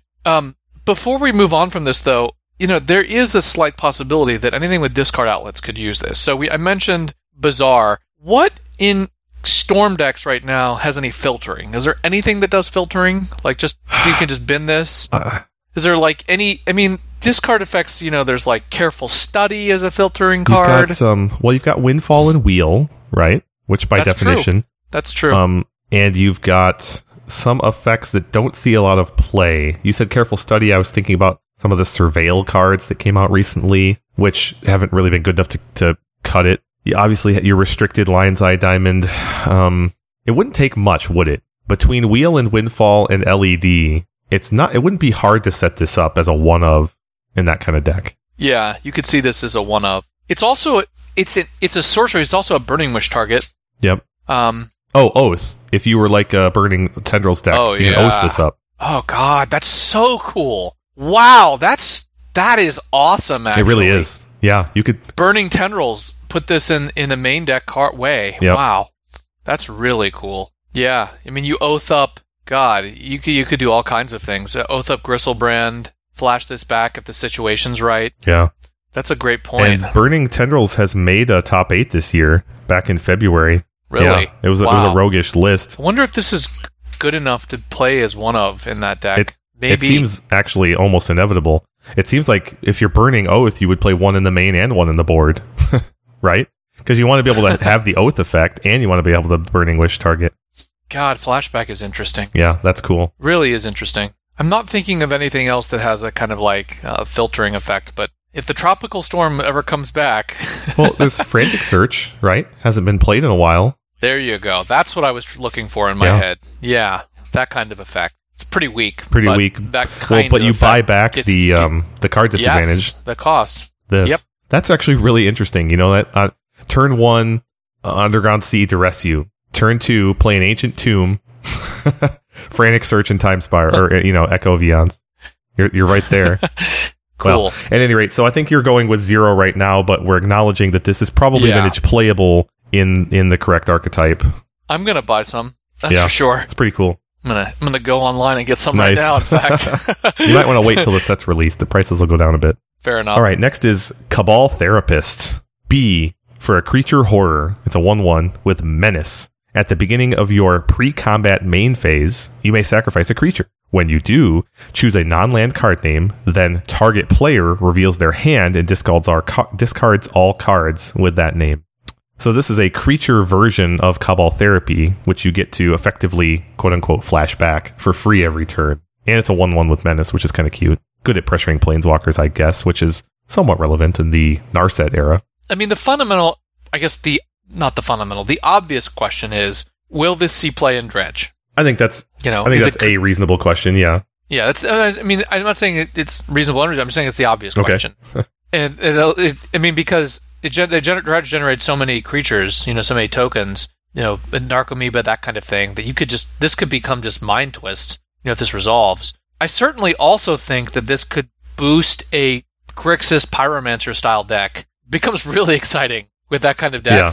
Before we move on from this, though, you know, there is a slight possibility that anything with discard outlets could use this. So I mentioned Bazaar. What in Storm decks right now has any filtering? Is there anything that does filtering? Like, just you can just bin this? Is there, like, any... I mean... Discard effects, you know, there's like Careful Study as a filtering card. You've got Windfall and Wheel, right? Which by definition. That's true. And you've got some effects that don't see a lot of play. You said Careful Study. I was thinking about some of the Surveil cards that came out recently, which haven't really been good enough to cut it. You obviously, your restricted Lion's Eye Diamond. It wouldn't take much, would it? Between Wheel and Windfall and LED, it wouldn't be hard to set this up as a one of. In that kind of deck. Yeah, you could see this as a one of. It's also it's a sorcery. It's also a Burning Wish target. Yep. Oath. If you were like a Burning Tendrils deck, you can Oath this up. Oh god, that's so cool! Wow, that is awesome. Actually, it really is. Yeah, you could Burning Tendrils. Put this in the main deck cart way. Yep. Wow, that's really cool. Yeah, I mean you Oath up. God, you could do all kinds of things. Oath up Griselbrand. Flash this back if the situation's right. Yeah. That's a great point. And Burning Tendrils has made a top 8 this year, back in February. Really? Yeah, it was a roguish list. I wonder if this is good enough to play as one of in that deck. Maybe. It seems actually almost inevitable. It seems like if you're burning Oath, you would play one in the main and one in the board. Right? Because you want to be able to have the Oath effect, and you want to be able to Burning Wish target. God, flashback is interesting. Yeah, that's cool. Really is interesting. I'm not thinking of anything else that has a kind of like filtering effect, but if the Tropical Storm ever comes back... Well, there's Frantic Search, right? Hasn't been played in a while. There you go. That's what I was looking for in my head. Yeah, that kind of effect. It's pretty weak. That kind of effect. But you buy back the card disadvantage. Yes, the cost. This. Yep. That's actually really interesting. You know, that turn 1, Underground Sea Duress You. Turn 2, play an Ancient Tomb... Frantic Search and Time Spiral, or Echo of Eons. You're right there. Cool. Well, at any rate, so I think you're going with 0 right now, but we're acknowledging that this is probably vintage playable in the correct archetype. I'm gonna buy some. That's for sure. It's pretty cool. I'm gonna go online and get some right now. In fact, you might want to wait till the set's released. The prices will go down a bit. Fair enough. All right. Next is Cabal Therapist B for a creature horror. It's a 1/1 with Menace. At the beginning of your pre-combat main phase, you may sacrifice a creature. When you do, choose a non-land card name, then target player reveals their hand and discards all cards with that name. So this is a creature version of Cabal Therapy, which you get to effectively, quote-unquote, flashback for free every turn. And it's a 1/1 with Menace, which is kind of cute. Good at pressuring planeswalkers, I guess, which is somewhat relevant in the Narset era. I mean, the obvious question is, will this see play in Dredge? I think that's a reasonable question, yeah. Yeah, I'm not saying it's reasonable, I'm just saying it's the obvious question. Because Dredge generates so many creatures, so many tokens, Narcomoeba, that kind of thing, that this could become just Mind Twist, if this resolves. I certainly also think that this could boost a Grixis Pyromancer-style deck. Becomes really exciting with that kind of deck. Yeah.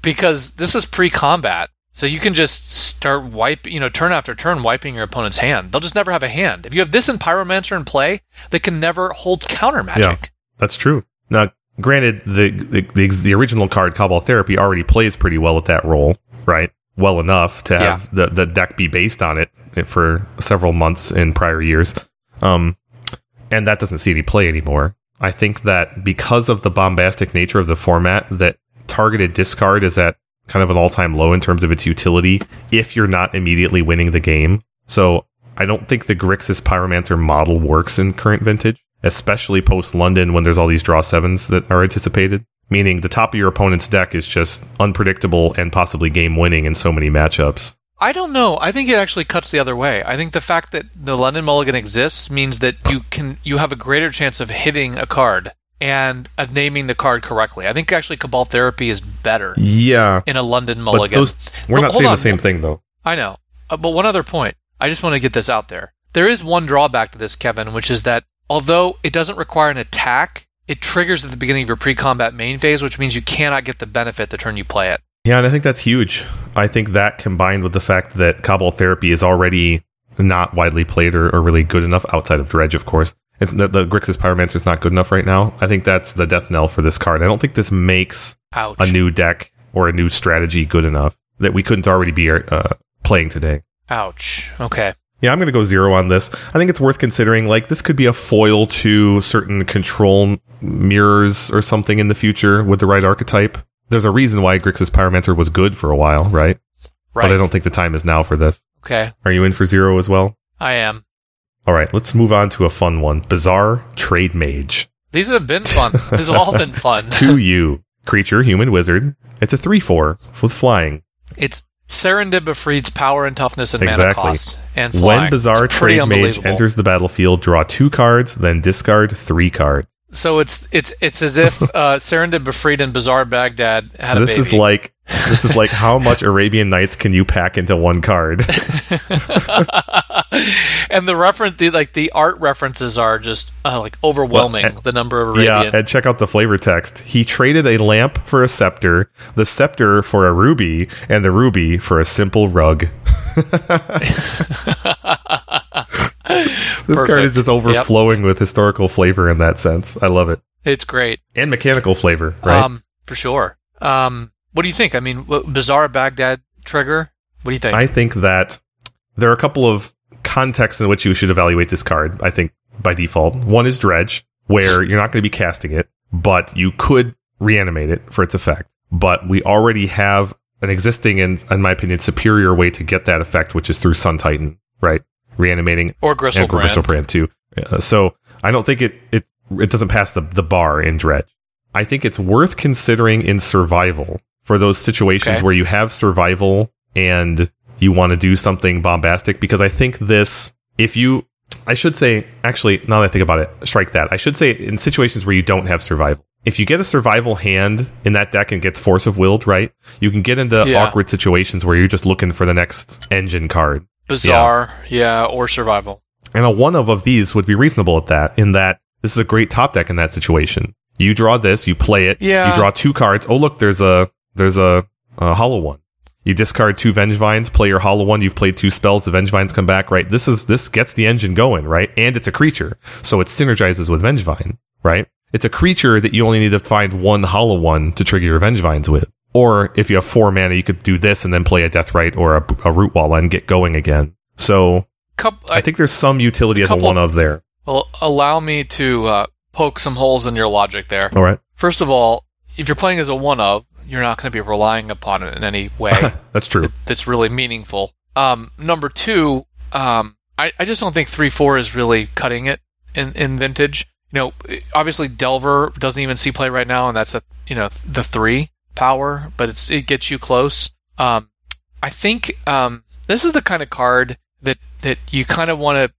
Because this is pre-combat, so you can just start turn after turn, wiping your opponent's hand. They'll just never have a hand. If you have this in Pyromancer in play, they can never hold counter magic. Yeah, that's true. Now, granted, the original card, Cabal Therapy, already plays pretty well at that role, right? Well enough to have the deck be based on it for several months in prior years. And that doesn't see any play anymore. I think that because of the bombastic nature of the format, that targeted discard is at kind of an all-time low in terms of its utility if you're not immediately winning the game. So I don't think the Grixis Pyromancer model works in current vintage, especially post-London when there's all these draw 7s that are anticipated, meaning the top of your opponent's deck is just unpredictable and possibly game-winning in so many matchups. I don't know. I think it actually cuts the other way. I think the fact that the London Mulligan exists means that you have a greater chance of hitting a card and naming the card correctly. I think actually Cabal Therapy is better in a London Mulligan. But we're not saying the same thing, though. I know. But one other point. I just want to get this out there. There is one drawback to this, Kevin, which is that although it doesn't require an attack, it triggers at the beginning of your pre-combat main phase, which means you cannot get the benefit the turn you play it. Yeah, and I think that's huge. I think that, combined with the fact that Cabal Therapy is already not widely played or really good enough outside of Dredge, of course. It's the Grixis Pyromancer is not good enough right now. I think that's the death knell for this card. I don't think this makes a new deck or a new strategy good enough that we couldn't already be playing today. Ouch. Okay. Yeah, I'm going to go 0 on this. I think it's worth considering. Like, this could be a foil to certain control mirrors or something in the future with the right archetype. There's a reason why Grixis Pyromancer was good for a while, right? Right. But I don't think the time is now for this. Okay. Are you in for 0 as well? I am. All right, let's move on to a fun one. Bizarre Trade Mage. These have been fun. These have all been fun. To you. Creature, human, wizard. It's a 3/4 with flying. It's Serendip Afreed's power and toughness and mana cost. And flying. When Bizarre Trade Mage enters the battlefield, draw 2 cards, then discard 3 cards. So it's as if Serendip Afreed and Bizarre Baghdad had a baby. This is like how much Arabian Nights can you pack into one card? And the art references are just overwhelming. Well, the number of Arabian. Yeah, and check out the flavor text. He traded a lamp for a scepter, the scepter for a ruby, and the ruby for a simple rug. This card is just overflowing with historical flavor in that sense. I love it. It's great. And mechanical flavor, right? For sure. What do you think? I mean, Bizarre Baghdad trigger? What do you think? I think that there are a couple of contexts in which you should evaluate this card, I think, by default. One is Dredge, where you're not going to be casting it, but you could reanimate it for its effect. But we already have an existing and, in my opinion, superior way to get that effect, which is through Sun Titan, right? Reanimating or Griselbrand too. So I don't think it doesn't pass the bar in Dredge. I think it's worth considering in survival for those situations where you have survival and you want to do something bombastic, because I think this, now that I think about it, strike that. I should say in situations where you don't have survival. If you get a survival hand in that deck and gets Force of Willed, right? You can get into awkward situations where you're just looking for the next engine card. Bizarre, or survival. And a one-of these would be reasonable at that, in that this is a great top deck in that situation. You draw this, you play it, you draw 2 cards. Oh, look, there's a hollow one. You discard 2 Vengevines, play your hollow one, you've played 2 spells, the Vengevines come back, right? This gets the engine going, right? And it's a creature, so it synergizes with Vengevine, right? It's a creature that you only need to find 1 hollow one to trigger your Vengevines with. Or if you have 4 mana, you could do this and then play a Death Rite or a Root Wall and get going again. So I think there's some utility as a one-of there. Well, allow me to poke some holes in your logic there. All right. First of all, if you're playing as a one-of, you're not going to be relying upon it in any way. That's true. That's really meaningful. Number two, I just don't think 3/4 is really cutting it in Vintage. You know, obviously Delver doesn't even see play right now, and that's the 3 power, but it gets you close. I think this is the kind of card that you kind of want to.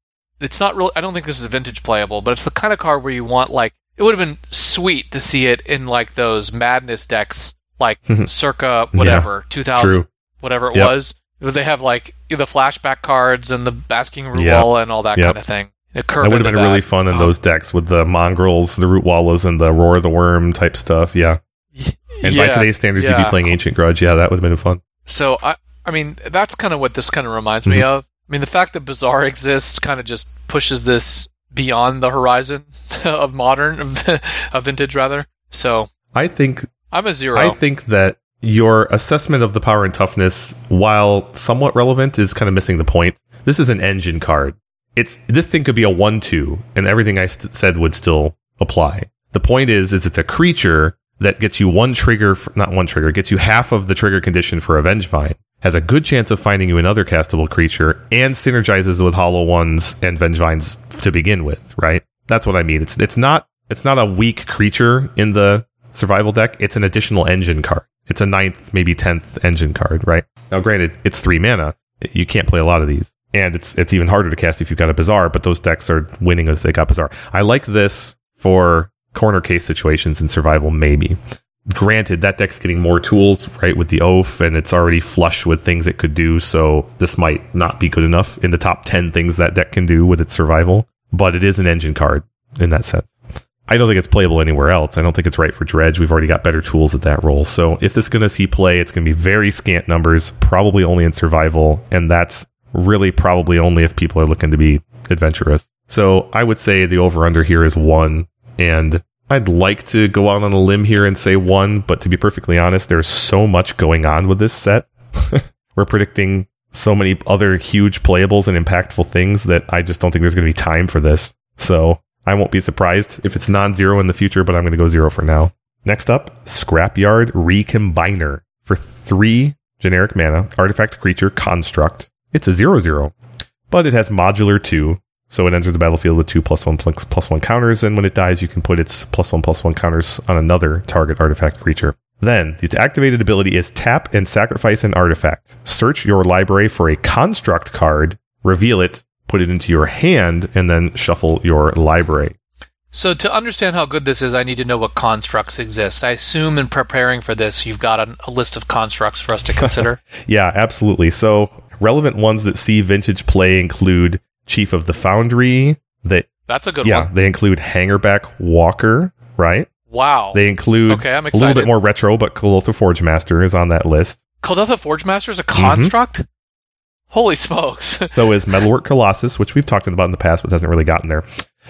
It's not really. I don't think this is Vintage playable, but it's the kind of card where you want, like, it would have been sweet to see it in like those Madness decks, like circa whatever 2000, whatever it was. They have like the flashback cards and the Basking Root Walla and all that kind of thing. That would have been really fun in those decks with the Mongrels, the Root Wallas, and the Roar of the Worm type stuff. Yeah. And by today's standards, you'd be playing Ancient Grudge. Yeah, that would have been fun. So, I mean, that's kind of what this kind of reminds me of. I mean, the fact that Bizarre exists kind of just pushes this beyond the horizon of Modern, of Vintage, rather. So, I think I'm a 0. I think that your assessment of the power and toughness, while somewhat relevant, is kind of missing the point. This is an engine card. This thing could be a 1/2, and everything I said would still apply. The point is it's a creature that gets you gets you half of the trigger condition for a Vengevine, has a good chance of finding you another castable creature, and synergizes with Hollow Ones and Vengevines to begin with, right? That's what I mean. It's not a weak creature in the survival deck. It's an additional engine card. It's a 9th, maybe 10th engine card, right? Now, granted, it's 3 mana. You can't play a lot of these. And it's even harder to cast if you've got a Bizarre, but those decks are winning if they got Bizarre. I like this for corner case situations in survival, maybe. Granted, that deck's getting more tools, right, with the Oath, and it's already flush with things it could do, so this might not be good enough in the top 10 things that deck can do with its survival, but it is an engine card in that sense. I don't think it's playable anywhere else. I don't think it's right for Dredge. We've already got better tools at that role. So if this is going to see play, it's going to be very scant numbers, probably only in survival, and that's really probably only if people are looking to be adventurous. So I would say the over-under here is 1, and I'd like to go out on a limb here and say 1, but to be perfectly honest, there's so much going on with this set. We're predicting so many other huge playables and impactful things that I just don't think there's going to be time for this. So I won't be surprised if it's non-zero in the future, but I'm going to go 0 for now. Next up, Scrapyard Recombiner. For 3 generic mana, artifact creature construct. It's a 0/0, but it has modular 2. So it enters the battlefield with 2 +1/+1 counters, and when it dies, you can put its +1/+1 counters on another target artifact creature. Then, its activated ability is tap and sacrifice an artifact. Search your library for a construct card, reveal it, put it into your hand, and then shuffle your library. So to understand how good this is, I need to know what constructs exist. I assume in preparing for this, you've got a list of constructs for us to consider. Yeah, absolutely. So relevant ones that see vintage play include Chief of the Foundry. That's a good one. Yeah, they include Hangerback Walker, right? Wow. They include I'm a little bit more retro, but Kolotha Forgemaster is on that list. Kolotha Forgemaster is a construct? Mm-hmm. Holy smokes. So is Metalwork Colossus, which we've talked about in the past, but hasn't really gotten there.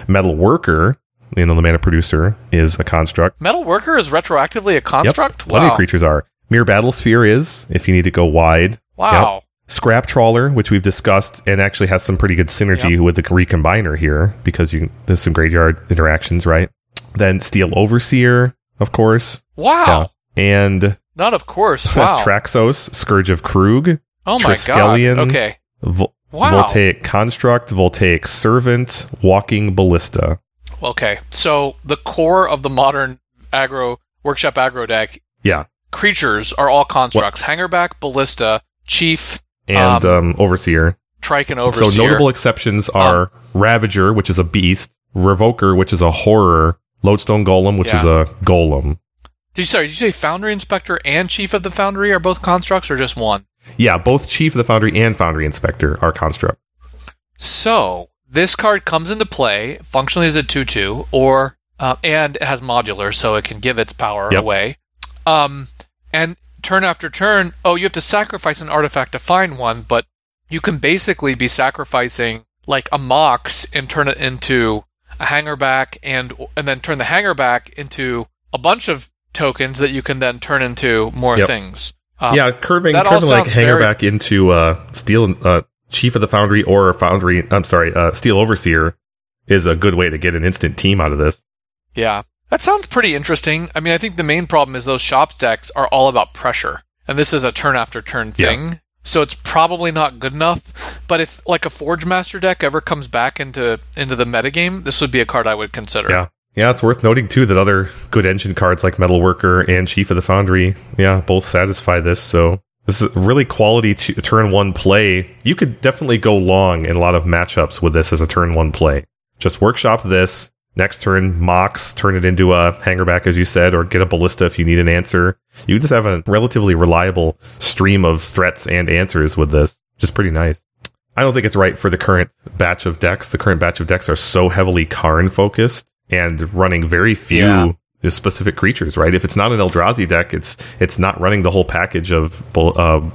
Metalworker, the mana producer, is a construct. Metalworker is retroactively a construct? Yep. Wow. Plenty of creatures are. Mirror Battlesphere is, if you need to go wide. Wow. Yep. Scrap Trawler, which we've discussed, and actually has some pretty good synergy with the Recombiner here, because there's some graveyard interactions, right? Then Steel Overseer, of course. Wow. Yeah. And... Not of course, wow. Traxos, Scourge of Krug. Oh my god, okay. Voltaic Construct, Voltaic Servant, Walking Ballista. Okay, so the core of the modern aggro, Workshop aggro deck, creatures are all constructs. Hangerback, Ballista, Chief... And Overseer. Trike and Overseer. So notable exceptions are Ravager, which is a beast, Revoker, which is a horror, Lodestone Golem, which is a golem. Did you say Foundry Inspector and Chief of the Foundry are both constructs, or just one? Yeah, both Chief of the Foundry and Foundry Inspector are construct. So, this card comes into play, functionally as a 2/2, or and it has modular, so it can give its power away. And turn after turn, you have to sacrifice an artifact to find one, but you can basically be sacrificing, like, a Mox and turn it into a Hangerback, and then turn the Hangerback into a bunch of tokens that you can then turn into more things. Curving like Hangerback into Steel Chief of the Foundry or Steel Overseer is a good way to get an instant team out of this. Yeah, that sounds pretty interesting. I mean, I think the main problem is those shop decks are all about pressure, and this is a turn after turn thing. Yeah. So it's probably not good enough, but if like a Forgemaster deck ever comes back into the metagame, this would be a card I would consider. Yeah, it's worth noting too that other good engine cards like Metalworker and Chief of the Foundry, both satisfy this. So this is really quality turn one play. You could definitely go long in a lot of matchups with this as a turn one play. Just workshop this. Next turn, Mox, turn it into a Hangerback, as you said, or get a Ballista if you need an answer. You just have a relatively reliable stream of threats and answers with this, which is pretty nice. I don't think it's right for the current batch of decks. The current batch of decks are so heavily Karn-focused and running very few specific creatures, right? If it's not an Eldrazi deck, it's not running the whole package of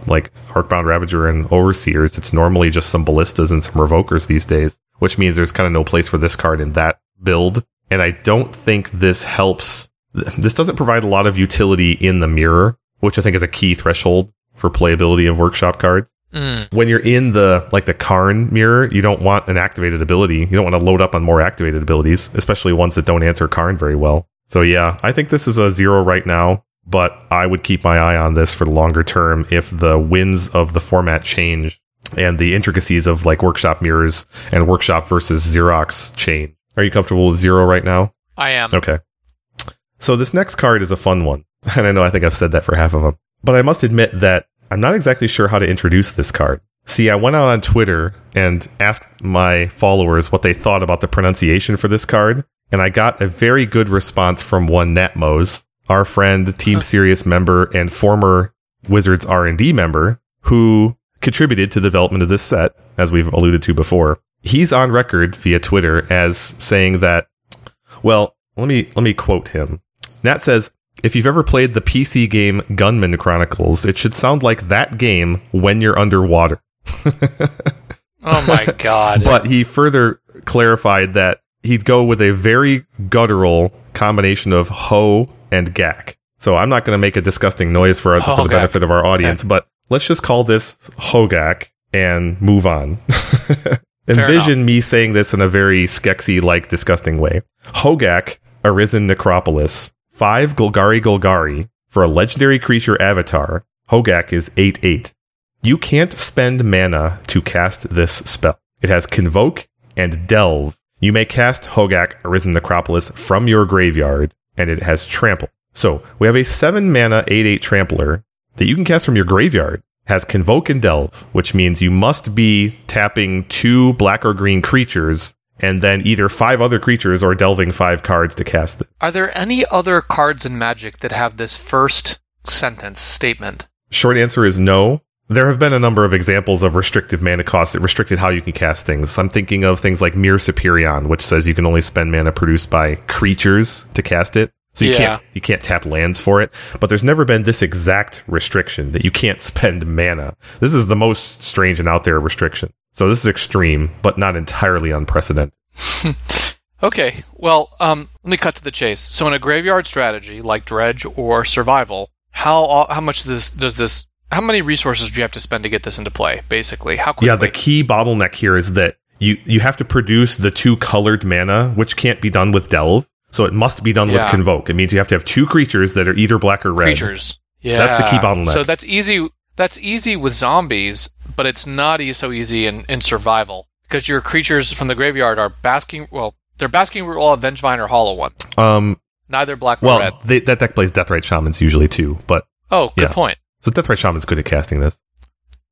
like Arcbound Ravager and Overseers. It's normally just some Ballistas and some Revokers these days, which means there's kind of no place for this card in that build, and I don't think this helps. This doesn't provide a lot of utility in the mirror, which I think is a key threshold for playability of workshop cards. When you're in the Karn mirror, you don't want an activated ability. You don't want to load up on more activated abilities, especially ones that don't answer Karn very well. So I think this is a 0 right now, but I would keep my eye on this for the longer term if the winds of the format change and the intricacies of like workshop mirrors and workshop versus Xerox change. Are you comfortable with 0 right now? I am. Okay. So this next card is a fun one. And I know I think I've said that for half of them. But I must admit that I'm not exactly sure how to introduce this card. See, I went out on Twitter and asked my followers what they thought about the pronunciation for this card. And I got a very good response from one Natmos, our friend, Team Sirius member, and former Wizards R&D member, who contributed to the development of this set, as we've alluded to before. He's on record via Twitter as saying that, well, Let me quote him. Nat says, "If you've ever played the PC game Gunman Chronicles, it should sound like that game when you're underwater." Oh my god. But he further clarified that he'd go with a very guttural combination of ho and gack. So I'm not going to make a disgusting noise for the benefit of our audience, but let's just call this Hogaak and move on. Envision me saying this in a very Skeksis-like, disgusting way. Hogaak, Arisen Necropolis. 5 Golgari for a legendary creature avatar. Hogaak is 8/8. You can't spend mana to cast this spell. It has Convoke and Delve. You may cast Hogaak, Arisen Necropolis from your graveyard, and it has Trample. So we have a 7 mana 8/8 Trampler that you can cast from your graveyard. Has Convoke and Delve, which means you must be tapping 2 black or green creatures, and then either 5 other creatures or delving 5 cards to cast them. Are there any other cards in Magic that have this first sentence statement? Short answer is no. There have been a number of examples of restrictive mana costs that restricted how you can cast things. I'm thinking of things like Mir Superion, which says you can only spend mana produced by creatures to cast it. So you can't tap lands for it, but there's never been this exact restriction that you can't spend mana. This is the most strange and out there restriction. So this is extreme, but not entirely unprecedented. Okay, well, let me cut to the chase. So in a graveyard strategy like Dredge or Survival, how many resources do you have to spend to get this into play? Basically, how quickly? Yeah, the key bottleneck here is that you have to produce the 2 colored mana, which can't be done with Delve. So it must be done with Convoke. It means you have to have 2 creatures that are either black or red. Creatures. Yeah. That's the key bottleneck. So that's easy. That's easy with zombies, but it's not so easy in Survival, because your creatures from the graveyard are basking. Well, they're Basking Root, Vengevine, or Hollow One. Neither black or red. Well, that deck plays Deathrite Shamans usually too. But good point. So Deathrite Shaman's good at casting this.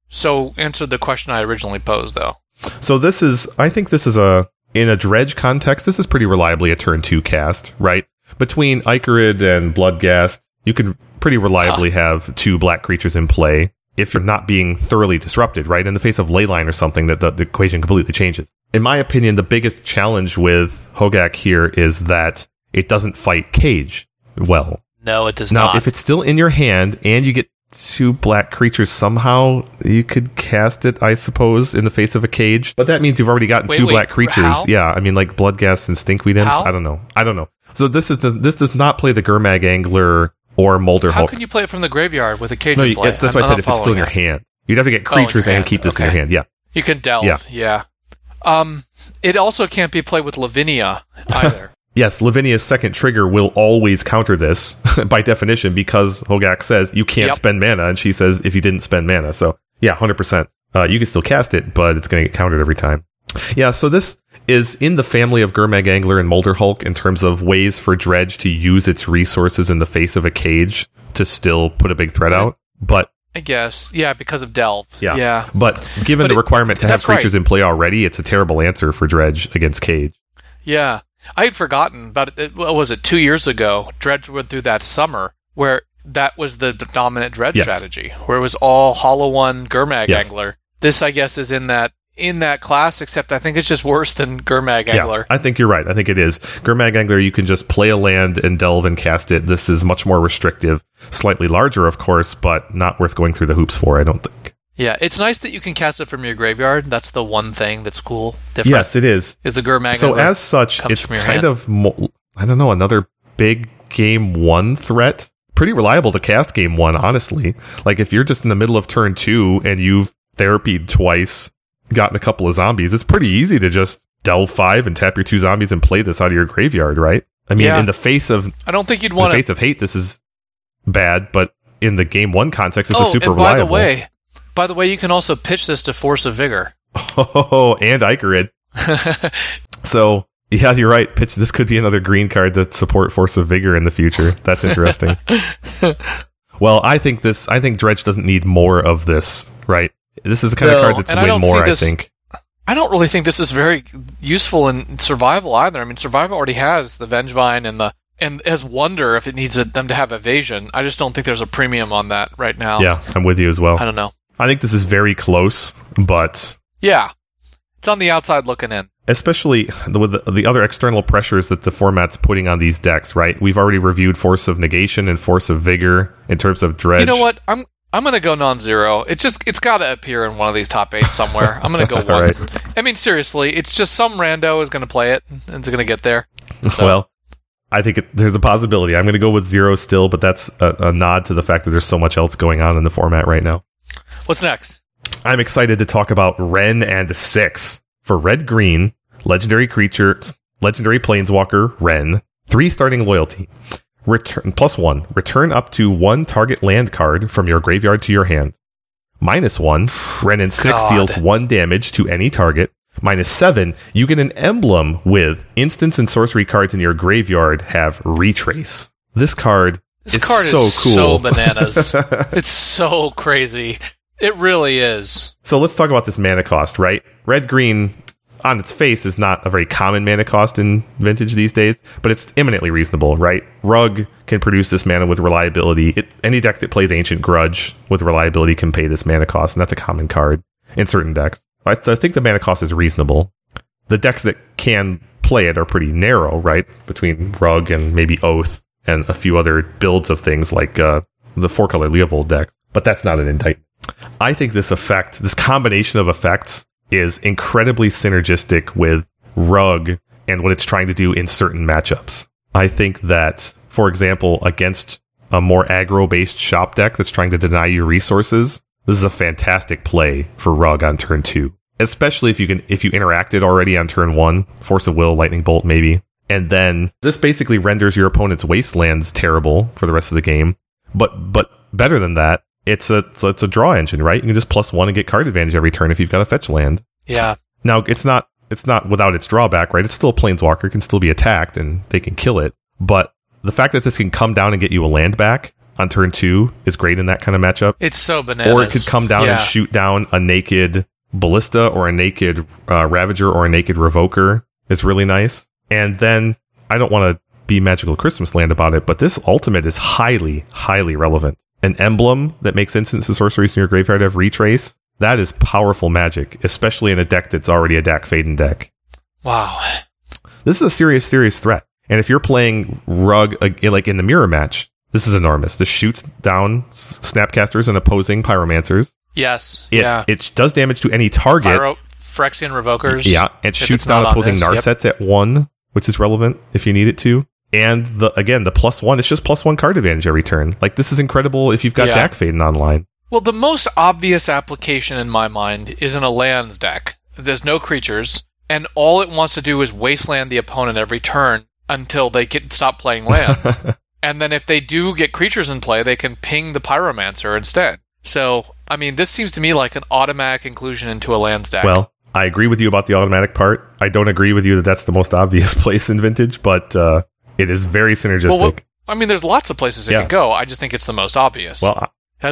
So answer the question I originally posed, though. So this is. I think this is a. In a Dredge context, this is pretty reliably a turn 2 cast, right? Between Icarid and Bloodghast, you can pretty reliably have 2 black creatures in play if you're not being thoroughly disrupted, right? In the face of Leyline or something, that the equation completely changes. In my opinion, the biggest challenge with Hogaak here is that it doesn't fight Cage well. No, it does not. Now, if it's still in your hand and you get 2 black creatures somehow, you could cast it, I suppose, in the face of a Cage, but that means you've already gotten two black creatures. How? Yeah, I mean, like Bloodghast and Stinkweed Imps. I don't know. So this does not play the Gurmag Angler or Mulder Hulk. How can you play it from the graveyard with a Cage? No, that's why I said if it's still in your hand, you'd have to get creatures and keep this in your hand. Yeah, you can delve. Yeah. It also can't be played with Lavinia either. Yes, Lavinia's second trigger will always counter this by definition, because Hogaak says you can't spend mana, and she says if you didn't spend mana. So, yeah, 100%. You can still cast it, but it's going to get countered every time. Yeah, so this is in the family of Gurmag Angler and Mulder Hulk in terms of ways for Dredge to use its resources in the face of a Cage to still put a big threat out. But I guess, because of Delve. Yeah. But given the requirement to have creatures in play already, it's a terrible answer for Dredge against Cage. Yeah. I had forgotten about it. What was it, 2 years ago? Dredge went through that summer where that was the dominant Dredge strategy, where it was all Hollow One, Gurmag Angler. This, I guess, is in that class, except I think it's just worse than Gurmag Angler. I think you're right. I think it is. Gurmag Angler, you can just play a land and delve and cast it. This is much more restrictive, slightly larger, of course, but not worth going through the hoops for, I don't think. Yeah, it's nice that you can cast it from your graveyard. That's the one thing that's cool. Different. Yes, it is. Is the Gurmag. So as such, it's kind of, another big Game 1 threat. Pretty reliable to cast Game 1, honestly. Like, if you're just in the middle of turn 2 and you've therapied twice, gotten a couple of zombies, it's pretty easy to just delve 5 and tap your 2 zombies and play this out of your graveyard, right? I mean, in the face of... I don't think you'd want to... In the face of hate, this is bad, but in the Game 1 context, this is super reliable. By the way, you can also pitch this to Force of Vigor. Oh, and Icarid. So, yeah, you're right. Pitch. This could be another green card that support Force of Vigor in the future. That's interesting. Well, I think Dredge doesn't need more of this, right? This is the kind of card that's way more, I think. I don't really think this is very useful in Survival either. I mean, Survival already has the Vengevine and has Wonder if it needs them to have Evasion. I just don't think there's a premium on that right now. Yeah, I'm with you as well. I don't know. I think this is very close, but... Yeah, it's on the outside looking in. especially with the other external pressures that the format's putting on these decks, right? We've already reviewed Force of Negation and Force of Vigor in terms of Dredge. You know what? I'm going to go non-zero. It's got to appear in one of these top 8 somewhere. I'm going to go 1. Right. I mean, seriously, it's just some rando is going to play it and it's going to get there. So. Well, I think there's a possibility. I'm going to go with 0 still, but that's a nod to the fact that there's so much else going on in the format right now. What's next? I'm excited to talk about Wrenn and Six. For red-green, legendary creature, legendary planeswalker, Wrenn, 3 starting loyalty. +1, return up to 1 target land card from your graveyard to your hand. -1, Wrenn and Six deals 1 damage to any target. -7, you get an emblem with instants and sorcery cards in your graveyard have retrace. This card is so cool. So bananas. It's so crazy. It really is. So let's talk about this mana cost, right? Red-green, on its face, is not a very common mana cost in Vintage these days, but it's eminently reasonable, right? Rug can produce this mana with reliability. Any deck that plays Ancient Grudge with reliability can pay this mana cost, and that's a common card in certain decks. I think the mana cost is reasonable. The decks that can play it are pretty narrow, right? Between Rug and maybe Oath and a few other builds of things like the 4-color Leovold deck, but that's not an indictment. I think this combination of effects is incredibly synergistic with Rug and what it's trying to do in certain matchups. I think that, for example, against a more aggro-based shop deck that's trying to deny you resources, this is a fantastic play for Rug on turn 2. Especially if you interacted already on turn 1, Force of Will, Lightning Bolt maybe. And then this basically renders your opponent's Wastelands terrible for the rest of the game. But better than that, it's a draw engine, right? You can just +1 and get card advantage every turn if you've got a fetch land. Yeah. Now, it's not without its drawback, right? It's still a planeswalker, it can still be attacked, and they can kill it. But the fact that this can come down and get you a land back on turn 2 is great in that kind of matchup. It's so bananas. Or it could come down and shoot down a naked Ballista or a naked Ravager or a naked Revoker. It's really nice. And then, I don't want to be Magical Christmas Land about it, but this ultimate is highly, highly relevant. An emblem that makes instants and sorceries in your graveyard have retrace, that is powerful magic, especially in a deck that's already a Dak Faden deck. Wow. This is a serious, serious threat. And if you're playing Rug, like in the mirror match, this is enormous. This shoots down Snapcasters and opposing Pyromancers. Yes. It does damage to any target. Phyrexian Revokers. Yeah. It shoots down opposing Narsets at 1, which is relevant if you need it to. And the +1, it's just +1 card advantage every turn. Like, this is incredible if you've got Dak Faden online. Well, the most obvious application in my mind is in a lands deck. There's no creatures, and all it wants to do is wasteland the opponent every turn until they stop playing lands. And then if they do get creatures in play, they can ping the Pyromancer instead. So, I mean, this seems to me like an automatic inclusion into a lands deck. Well, I agree with you about the automatic part. I don't agree with you that that's the most obvious place in Vintage, but... it is very synergistic. Well, I mean, there's lots of places it can go. I just think it's the most obvious. Well, I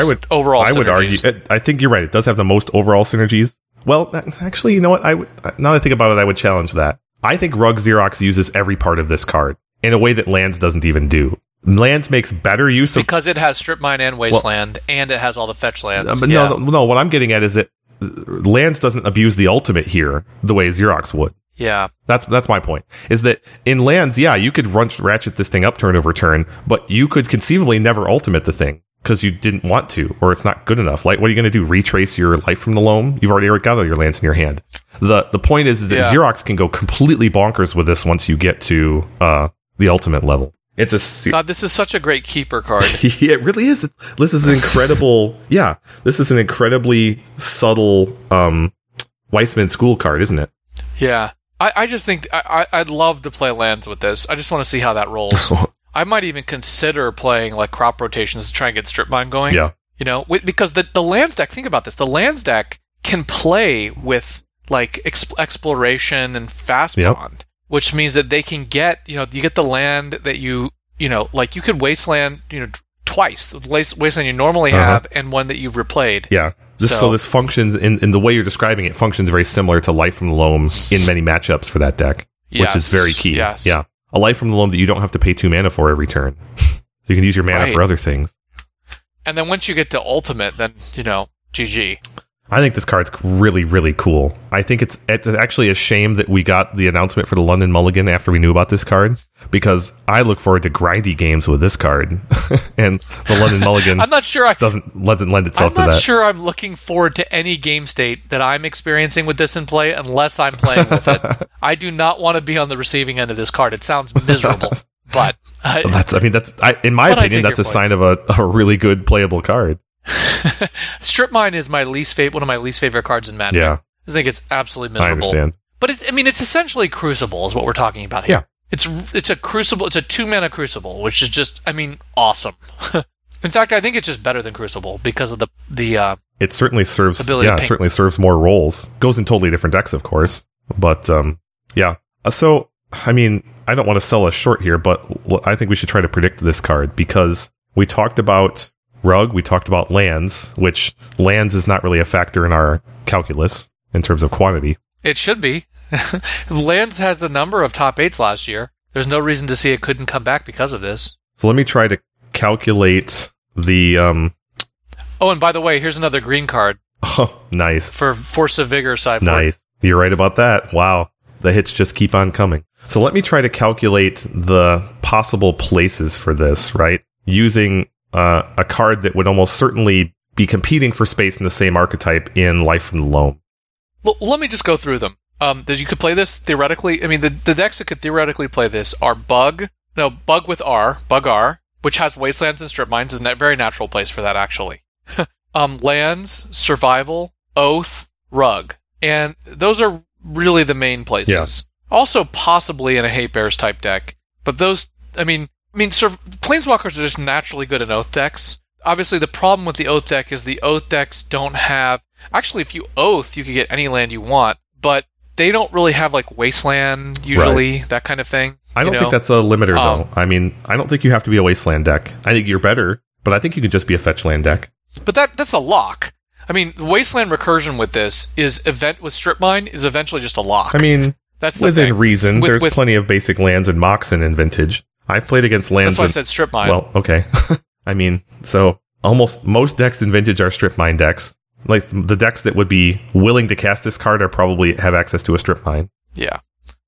would argue. I think you're right. It does have the most overall synergies. Well, actually, you know what? Now that I think about it, I would challenge that. I think Rug Xerox uses every part of this card in a way that Lands doesn't even do. Lands makes better use of... Because it has Strip Mine and Wasteland, and it has all the fetch lands. But no, what I'm getting at is that Lands doesn't abuse the ultimate here the way Xerox would. Yeah. That's my point, is that in lands, you could ratchet this thing up turn over turn, but you could conceivably never ultimate the thing because you didn't want to, or it's not good enough. Like, what are you going to do? Retrace your life from the loam? You've already got all your lands in your hand. The point is that Xerox can go completely bonkers with this once you get to the ultimate level. God, this is such a great keeper card. It really is. This is an incredible... this is an incredibly subtle Weissman School card, isn't it? Yeah. I just think I'd love to play lands with this. I just want to see how that rolls. I might even consider playing like crop rotations to try and get Strip Mine going. Yeah. You know, because the lands deck, think about this. The lands deck can play with like exploration and fast bond, which means that they can get, you get the land that you like you could wasteland, twice. The wasteland you normally have and one that you've replayed. Yeah. So this functions, in the way you're describing it, functions very similar to Life from the Loam in many matchups for that deck, which is very key. Yes. Yeah. A Life from the Loam that you don't have to pay 2 mana for every turn. So you can use your mana for other things. And then once you get to Ultimate, then, GG. I think this card's really, really cool. I think it's actually a shame that we got the announcement for the London Mulligan after we knew about this card, because I look forward to grindy games with this card, and the London Mulligan I'm not sure doesn't lend itself to that. I'm not sure I'm looking forward to any game state that I'm experiencing with this in play unless I'm playing with it. I do not want to be on the receiving end of this card. It sounds miserable. But in my opinion, that's a sign of a really good playable card. Strip Mine is my least one of my least favorite cards in Magic. Yeah. I think it's absolutely miserable. I understand. But it's essentially Crucible is what we're talking about here. Yeah. It's a Crucible, it's a 2-mana Crucible, which is just awesome. In fact, I think it's just better than Crucible because of the it certainly serves more roles. Goes in totally different decks, of course. But so I don't want to sell us short here, but I think we should try to predict this card, because we talked about Rug, we talked about lands, which lands is not really a factor in our calculus in terms of quantity. It should be. Lands has a number of top 8s last year. There's no reason to see it couldn't come back because of this. So let me try to calculate the... Oh, and by the way, here's another green card. Oh, nice. For Force of Vigor sideboard. Nice. You're right about that. Wow. The hits just keep on coming. So let me try to calculate the possible places for this, right? Using a card that would almost certainly be competing for space in the same archetype in Life from the Loam. Well, let me just go through them. You could play this theoretically. The decks that could theoretically play this are Bug R, which has Wastelands and Strip Mines, and a very natural place for that, actually. Lands, Survival, Oath, Rug. And those are really the main places. Yeah. Also, possibly in a Hate Bears type deck, but those, Planeswalkers are just naturally good in Oath decks. Obviously, the problem with the Oath deck is the Oath decks don't have... Actually, if you Oath, you can get any land you want, but they don't really have, Wasteland, usually, right. That kind of thing. I don't think that's a limiter, though. I don't think you have to be a Wasteland deck. I think you're better, but I think you can just be a Fetch Land deck. But that's a lock. The Wasteland recursion with this with Strip Mine is eventually just a lock. That's within reason. There's plenty of basic lands and Moxen in Vintage. I've played against lands. That's why I said Strip Mine. Well, okay. So almost most decks in Vintage are Strip Mine decks. Like the decks that would be willing to cast this card are probably have access to a Strip Mine. Yeah.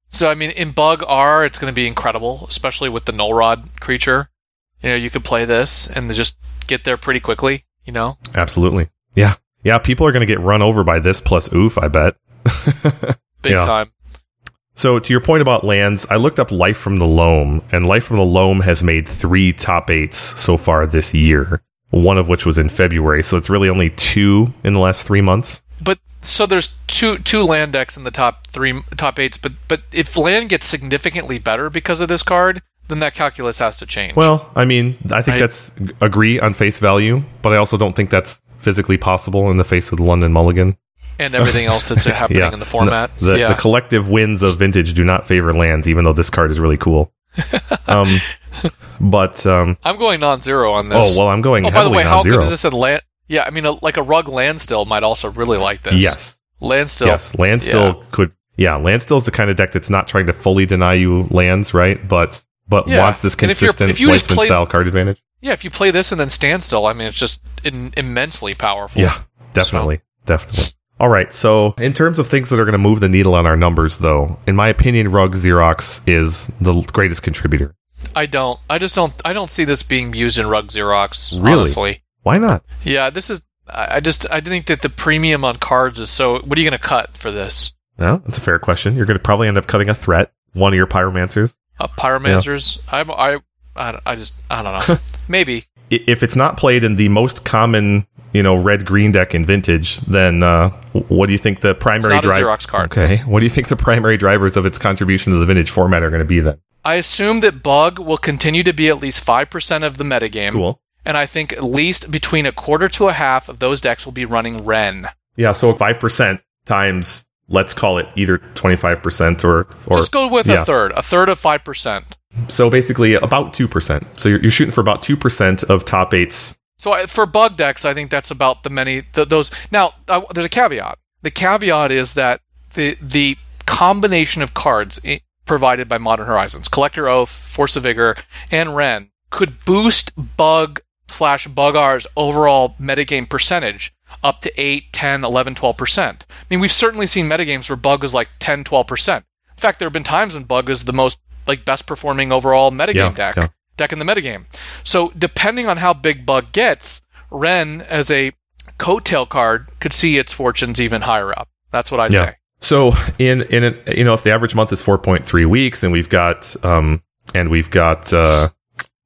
So in Bug R, it's going to be incredible, especially with the Null Rod creature. You could play this and just get there pretty quickly. Absolutely. Yeah. Yeah, people are going to get run over by this plus Ouphe, I bet. Big time. So to your point about lands, I looked up Life from the Loam, and Life from the Loam has made 3 top 8s so far this year, one of which was in February, so it's really only 2 in the last 3 months. But so there's two land decks in the top 8s, but if land gets significantly better because of this card, then that calculus has to change. Well, I think that's agree on face value, but I also don't think that's physically possible in the face of the London Mulligan. And everything else that's happening in the format. The collective winds of Vintage do not favor lands, even though this card is really cool. I'm going non-zero on this. Oh, well, I'm going heavily non-zero. By the way, how good is this in land? Yeah, a Rug Landstill might also really like this. Yes. Landstill. Yes, Landstill could... Yeah, Landstill's the kind of deck that's not trying to fully deny you lands, right? But wants this consistent placement-style card advantage. Yeah, if you play this and then Standstill, it's just immensely powerful. Yeah, definitely. So. Definitely. All right, so in terms of things that are going to move the needle on our numbers, though, in my opinion, Rug Xerox is the greatest contributor. I don't see this being used in Rug Xerox, really? Honestly. Why not? Yeah, I think that the premium on cards is so... What are you going to cut for this? No, that's a fair question. You're going to probably end up cutting a threat, one of your Pyromancers. I don't know. Maybe. If it's not played in the most common... red-green deck in Vintage, then what do you think the primary driver... It's not a Xerox card. Okay. What do you think the primary drivers of its contribution to the Vintage format are going to be then? I assume that Bug will continue to be at least 5% of the metagame. Cool. And I think at least between 25% to 50% of those decks will be running Wrenn. Yeah, so 5% times, let's call it either 25% or... Just go with a third. A third of 5%. So basically about 2%. So you're shooting for about 2% of top 8's. So for Bug decks, I think that's about the many... those. Now, there's a caveat. The caveat is that the combination of cards provided by Modern Horizons, Collector's Ouphe, Force of Vigor, and Wrenn, could boost Bug/Bug R's overall metagame percentage up to 8, 10, 11, 12%. I mean, we've certainly seen metagames where Bug is like 10, 12%. In fact, there have been times when Bug is the most, like, best performing overall metagame deck in the metagame. So depending on how big Bug gets, Wrenn as a coattail card could see its fortunes even higher up. That's what I'd say. So if the average month is 4.3 weeks and we've got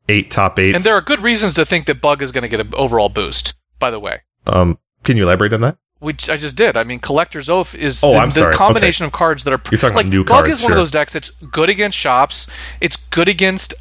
8 top 8s. And there are good reasons to think that Bug is going to get an overall boost, by the way. Can you elaborate on that? I just did. I mean, Collector's Ouphe is the combination of cards that are... You're talking about new cards. Bug is one of those decks that's good against Shops. It's good against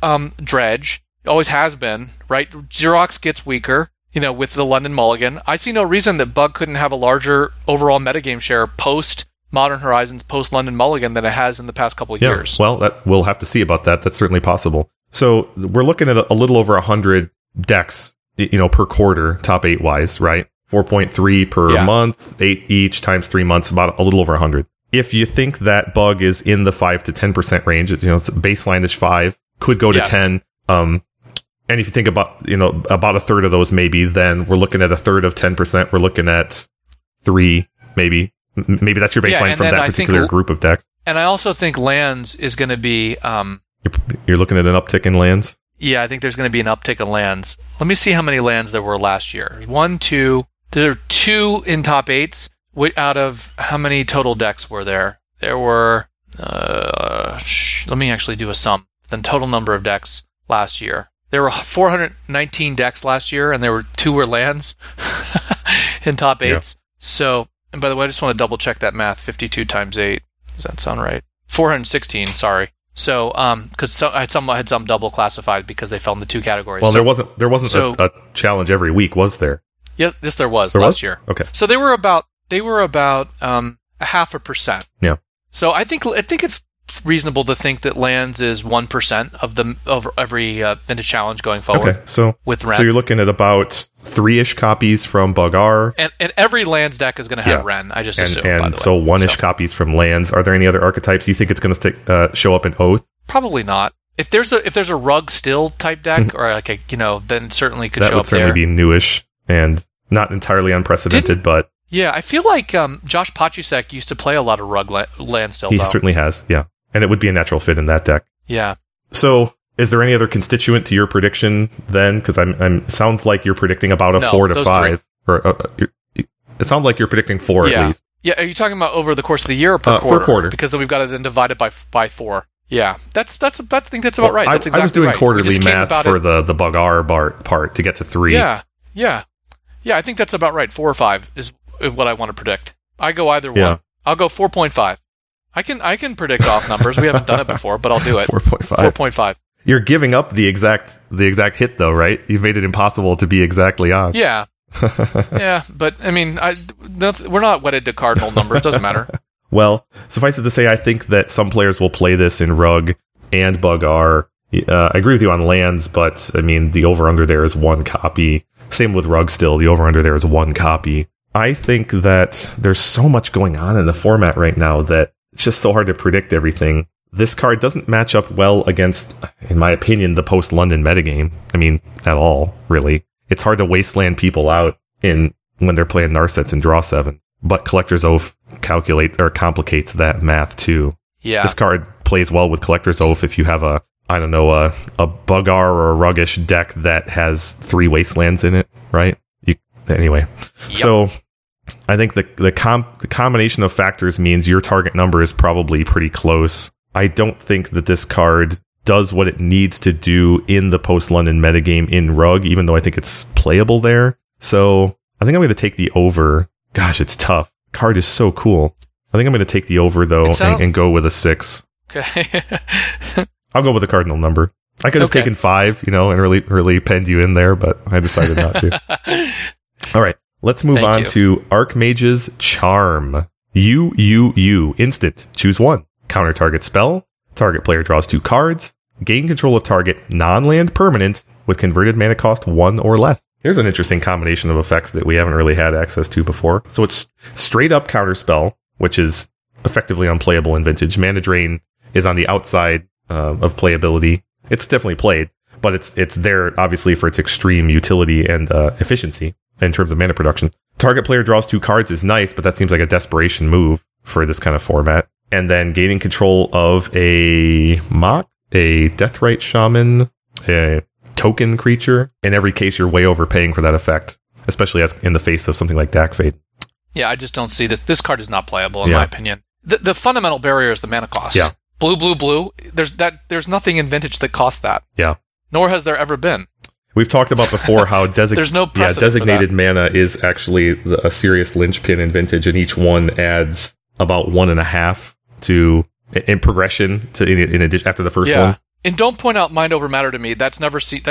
Dredge. It always has been, right? Xerox gets weaker, with the London Mulligan. I see no reason that Bug couldn't have a larger overall metagame share post Modern Horizons, post London Mulligan than it has in the past couple of years. Well, we'll have to see about that. That's certainly possible. So we're looking at a little over 100 decks, per quarter, top 8 wise, right? 4.3 per month, 8 each times 3 months, about a little over 100. If you think that Bug is in the 5 to 10% range, it's baseline is 5, could go to 10. And if you think about about a third of those, maybe then we're looking at a third of 10%. We're looking at 3, maybe. Maybe that's your baseline from that particular group of decks. And I also think lands is going to be. You're looking at an uptick in lands. Yeah, I think there's going to be an uptick in lands. Let me see how many lands there were last year. There are 2 in top 8s. Out of how many total decks were there? There were... let me actually do a sum. The total number of decks last year. There were 419 decks last year, and there were 2 were lands in top 8s. Yeah. So, and by the way, I just want to double-check that math. 52 times 8. Does that sound right? 416, sorry. So, because I had some double classified because they fell in the 2 categories. Well, there wasn't a challenge every week, was there? Yes, there was last year. Okay. So they were about 0.5%. Yeah. So I think it's reasonable to think that lands is 1% of every vintage challenge going forward. Okay. So with Wrenn, so you're looking at about 3-ish copies from Bug R, and every lands deck is going to have Wrenn. I just assume. And by the way. So 1-ish copies from lands. Are there any other archetypes you think it's going to show up in Oath? Probably not. If there's a Rug Still type deck or like then it certainly could show up there. That would certainly be newish. And not entirely unprecedented, but... Yeah, I feel like Josh Pachusek used to play a lot of Rug land still, He certainly has, yeah. And it would be a natural fit in that deck. Yeah. So, is there any other constituent to your prediction then? Because sounds like you're predicting about 4 to 5. It sounds like you're predicting 4 at least. Yeah, are you talking about over the course of the year or per quarter? Per quarter. Because then we've got it then divided by 4. Yeah, that's I think that's about right. That's exactly right. I was doing quarterly math for the Bug R part to get to 3. Yeah. Yeah, I think that's about right. 4 or 5 is what I want to predict. I go either one. I'll go 4.5. I can predict off numbers. We haven't done it before, but I'll do it. 4.5. 4.5. You're giving up the exact hit though, right? You've made it impossible to be exactly on. Yeah. Yeah, but I mean, we're not wedded to cardinal numbers. Doesn't matter. Well, suffice it to say, I think that some players will play this in Rug and Bug R. I agree with you on lands, but I mean, the over-under there is 1 copy. Same with Rug Still, the over-under there is 1 copy. I think that there's so much going on in the format right now that it's just so hard to predict everything. This card doesn't match up well against, in my opinion, the post-London metagame. I mean, at all, really. It's hard to wasteland people out when they're playing Narsets and Draw 7. But Collector's Ouphe complicates that math, too. Yeah. This card plays well with Collector's Ouphe if you have a Bugar or a Ruggish deck that has 3 wastelands in it, right? Anyway. Yep. So I think the combination of factors means your target number is probably pretty close. I don't think that this card does what it needs to do in the post-London metagame in Rug, even though I think it's playable there. So I think I'm going to take the over. Gosh, it's tough. Card is so cool. I think I'm going to take the over, though, and go with a 6. Okay. I'll go with a cardinal number. I could have taken 5, and really penned you in there, but I decided not to. All right, let's move on to Archmage's Charm. Instant. Choose 1. Counter target spell. Target player draws 2 cards. Gain control of target non-land permanent with converted mana cost 1 or less. Here's an interesting combination of effects that we haven't really had access to before. So it's straight up counter spell, which is effectively unplayable in Vintage. Mana drain is on the outside of playability. It's definitely played, but it's there obviously for its extreme utility and efficiency in terms of mana production. Target player draws two cards is nice, but that seems like a desperation move for this kind of format. And then gaining control of a Mach, a Deathrite Shaman, a token creature. In every case, you're way overpaying for that effect, especially as in the face of something like Dak Faden. Yeah, I just don't see this. This card is not playable, in my opinion. The fundamental barrier is the mana cost. Yeah. Blue. There's nothing in Vintage that costs that. Yeah. Nor has there ever been. We've talked about before how designated mana is actually a serious linchpin in Vintage, and each one adds about 1.5 to in progression to in addition after the first one. And don't point out mind over matter to me. That's never seen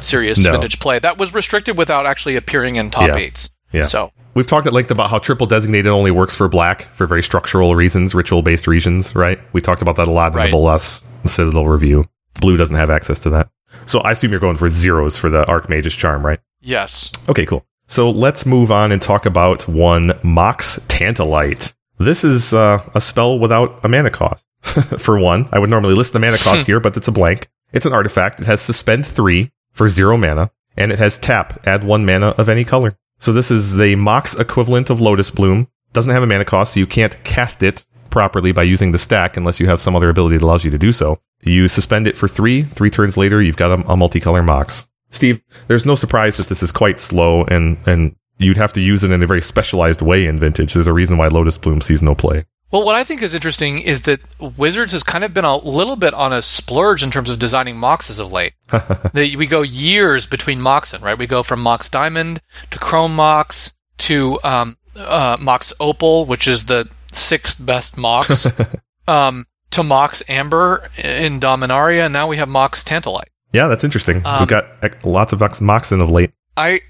serious Vintage play. That was restricted without actually appearing in top eights. Yeah. So we've talked at length about how triple designated only works for black for very structural reasons, ritual-based reasons, right? We talked about that a lot in the Bolas Citadel review. Blue doesn't have access to that. So I assume you're going for zeros for the Archmage's Charm, right? Yes. Okay, cool. So let's move on and talk about one Mox Tantalite. This is a spell without a mana cost. For one, I would normally list the mana cost here, but it's a blank. It's an artifact. It has Suspend 3 for 0 mana, and it has Tap, add 1 mana of any color. So this is the Mox equivalent of Lotus Bloom. Doesn't have a mana cost, so you can't cast it properly by using the stack unless you have some other ability that allows you to do so. You suspend it for 3. 3 turns later, you've got a multicolor Mox. Steve, there's no surprise that this is quite slow, and you'd have to use it in a very specialized way in Vintage. There's a reason why Lotus Bloom sees no play. Well, what I think is interesting is that Wizards has kind of been a little bit on a splurge in terms of designing Moxes of late. We go years between Moxen, right? We go from Mox Diamond to Chrome Mox to Mox Opal, which is the 6th best Mox, to Mox Amber in Dominaria, and now we have Mox Tantalite. Yeah, that's interesting. We've got lots of Moxen of late. I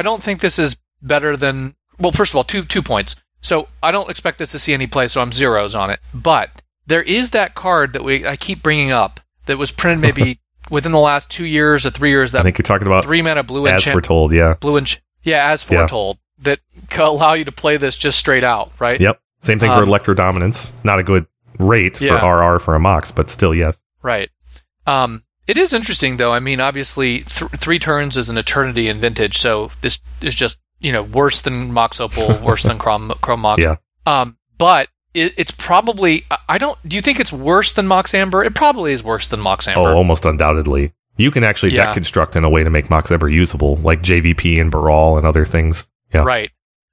don't think this is better than... Well, first of all, two points. So I don't expect this to see any play, so I'm zeros on it. But there is that card that I keep bringing up that was printed maybe within the last 2 years or 3 years. That I think you're talking about 3 mana blue enchantment. As foretold, yeah. As foretold. Yeah. That can allow you to play this just straight out, right? Yep. Same thing for Electro Dominance. Not a good rate for RR for a Mox, but still, yes. Right. It is interesting, though. I mean, obviously, 3 turns is an eternity in Vintage, so this is just... worse than Mox Opal, worse than Chrome Mox. Yeah. But it's probably... Do you think it's worse than Mox Amber? It probably is worse than Mox Amber. Oh, almost undoubtedly. You can actually deck construct in a way to make Mox Amber usable, like JVP and Baral and other things. Yeah. Right.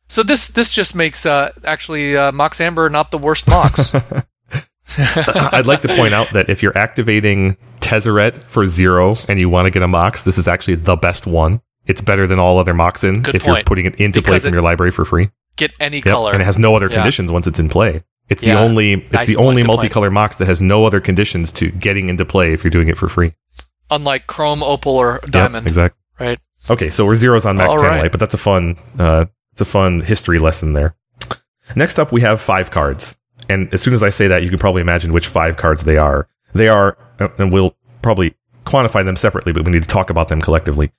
So this just makes, Mox Amber not the worst Mox. I'd like to point out that if you're activating Tezzeret for 0 and you want to get a Mox, this is actually the best one. It's better than all other Moxen You're putting it into play from your library for free. Get any color. And it has no other conditions once it's in play. It's the only multicolor Mox that has no other conditions to getting into play if you're doing it for free. Unlike Chrome, Opal, or Diamond. Yep, exactly. Right. Okay, so we're zeros on Max Tantalite, but that's a fun history lesson there. Next up, we have 5 cards. And as soon as I say that, you can probably imagine which 5 cards they are. They are, and we'll probably quantify them separately, but we need to talk about them collectively.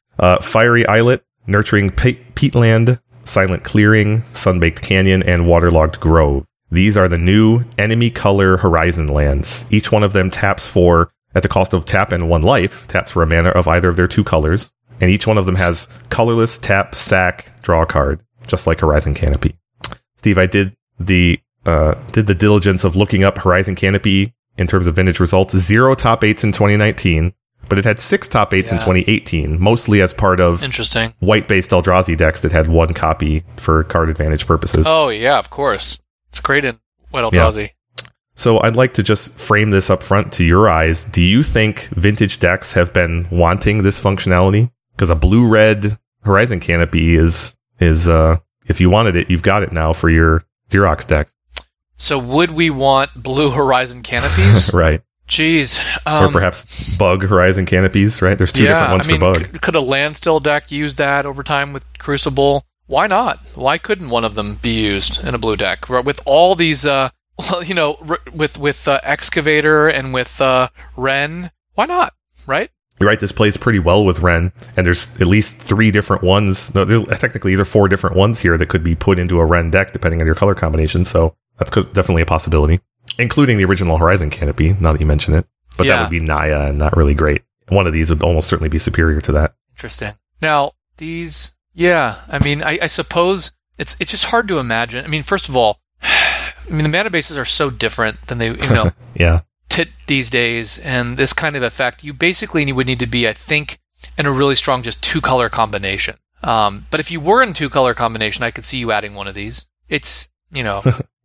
Fiery Islet, Nurturing Peatland, Silent Clearing, Sunbaked Canyon, and Waterlogged Grove. These are the new enemy color Horizon lands. Each one of them taps for, at the cost of tap and 1 life, taps for a mana of either of their 2 colors. And each one of them has colorless, tap, sack, draw a card, just like Horizon Canopy. Steve, I did the diligence of looking up Horizon Canopy in terms of Vintage results. 0 top 8s in 2019. But it had 6 top 8s in 2018, mostly as part of white-based Eldrazi decks that had 1 copy for card advantage purposes. Oh, yeah, of course. It's great in white Eldrazi. Yeah. So I'd like to just frame this up front to your eyes. Do you think Vintage decks have been wanting this functionality? Because a blue-red Horizon Canopy is if you wanted it, you've got it now for your Xerox decks. So would we want blue Horizon Canopies? Right. Jeez. Or perhaps bug Horizon Canopies, right? There's 2 different ones for bug. Could a landstill deck use that over time with Crucible? Why not? Why couldn't one of them be used in a blue deck? With all these, with Excavator and with Wrenn, why not, right? You're right, this plays pretty well with Wrenn, and there's at least 3 different ones. No, there's technically either 4 different ones here that could be put into a Wrenn deck, depending on your color combination, so that's definitely a possibility. Including the original Horizon Canopy, now that you mention it. But that would be Naya and not really great. One of these would almost certainly be superior to that. Interesting. Now, these Yeah, I mean, I suppose it's just hard to imagine. I mean, first of all, the mana bases are so different than they, yeah, these days, and this kind of effect, you basically would need to be, I think, in a really strong just two-color combination. But if you were in two-color combination, I could see you adding one of these. It's,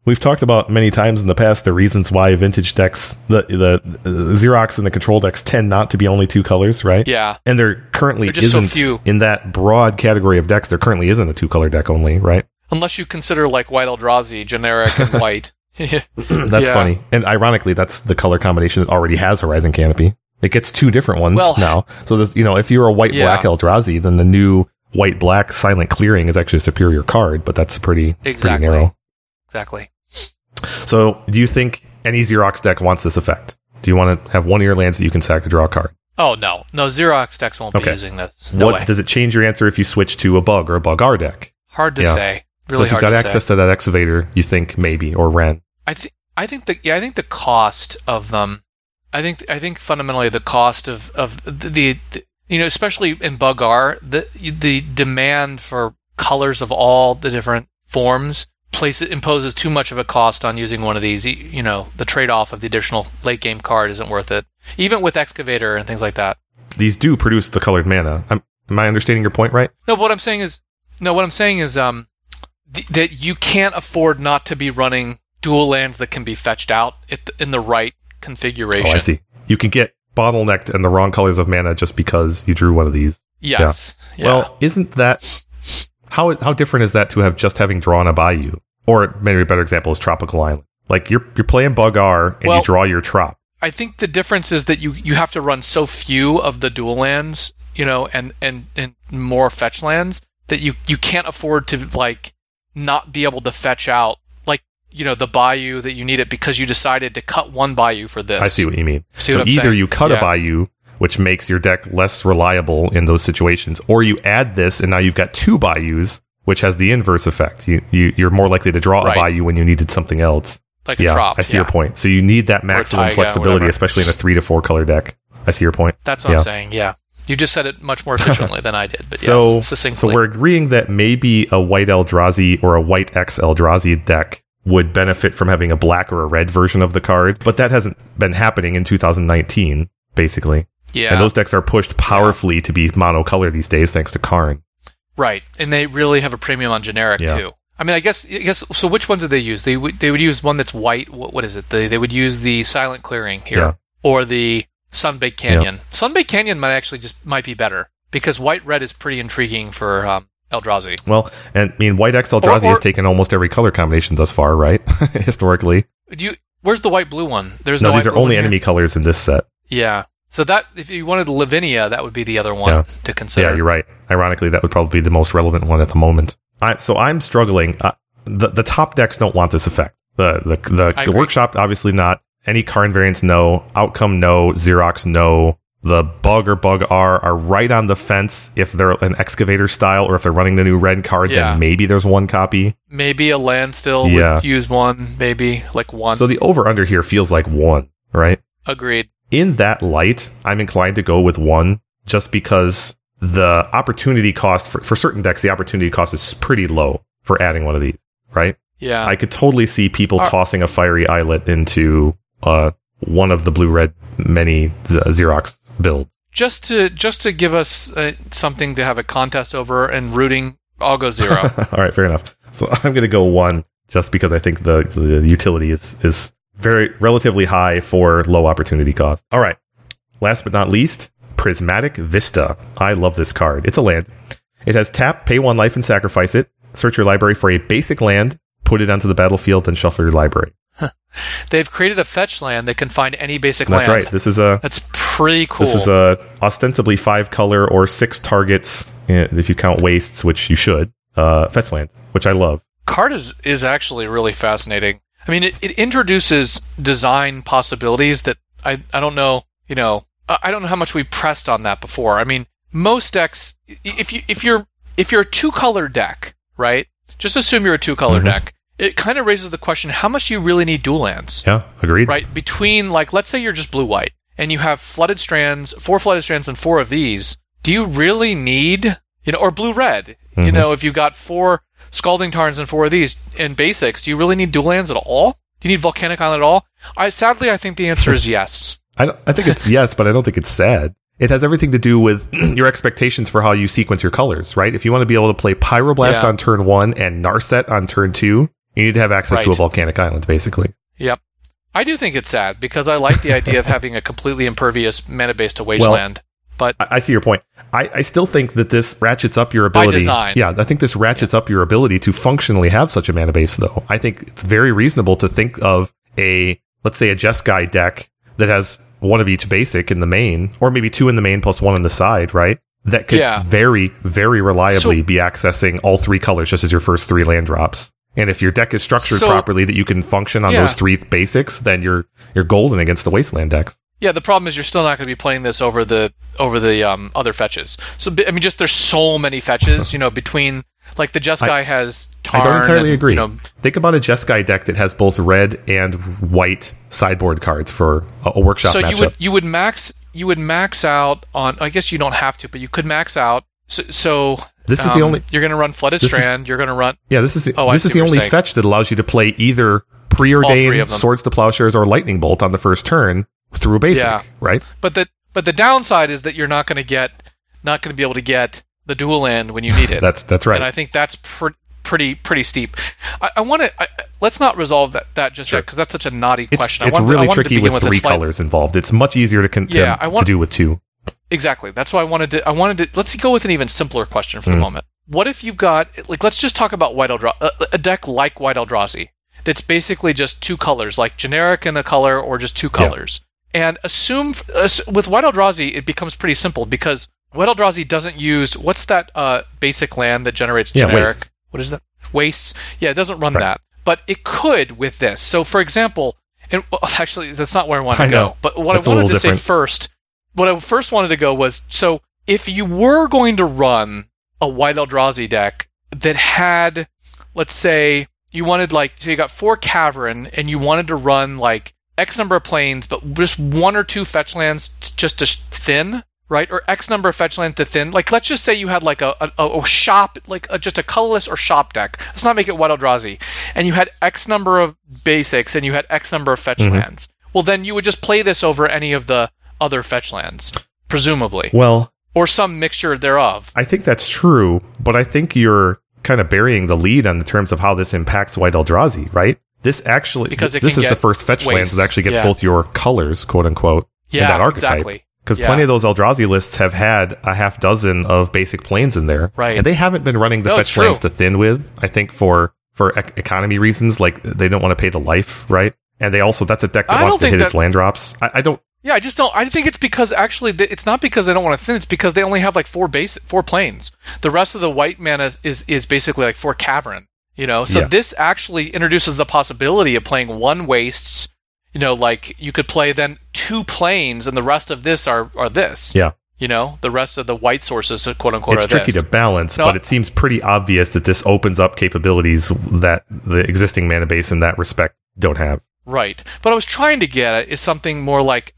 We've talked about many times in the past the reasons why vintage decks, the Xerox and the control decks tend not to be only two colors, right? Yeah. And there currently isn't, so few. In that broad category of decks, there currently isn't a two-color deck only, right? Unless you consider, like, White Eldrazi, generic and white. That's funny. And ironically, that's the color combination that already has Horizon Canopy. It gets two different ones now. So, if you're a white-black Eldrazi, then the new white-black Silent Clearing is actually a superior card, but that's pretty narrow. Exactly. So, do you think any Xerox deck wants this effect? Do you want to have one of your lands that you can sack to draw a card? Oh, no. No, Xerox decks won't be using this. No way. Does it change your answer if you switch to a Bug or a Bug-R deck? Hard to say. Really, so if you've got access to that Excavator, you think maybe, or Wrenn? I think the cost of them. I think fundamentally the cost of the especially in Bug R, the demand for colors of all the different forms imposes too much of a cost on using one of these. The trade-off of the additional late game card isn't worth it, even with Excavator and things like that. These do produce the colored mana. Am I understanding your point right? No, but what I'm saying is that you can't afford not to be running dual lands that can be fetched out in the right configuration. Oh, I see. You can get bottlenecked in the wrong colors of mana just because you drew one of these. Yes. Yeah. Well, isn't that... How different is that to have just having drawn a Bayou? Or maybe a better example is Tropical Island. Like, you're playing Bug R, and you draw your Trop. I think the difference is that you have to run so few of the dual lands, and more fetch lands, that you can't afford to, like, not be able to fetch out the Bayou that you need it because you decided to cut one Bayou for this. I see what you mean. You cut a Bayou, which makes your deck less reliable in those situations, or you add this and now you've got two Bayous, which has the inverse effect. You're more likely to draw a Bayou when you needed something else. Like a Trop. I see your point. So you need that maximum flexibility, especially in a 3 to 4 color deck. I see your point. That's what I'm saying, yeah. You just said it much more efficiently than I did, but succinctly. So we're agreeing that maybe a white Eldrazi or a white X Eldrazi deck would benefit from having a black or a red version of the card, but that hasn't been happening in 2019, basically. Yeah. And those decks are pushed powerfully to be monocolor these days, thanks to Karn. Right, and they really have a premium on generic, too. I mean, I guess. So which ones did they use? They would use one that's white. What is it? They would use the Silent Clearing here, or the Sunbaked Canyon. Yeah. Sunbaked Canyon might be better, because white-red is pretty intriguing for... Eldrazi. Well, and I mean, white X Eldrazi has taken almost every color combination thus far, right? Historically. Where's the white blue one? There's no. These are only enemy colors in this set. Yeah. So that if you wanted Lavinia, that would be the other one to consider. Yeah, you're right. Ironically, that would probably be the most relevant one at the moment. I'm struggling. The top decks don't want this effect. The workshop obviously not. Any Karn variants no. Outcome no. Xerox no. The Bug or Bug R are right on the fence if they're an Excavator style, or if they're running the new red card, then maybe there's one copy. Maybe a land still would use one, maybe like one. So the over-under here feels like one, right? Agreed. In that light, I'm inclined to go with one, just because the opportunity cost, for certain decks, the opportunity cost is pretty low for adding one of these, right? Yeah. I could totally see people tossing a Fiery Islet into one of the blue-red many Xerox build. Just to give us something to have a contest over and rooting, I'll go zero. All right, fair enough. So I'm going to go one, just because I think the utility is very relatively high for low opportunity cost. All right. Last but not least, Prismatic Vista. I love this card. It's a land. It has tap, pay one life and sacrifice it. Search your library for a basic land, put it onto the battlefield, and shuffle your library. They've created a fetch land that can find any basic land. That's right. That's pretty cool. This is a ostensibly 5-color or 6 targets, if you count wastes, which you should, fetch land, which I love. Card is actually really fascinating. I mean, it introduces design possibilities that I don't know, I don't know how much we pressed on that before. I mean, most decks, if you're a 2-color deck, right? Just assume you're a 2-color deck. It kind of raises the question, how much do you really need dual lands? Yeah, agreed. Right? Between, like, let's say you're just blue-white, and you have 4 flooded strands, and 4 of these. Do you really need You know, or blue-red. Mm-hmm. You know, if you've got 4 Scalding Tarns and 4 of these in basics, do you really need dual lands at all? Do you need Volcanic Island at all? Sadly, I think the answer is yes. I think it's yes, but I don't think it's sad. It has everything to do with your expectations for how you sequence your colors, right? If you want to be able to play Pyroblast on turn 1 and Narset on turn 2, you need to have access to a Volcanic Island, basically. Yep. I do think it's sad, because I like the idea of having a completely impervious mana base to Wasteland. Well, but I see your point. I still think that this ratchets up your ability. By design. Yeah, I think this ratchets up your ability to functionally have such a mana base, though. I think it's very reasonable to think of a, let's say, a Jeskai deck that has one of each basic in the main, or maybe 2 in the main plus 1 on the side, right? That could very, very reliably be accessing all 3 colors just as your first 3 land drops. And if your deck is structured properly that you can function on those 3 basics, then you're golden against the Wasteland decks. Yeah, the problem is you're still not going to be playing this over the other fetches. So I mean, just there's so many fetches, you know, between like the Jeskai has Tarn. I don't entirely agree. You know, think about a Jeskai deck that has both red and white sideboard cards for a workshop matchup. So you would max out on. I guess you don't have to, but you could max out. So this is the only you're going to run Flooded Strand. You're going to run. Yeah, this is the only fetch that allows you to play either preordained Swords to Plowshares or Lightning Bolt on the first turn. Through basic, right? But the downside is that you're not going to be able to get the dual land when you need it. that's right. And I think that's pretty steep. I want to let's not resolve that just yet, because that's such a naughty question. It's really tricky with 3 colors involved. It's much easier to do with 2. Exactly. That's why I wanted to let's go with an even simpler question for the moment. What if you've got let's just talk about White Eldrazi, a deck like White Eldrazi that's basically just 2 colors, like generic and a color, or just 2 colors. Yeah. And assume with White Eldrazi, it becomes pretty simple, because White Eldrazi doesn't use what's that basic land that generates generic? Waste. What is that? Waste. Yeah, it doesn't run that, but it could with this. So, for example, and actually, that's not where I want to go. But what I wanted to say first, was so if you were going to run a White Eldrazi deck that had, let's say, you wanted you got 4 Cavern and you wanted to run X number of planes, but just 1 or 2 fetch lands just to thin, right? Or X number of fetch lands to thin. Let's just say you had a shop, just a colorless or shop deck. Let's not make it White Eldrazi. And you had X number of basics and you had X number of fetch lands. Well, then you would just play this over any of the other fetch lands, presumably. Well, or some mixture thereof. I think that's true, but I think you're kind of burying the lead on the terms of how this impacts White Eldrazi, right? This actually, this is the first fetch lands that actually gets both your colors, quote unquote, in that archetype. Exactly. Because plenty of those Eldrazi lists have had a half dozen of basic planes in there, right? And they haven't been running the fetch lands to thin with. I think for economy reasons, like they don't want to pay the life, right? And they also that's a deck that wants to hit its land drops. I don't. Yeah, I just don't. I think it's because actually it's not because they don't want to thin. It's because they only have 4 planes. The rest of the white mana is basically 4 Cavern. You know, so this actually introduces the possibility of playing 1 Wastes, you know, you could play then 2 planes and the rest of this are this. Yeah. You know, the rest of the white sources, quote unquote, are this. It's tricky to balance, but it seems pretty obvious that this opens up capabilities that the existing mana base in that respect don't have. Right. But I was trying to get at is something more like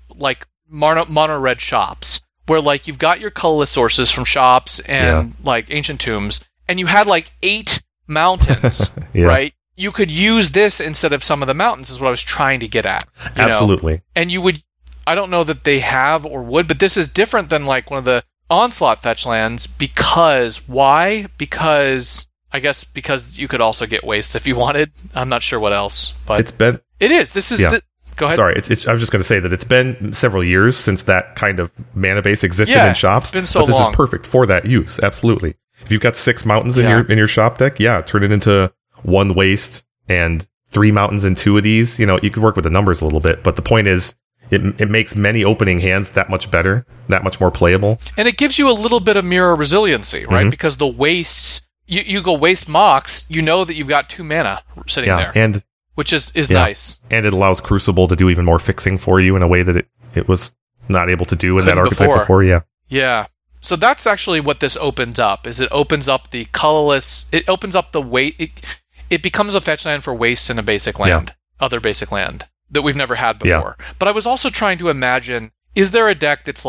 mono-red shops, where you've got your colorless sources from shops and Ancient Tombs, and you had 8 mountains, right? You could use this instead of some of the mountains, is what I was trying to get at. Absolutely. Know? And you would, I don't know that they have or would, but this is different than one of the Onslaught fetch lands because, why? Because, I guess, because you could also get Wastes if you wanted. I'm not sure what else, but go ahead. Sorry, I was just going to say that it's been several years since that kind of mana base existed in shops. It's been so long. This is perfect for that use, absolutely. If you've got 6 mountains in your shop deck, turn it into 1 Waste and 3 mountains and 2 of these. You know, you could work with the numbers a little bit, but the point is, it makes many opening hands that much better, that much more playable, and it gives you a little bit of mirror resiliency, right? Mm-hmm. Because the Wastes, you go Waste Mox, you know that you've got 2 mana sitting there, and which is nice, and it allows Crucible to do even more fixing for you in a way that it was not able to do in that archetype before. Yeah. So that's actually what this opens up, is it opens up the colorless, it opens up the weight, it becomes a fetch land for Wastes in a basic land, other basic land, that we've never had before. Yeah. But I was also trying to imagine, is there a deck that's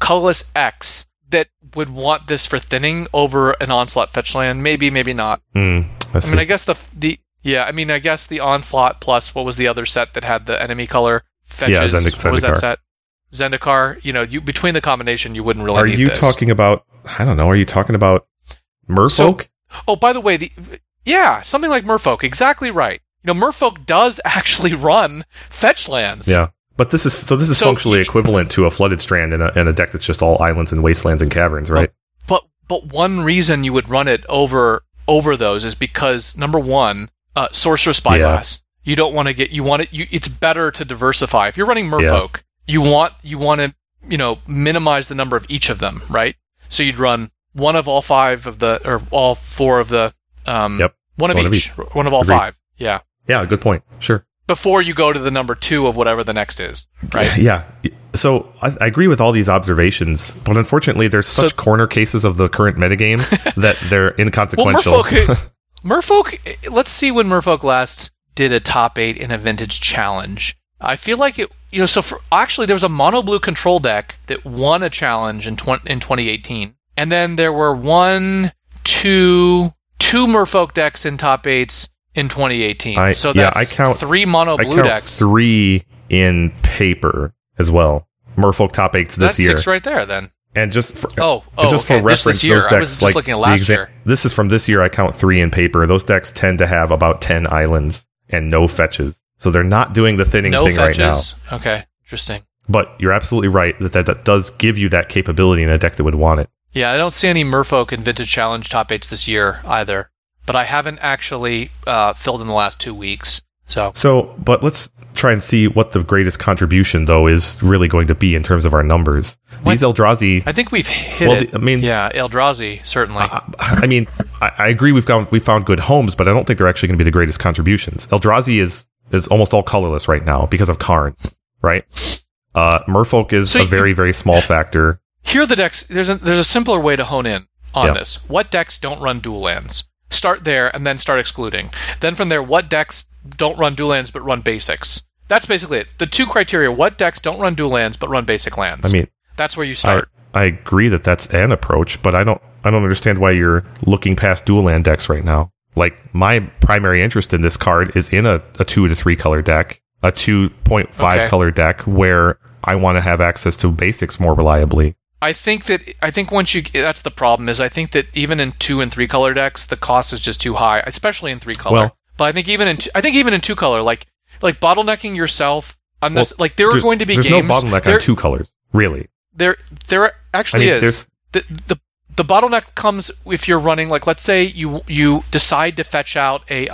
colorless X, that would want this for thinning over an Onslaught fetch land. Maybe, maybe not. I guess the Onslaught plus what was the other set that had the enemy color fetches? Yeah, Zendikar. What was that set? Zendikar. You know, between the combination, you wouldn't really need this. Are you talking about Merfolk? Something like Merfolk. Exactly right. You know, Merfolk does actually run fetch lands. Yeah. But this is functionally equivalent to a Flooded Strand in a deck that's just all islands and wastelands and caverns, right? But one reason you would run it over those is because, number one, Sorcerer's Spyglass. Yeah. It's better to diversify. If you're running Merfolk, you want to minimize the number of each of them, right? So you'd run one of all five of the, or all four of the, one of each. One of all five. Yeah. Yeah, good point. Sure. Before you go to the number two of whatever the next is, right? Yeah. So I agree with all these observations, but unfortunately, there's such corner cases of the current metagame that they're inconsequential. Well, Merfolk, let's see when Merfolk last did a top 8 in a vintage challenge. I feel like it, you know, actually there was a mono blue control deck that won a challenge in 2018. And then there were two Merfolk decks in top 8s in 2018. I count three mono blue decks. Three in paper as well. Merfolk top 8s this year. That's six right there then. And just for, for reference, this year. Those decks, I was just looking at last year. This is from this year. I count three in paper. Those decks tend to have about 10 islands and no fetches. So they're not doing the thinning thing fetches right now. Okay, interesting. But you're absolutely right that does give you that capability in a deck that would want it. Yeah, I don't see any Merfolk in Vintage Challenge top 8s this year either. But I haven't actually filled in the last 2 weeks. So, but let's try and see what the greatest contribution, though, is really going to be in terms of our numbers. These Eldrazi... I think we've hit it. I mean, yeah, Eldrazi, certainly. I agree we found good homes, but I don't think they're actually going to be the greatest contributions. Eldrazi is almost all colorless right now because of Karn, right? Merfolk is a very, very small factor. Here are the decks. There's a simpler way to hone in on this. What decks don't run dual lands? Start there and then start excluding. Then from there, what decks don't run dual lands but run basics? That's basically it. The two criteria: what decks don't run dual lands but run basic lands. I mean, that's where you start. I agree that that's an approach, but I don't understand why you're looking past dual land decks right now. Like, my primary interest in this card is in a 2 to 3 color deck, a 2.5 color deck, where I want to have access to basics more reliably. I think once you, that's the problem, is I think that even in 2 and 3 color decks, the cost is just too high, especially in 3 color. Well, but I think even in 2 color, like bottlenecking yourself on this, like, there are going to be games. There's no bottleneck on 2 colors, really. There actually is. The bottleneck comes if you're running, like, let's say you decide to fetch out a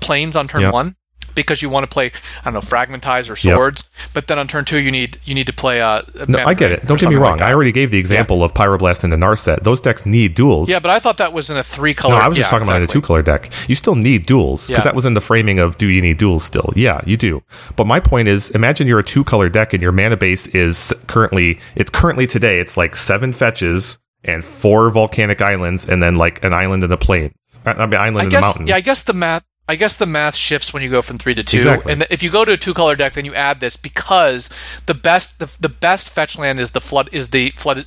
Plains on turn 1 because you want to play, I don't know, Fragmentize or Swords, but then on turn 2 you need to play a No, I get it. Don't get me wrong. Like, I already gave the example of Pyroblast and the Narset. Those decks need duels. Yeah, but I thought that was in a 3-color. No, I was just talking about in a 2-color deck. You still need duels, because that was in the framing of, do you need duels still? Yeah, you do. But my point is, imagine you're a 2-color deck and your mana base is currently today, it's like 7 fetches and 4 volcanic islands, and then like an island in a plain. I mean, island in a mountain. Yeah, I guess the math shifts when you go from 3 to 2. Exactly. And if you go to a 2-color deck, then you add this, because the best fetch land is the flooded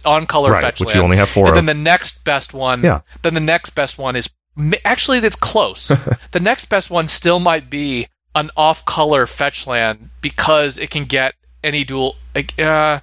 on-color fetch land, which you only have 4 of. And then the next best one. Yeah. Then the next best one is actually, that's close. The next best one still might be an off-color fetch land, because it can get any duel. It can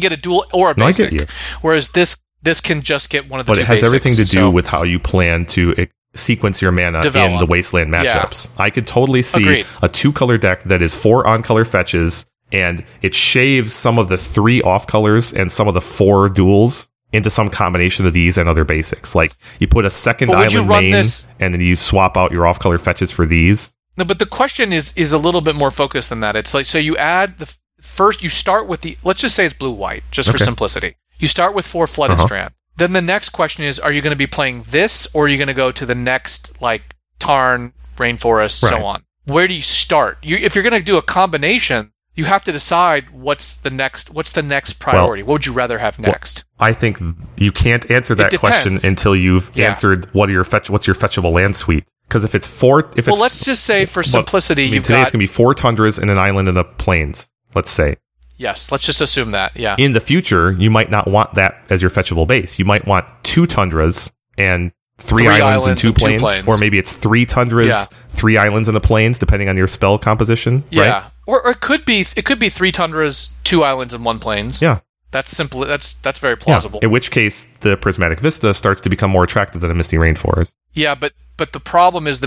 get a duel or a basic. No, I get you. Whereas this can just get one of the two basics. But it has everything to do with how you plan to sequence your mana in the Wasteland matchups. Yeah. I could totally see a 2-color deck that is 4 on-color fetches, and it shaves some of the 3 off-colors and some of the 4 duels into some combination of these and other basics. Like, you put a second island main, and then you swap out your off-color fetches for these. No, but the question is a little bit more focused than that. It's like, so you add the... First, you start with the... Let's just say it's blue-white, just for simplicity. You start with 4 Flooded Strand. Then the next question is, are you going to be playing this, or are you going to go to the next, like, Tarn, Rainforest, so on? Where do you start? If you're going to do a combination, you have to decide what's the next priority. What would you rather have next? Well, I think you can't answer that question until you've answered what's your fetchable land suite. Because if it's 4... let's just say for simplicity, today it's going to be 4 Tundras and an island and a Plains, let's say. Yes, let's just assume that, yeah. In the future, you might not want that as your fetchable base. You might want 2 tundras and three islands and two plains. Or maybe it's 3 tundras, 3 islands and a plains, depending on your spell composition. Yeah. Right? Or it could be 3 tundras, 2 islands and 1 plains. Yeah. That's simple. That's very plausible. Yeah. In which case, the Prismatic Vista starts to become more attractive than a Misty Rainforest. Yeah, but the problem is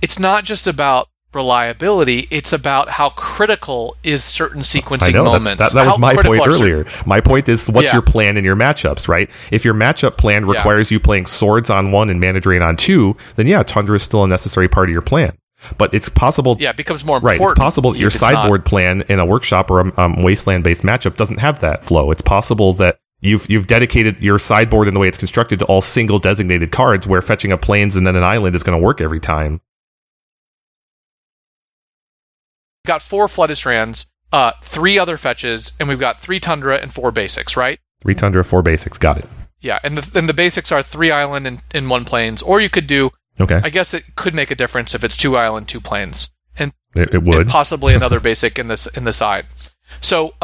it's not just about reliability. It's about how critical is certain sequencing moments. That was my point earlier. My point is, what's your plan in your matchups, right? If your matchup plan requires you playing swords on 1 and mana drain on 2, then Tundra is still a necessary part of your plan. But it's possible... Yeah, it becomes more important. Right, it's possible your sideboard plan in a workshop or a wasteland-based matchup doesn't have that flow. It's possible that you've dedicated your sideboard in the way it's constructed to all single designated cards, where fetching a plains and then an island is going to work every time. We've got 4 Floodistrands, 3 other fetches, and we've got 3 Tundra and 4 basics, right? 3 Tundra, 4 basics, got it. Yeah, and the basics are 3 island and 1 plains, or you could do... Okay. I guess it could make a difference if it's 2 island, 2 plains, and it would, and possibly another basic in the side. So,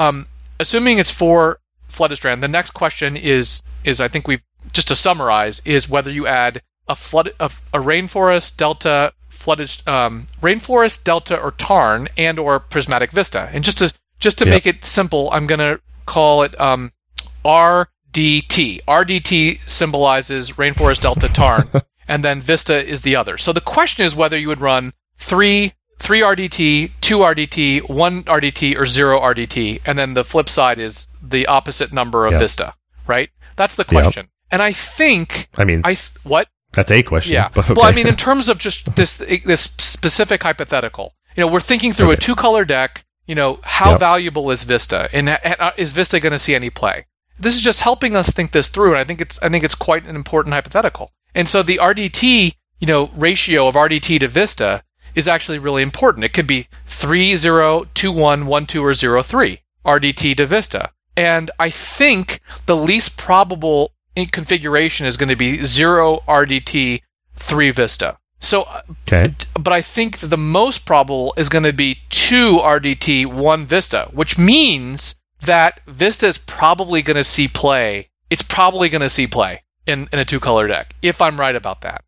assuming it's 4 Floodistrands, the next question is I think we've just to summarize is whether you add a rainforest delta flooded rainforest delta or tarn and or prismatic vista. And just to make it simple, I'm gonna call it RDT. RDT symbolizes rainforest delta tarn. And then Vista is the other. So the question is whether you would run 3 RDT, 2 RDT, 1 RDT, or 0 RDT. And then the flip side is the opposite number of Vista, right? That's the question. Yep. And I think... I mean... What? That's a question. Yeah. But okay. Well, I mean, in terms of just this specific hypothetical, we're thinking through a 2-color deck, how valuable is Vista? And is Vista going to see any play? This is just helping us think this through, and I think it's quite an important hypothetical. And so the RDT, ratio of RDT to Vista is actually really important. It could be 3, 0, 2, 1, 1, 2, or 0, 3 RDT to Vista. And I think the least probable configuration is going to be 0 RDT, 3 Vista. So, okay. But I think the most probable is going to be 2 RDT, 1 Vista, which means that Vista is probably going to see play. It's probably going to see play. In a 2-color deck, if I'm right about that.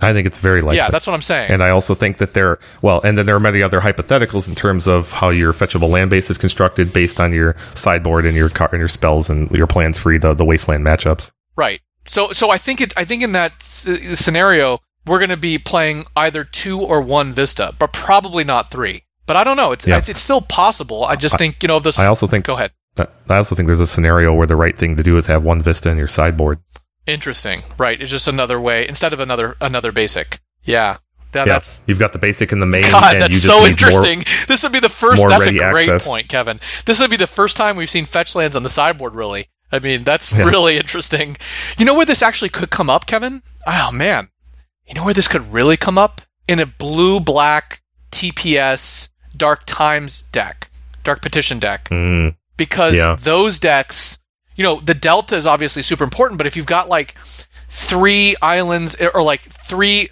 I think it's very likely. Yeah, that's what I'm saying. And I also think that there are many other hypotheticals in terms of how your fetchable land base is constructed based on your sideboard and your spells and your plans for the wasteland matchups. Right. So I think in that scenario we're going to be playing either 2 or 1 Vista, but probably not 3. But I don't know. It's still possible. I just think this. I also think. Go ahead. I also think there's a scenario where the right thing to do is have 1 Vista in your sideboard. Interesting, right? It's just another way instead of another basic. Yeah, that's you've got the basic in the main. God, and that's so interesting. This would be the first. That's a great point, Kevin. This would be the first time we've seen fetch lands on the sideboard. Really, I mean, that's really interesting. You know where this actually could come up, Kevin? Oh man, you know where this could really come up? In a blue-black TPS Dark Times deck, Dark Petition deck, because those decks. The delta is obviously super important, but if you've got 3 islands or 3,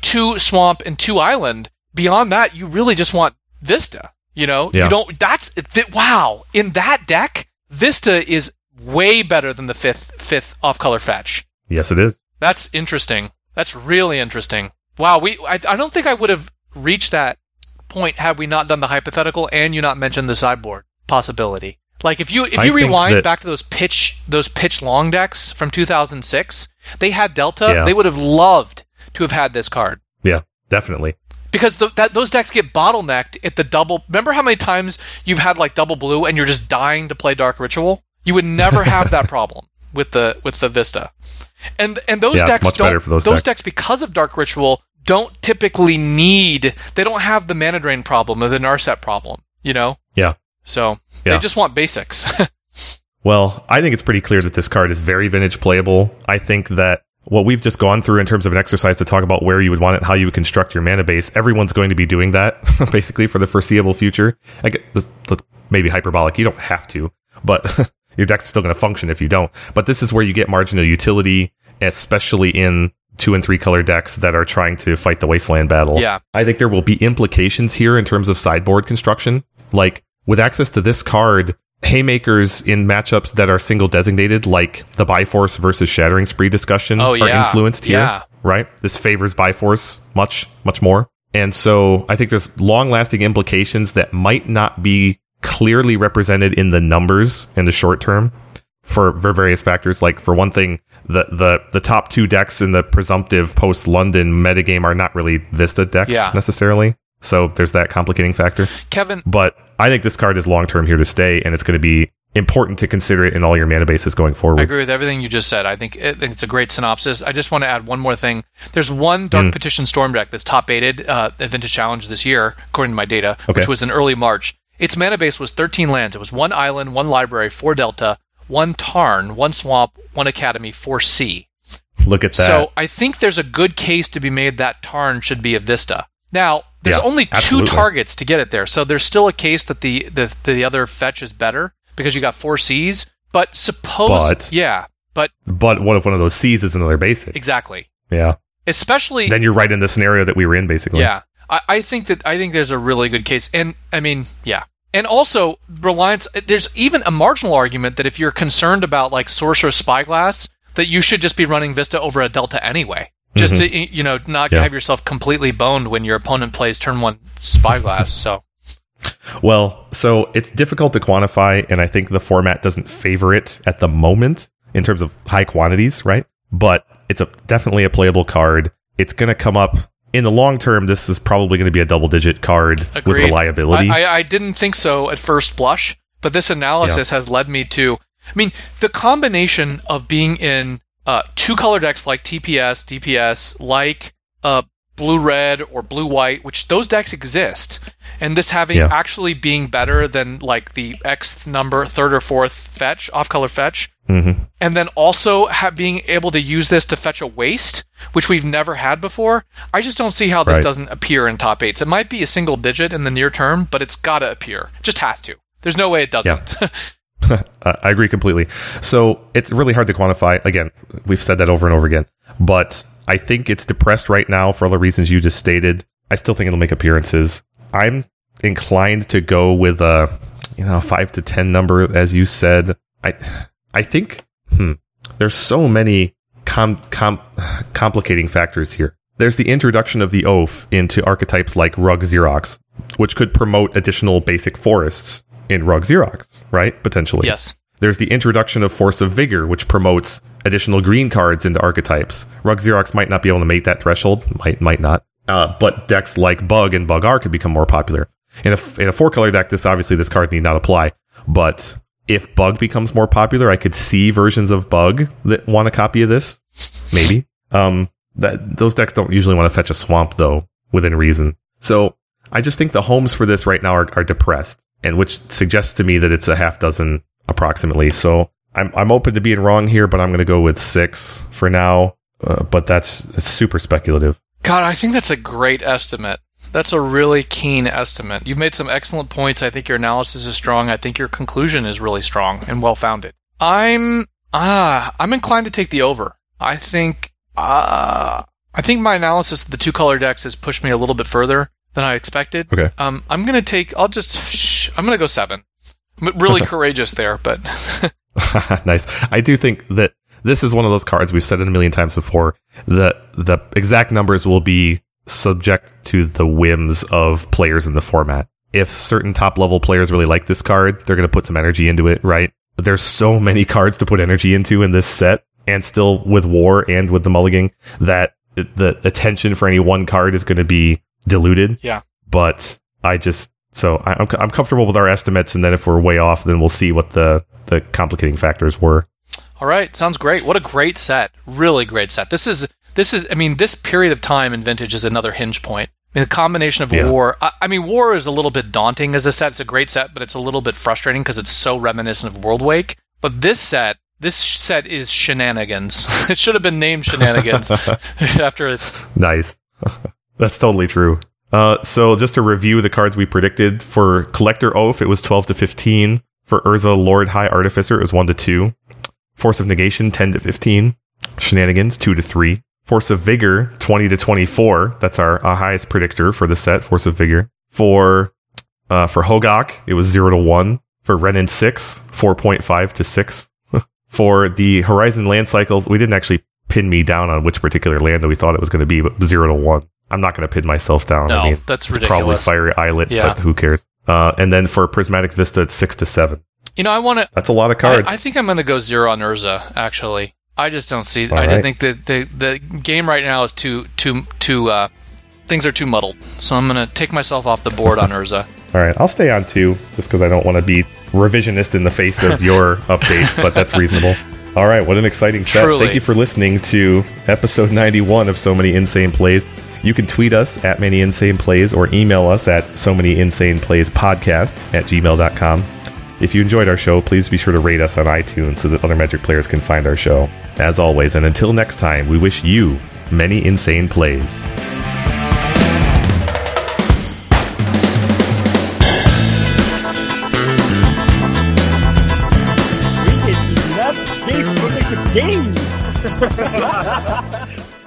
2 swamp and 2 island, beyond that, you really just want Vista, Yeah. You don't, wow. In that deck, Vista is way better than the fifth off-color fetch. Yes, it is. That's interesting. That's really interesting. Wow. I don't think I would have reached that point had we not done the hypothetical and you not mentioned the sideboard possibility. If you rewind back to those pitch long decks from 2006, they had Delta. Yeah. They would have loved to have had this card. Yeah, definitely. Because those decks get bottlenecked at the double. Remember how many times you've had double blue and you're just dying to play Dark Ritual? You would never have that problem with the Vista. And those decks much better for those decks because of Dark Ritual don't typically need. They don't have the mana drain problem or the Narset problem. Yeah. So they just want basics. Well, I think it's pretty clear that this card is very vintage playable. I think that what we've just gone through in terms of an exercise to talk about where you would want it, how you would construct your mana base, everyone's going to be doing that basically for the foreseeable future. I get this, maybe hyperbolic. You don't have to, but your deck's still going to function if you don't. But this is where you get marginal utility, especially in 2 and 3 color decks that are trying to fight the wasteland battle. Yeah, I think there will be implications here in terms of sideboard construction, with access to this card, haymakers in matchups that are single designated, like the Bifrost versus Shattering Spree discussion, are influenced here, right? This favors Bifrost much more. And so I think there's long-lasting implications that might not be clearly represented in the numbers in the short term for various factors. Like, for one thing, the top two decks in the presumptive post-London metagame are not really Vista decks necessarily. So there's that complicating factor. Kevin. But I think this card is long-term here to stay, and it's going to be important to consider it in all your mana bases going forward. I agree with everything you just said. I think it's a great synopsis. I just want to add one more thing. There's one Dark Petition Storm deck that's top-8'd at Vintage Challenge this year, according to my data, which was in early March. Its mana base was 13 lands. It was 1 island, 1 library, 4 delta, 1 tarn, 1 swamp, 1 academy, 4 sea. Look at that. So I think there's a good case to be made that tarn should be a Vista. Now, there's only 2 targets to get it there, so there's still a case that the other fetch is better because you got 4 Cs. But what if one of those Cs is another basic? Exactly. Yeah. Especially then you're right in the scenario that we were in, basically. Yeah. I think there's a really good case, and I mean, yeah. And also reliance. There's even a marginal argument that if you're concerned about like Sorcerer's Spyglass, that you should just be running Vista over a Delta anyway. Just to, not have yourself completely boned when your opponent plays turn 1 Spyglass. So it's difficult to quantify, and I think the format doesn't favor it at the moment in terms of high quantities, right? But it's definitely a playable card. It's going to come up in the long term. This is probably going to be a double-digit card with reliability. I didn't think so at first blush, but this analysis has led me to. I mean, the combination of being in two-color decks like TPS, DPS, like blue-red or blue-white, which those decks exist, and this having actually being better than like the X number, third or fourth fetch, off-color fetch, and then also being able to use this to fetch a waste, which we've never had before. I just don't see how this doesn't appear in top 8s. It might be a single digit in the near term, but it's got to appear. It just has to. There's no way it doesn't. Yeah. I agree completely. So it's really hard to quantify. Again, we've said that over and over again. But I think it's depressed right now for all the reasons you just stated. I still think it'll make appearances. I'm inclined to go with a 5 to 10 number, as you said. I think there's so many complicating factors here. There's the introduction of the Oath into archetypes like Rug Xerox, which could promote additional basic forests in Rug Xerox, right? Potentially. Yes. There's the introduction of Force of Vigor, which promotes additional green cards into archetypes. Rug Xerox might not be able to meet that threshold. Might not. But decks like Bug and Bug-R could become more popular. In a 4-color deck, this card need not apply. But if Bug becomes more popular, I could see versions of Bug that want a copy of this. Maybe. Those decks don't usually want to fetch a swamp, though, within reason. So I just think the homes for this right now are depressed, and which suggests to me that it's a half dozen approximately. So I'm open to being wrong here, but I'm going to go with 6 for now. But it's super speculative. God, I think that's a great estimate. That's a really keen estimate. You've made some excellent points. I think your analysis is strong. I think your conclusion is really strong and well-founded. I'm inclined to take the over. I think my analysis of the 2-color decks has pushed me a little bit further than I expected. Okay. I'm going to go 7. I'm really courageous there, but. Nice. I do think that this is one of those cards, we've said it a million times before, that the exact numbers will be subject to the whims of players in the format. If certain top level players really like this card, they're going to put some energy into it, right? There's so many cards to put energy into in this set, and still with War and with the Mulligan, that the attention for any one card is going to be diluted. Yeah. But I'm comfortable with our estimates, and then if we're way off, then we'll see what the complicating factors were. All right, sounds great. What a great set. Really great set. This this period of time in Vintage is another hinge point. I mean, the combination of War. War is a little bit daunting as a set. It's a great set, but it's a little bit frustrating because it's so reminiscent of Worldwake. But this set is Shenanigans. It should have been named Shenanigans after its nice. That's totally true. So just to review the cards we predicted, for Collector's Ouphe, it was 12 to 15. For Urza, Lord High Artificer, it was 1 to 2. Force of Negation, 10 to 15. Shenanigans, 2 to 3. Force of Vigor, 20 to 24. That's our highest predictor for the set, Force of Vigor. For For Hogaak, it was 0-1. For Wrenn and Six, 4.5-6. For the Horizon land cycles, we didn't actually pin me down on which particular land that we thought it was going to be, but 0-1. I'm not going to pin myself down. No, I mean, that's ridiculous. Probably Fiery Islet, yeah. But who cares? And then for Prismatic Vista, it's 6-7. You know, I want to... That's a lot of cards. I think I'm going to go 0 on Urza, actually. I just don't see... I think that the game right now is too... things are too muddled. So I'm going to take myself off the board on Urza. All right, I'll stay on 2, just because I don't want to be revisionist in the face of your update, but that's reasonable. All right, what an exciting set. Truly. Thank you for listening to episode 91 of So Many Insane Plays. You can tweet us at Many Insane Plays or email us at So Many Insane Plays Podcast @gmail.com. If you enjoyed our show, please be sure to rate us on iTunes so that other Magic players can find our show. As always, and until next time, we wish you many insane plays. We did not speak for the game.